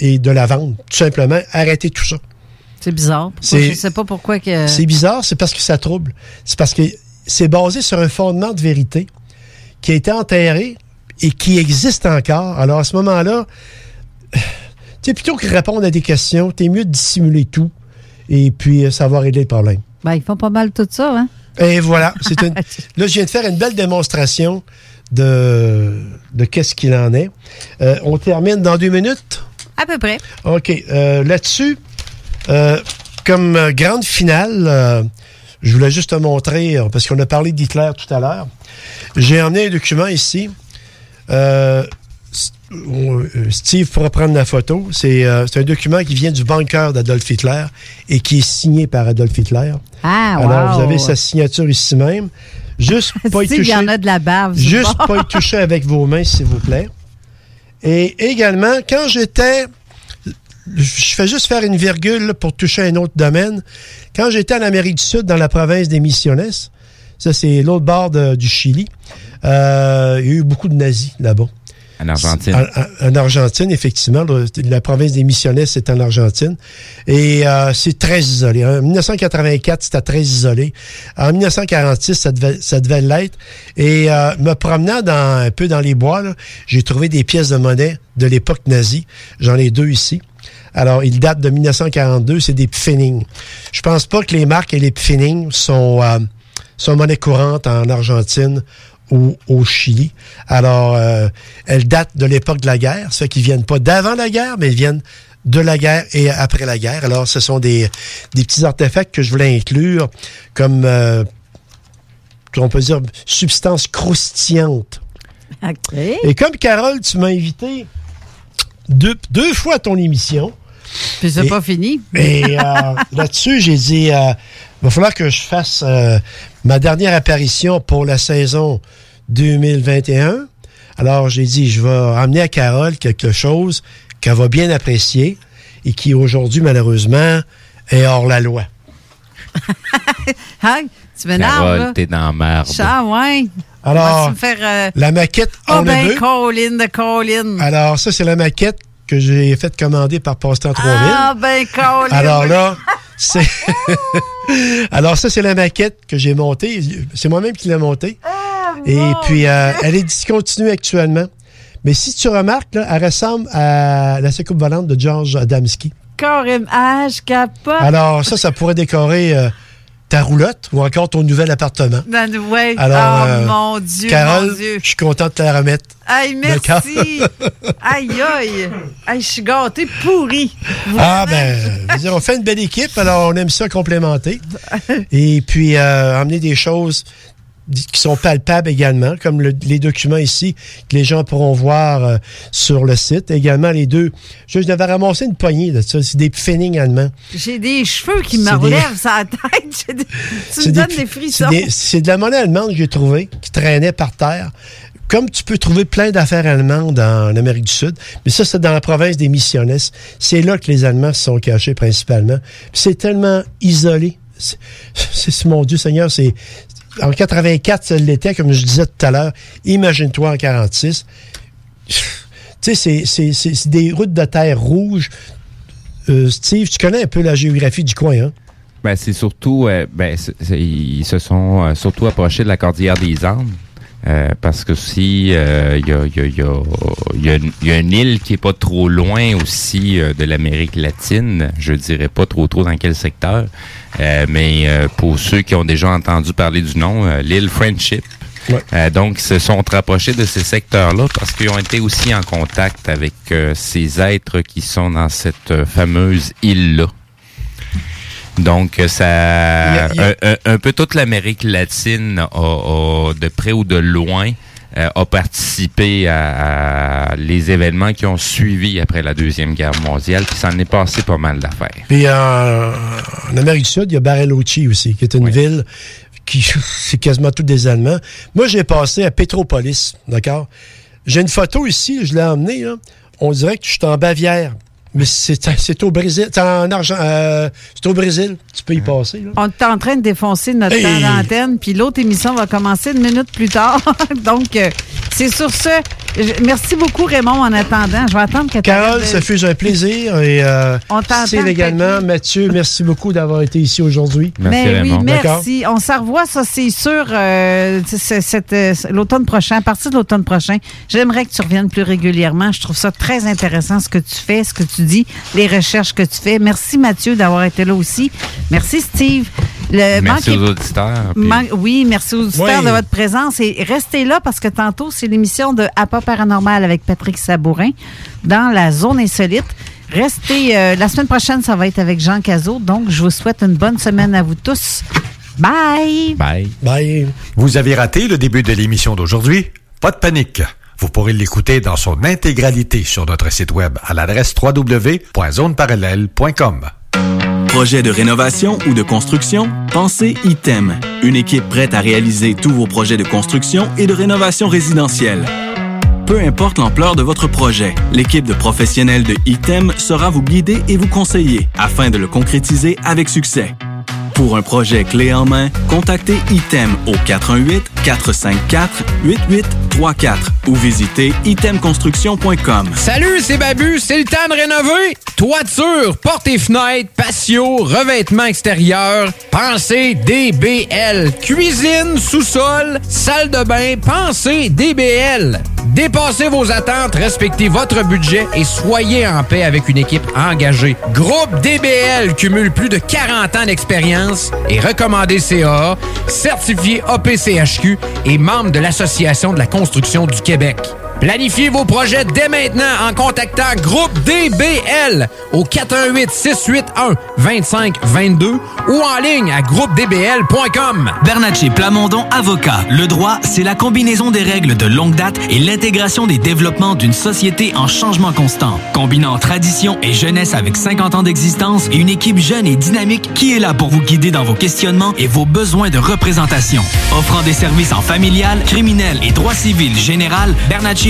et de la vendre. Tout simplement, arrêter tout ça. C'est bizarre. Je ne sais pas pourquoi que... C'est bizarre, c'est parce que ça trouble. C'est parce que c'est basé sur un fondement de vérité qui a été enterré et qui existe encore. Alors, à ce moment-là, tu sais, plutôt que répondre à des questions, t'es mieux de dissimuler tout et puis ça va régler le problème. Ben, ils font pas mal tout ça, hein? Et voilà. Là, je viens de faire une belle démonstration de qu'est-ce qu'il en est. On termine dans 2 minutes? À peu près. OK. Là-dessus, comme grande finale... je voulais juste te montrer, parce qu'on a parlé d'Hitler tout à l'heure. J'ai emmené un document ici. Steve pourra prendre la photo. C'est un document qui vient du bunker d'Adolf Hitler et qui est signé par Adolf Hitler. Ah, wow. Alors, vous avez sa signature ici même. Juste pas y toucher. Il y en a de la bave. Juste pas y toucher avec vos mains, s'il vous plaît. Et également, quand j'étais... Je fais juste faire une virgule là, pour toucher un autre domaine. Quand j'étais en Amérique du Sud, dans la province des Misiones, ça, c'est l'autre bord du Chili, il y a eu beaucoup de nazis là-bas. En Argentine. En Argentine, effectivement. La province des Misiones, c'est en Argentine. Et c'est très isolé. En 1984, c'était très isolé. En 1946, ça devait l'être. Et me promenant un peu dans les bois, là, j'ai trouvé des pièces de monnaie de l'époque nazie. J'en ai 2 ici. Alors, il date de 1942, c'est des pfennig. Je pense pas que les marques et les pfennig sont monnaie courante en Argentine ou au Chili. Alors, elles datent de l'époque de la guerre, ceux qui viennent pas d'avant la guerre, mais ils viennent de la guerre et après la guerre. Alors, ce sont des petits artefacts que je voulais inclure comme, on peut dire, substances croustillantes. Okay. Et comme, Carole, tu m'as invité deux fois à ton émission... Puis c'est pas fini. Et là-dessus, j'ai dit, va falloir que je fasse ma dernière apparition pour la saison 2021. Alors, j'ai dit, je vais amener à Carole quelque chose qu'elle va bien apprécier et qui, aujourd'hui, malheureusement, est hors la loi. Hey, tu m'énerves, Carole, là. T'es dans la merde. Ça, ouais. Alors, la maquette en Colin. Alors, ça, c'est la maquette que j'ai fait commander par Passe-temps 3000. Ah, ben, cool! Alors là, Alors ça, c'est la maquette que j'ai montée. C'est moi-même qui l'ai montée. Ah, et bon. Puis, elle est discontinue actuellement. Mais si tu remarques, là, elle ressemble à la soucoupe volante de George Adamski. Carrément, je capote! Alors ça pourrait décorer... ta roulotte ou encore ton nouvel appartement. Ouais. Alors, mon Dieu, Carole, je suis content de te la remettre. Aïe, merci. Aïe. Aïe, je suis gâtée pourrie. On fait une belle équipe, alors on aime ça complémenter. Et puis, emmener des choses qui sont palpables également, comme les documents ici que les gens pourront voir sur le site. Également, les deux... Je devais ramasser une poignée de ça. C'est des fennings allemands. J'ai des cheveux qui me relèvent sur la tête. Tu me donnes des frissons. C'est de la monnaie allemande que j'ai trouvée, qui traînait par terre. Comme tu peux trouver plein d'affaires allemandes en Amérique du Sud, mais ça, c'est dans la province des Misiones. C'est là que les Allemands se sont cachés principalement. Puis c'est tellement isolé. Mon Dieu Seigneur, c'est... En 84, ça l'était, comme je disais tout à l'heure. Imagine-toi en 46. Tu sais, c'est des routes de terre rouges. Steve, tu connais un peu la géographie du coin, hein? Ben, c'est surtout... ils se sont surtout approchés de la cordillère des Andes. Parce que si il y a une île qui est pas trop loin aussi de l'Amérique latine, je dirais pas trop dans quel secteur, mais pour ceux qui ont déjà entendu parler du nom, l'île Friendship. Ouais. Donc, ils se sont rapprochés de ces secteurs-là parce qu'ils ont été aussi en contact avec ces êtres qui sont dans cette fameuse île-là. Donc, ça, un peu toute l'Amérique latine, de près ou de loin, a participé à les événements qui ont suivi après la Deuxième Guerre mondiale, puis ça en est passé pas mal d'affaires. Puis en Amérique du Sud, il y a Bariloche aussi, qui est une ville qui c'est quasiment tous des Allemands. Moi, j'ai passé à Petropolis, d'accord? J'ai une photo ici, je l'ai emmenée, là. On dirait que je suis en Bavière. Mais c'est au Brésil. C'est au Brésil. Tu peux y passer. Là. On est en train de défoncer notre temps d'antenne, puis l'autre émission va commencer 1 minute plus tard. Donc, c'est sur ce. Merci beaucoup, Raymond, en attendant. Je vais attendre que tu... Carole, ça fut un plaisir. Et on t'entend. Steve également. Mathieu, merci beaucoup d'avoir été ici aujourd'hui. Merci, Raymond. Oui, merci. D'accord. On s'en revoit, ça, c'est sûr, l'automne prochain. À partir de l'automne prochain, j'aimerais que tu reviennes plus régulièrement. Je trouve ça très intéressant, ce que tu fais, ce que tu dis, les recherches que tu fais. Merci, Mathieu, d'avoir été là aussi. Merci, Steve. Merci aux auditeurs. Oui, merci aux auditeurs de votre présence. Et restez là parce que tantôt, c'est l'émission de À pas paranormal avec Patrick Sabourin dans la zone insolite. Restez. La semaine prochaine, ça va être avec Jean Casault. Donc, je vous souhaite une bonne semaine à vous tous. Bye! Bye! Bye! Vous avez raté le début de l'émission d'aujourd'hui? Pas de panique. Vous pourrez l'écouter dans son intégralité sur notre site web à l'adresse www.zoneparallèle.com. Projet de rénovation ou de construction? Pensez Item, une équipe prête à réaliser tous vos projets de construction et de rénovation résidentielle. Peu importe l'ampleur de votre projet, l'équipe de professionnels de Item sera vous guider et vous conseiller afin de le concrétiser avec succès. Pour un projet clé en main, contactez Item au 418-454-8834 ou visitez itemconstruction.com. Salut, c'est Babu, c'est le temps de rénover. Toiture, portes et fenêtres, patio, revêtement extérieur, pensez DBL. Cuisine, sous-sol, salle de bain, pensez DBL. Dépassez vos attentes, respectez votre budget et soyez en paix avec une équipe engagée. Groupe DBL cumule plus de 40 ans d'expérience et recommandé CA, certifié APCHQ et membre de l'Association de la construction du Québec. Planifiez vos projets dès maintenant en contactant Groupe DBL au 418-681-2522 ou en ligne à groupedbl.com. Bernatchez Plamondon, avocat. Le droit, c'est la combinaison des règles de longue date et l'intégration des développements d'une société en changement constant. Combinant tradition et jeunesse avec 50 ans d'existence et une équipe jeune et dynamique qui est là pour vous guider dans vos questionnements et vos besoins de représentation. Offrant des services en familial, criminel et droit civil général, Bernatchez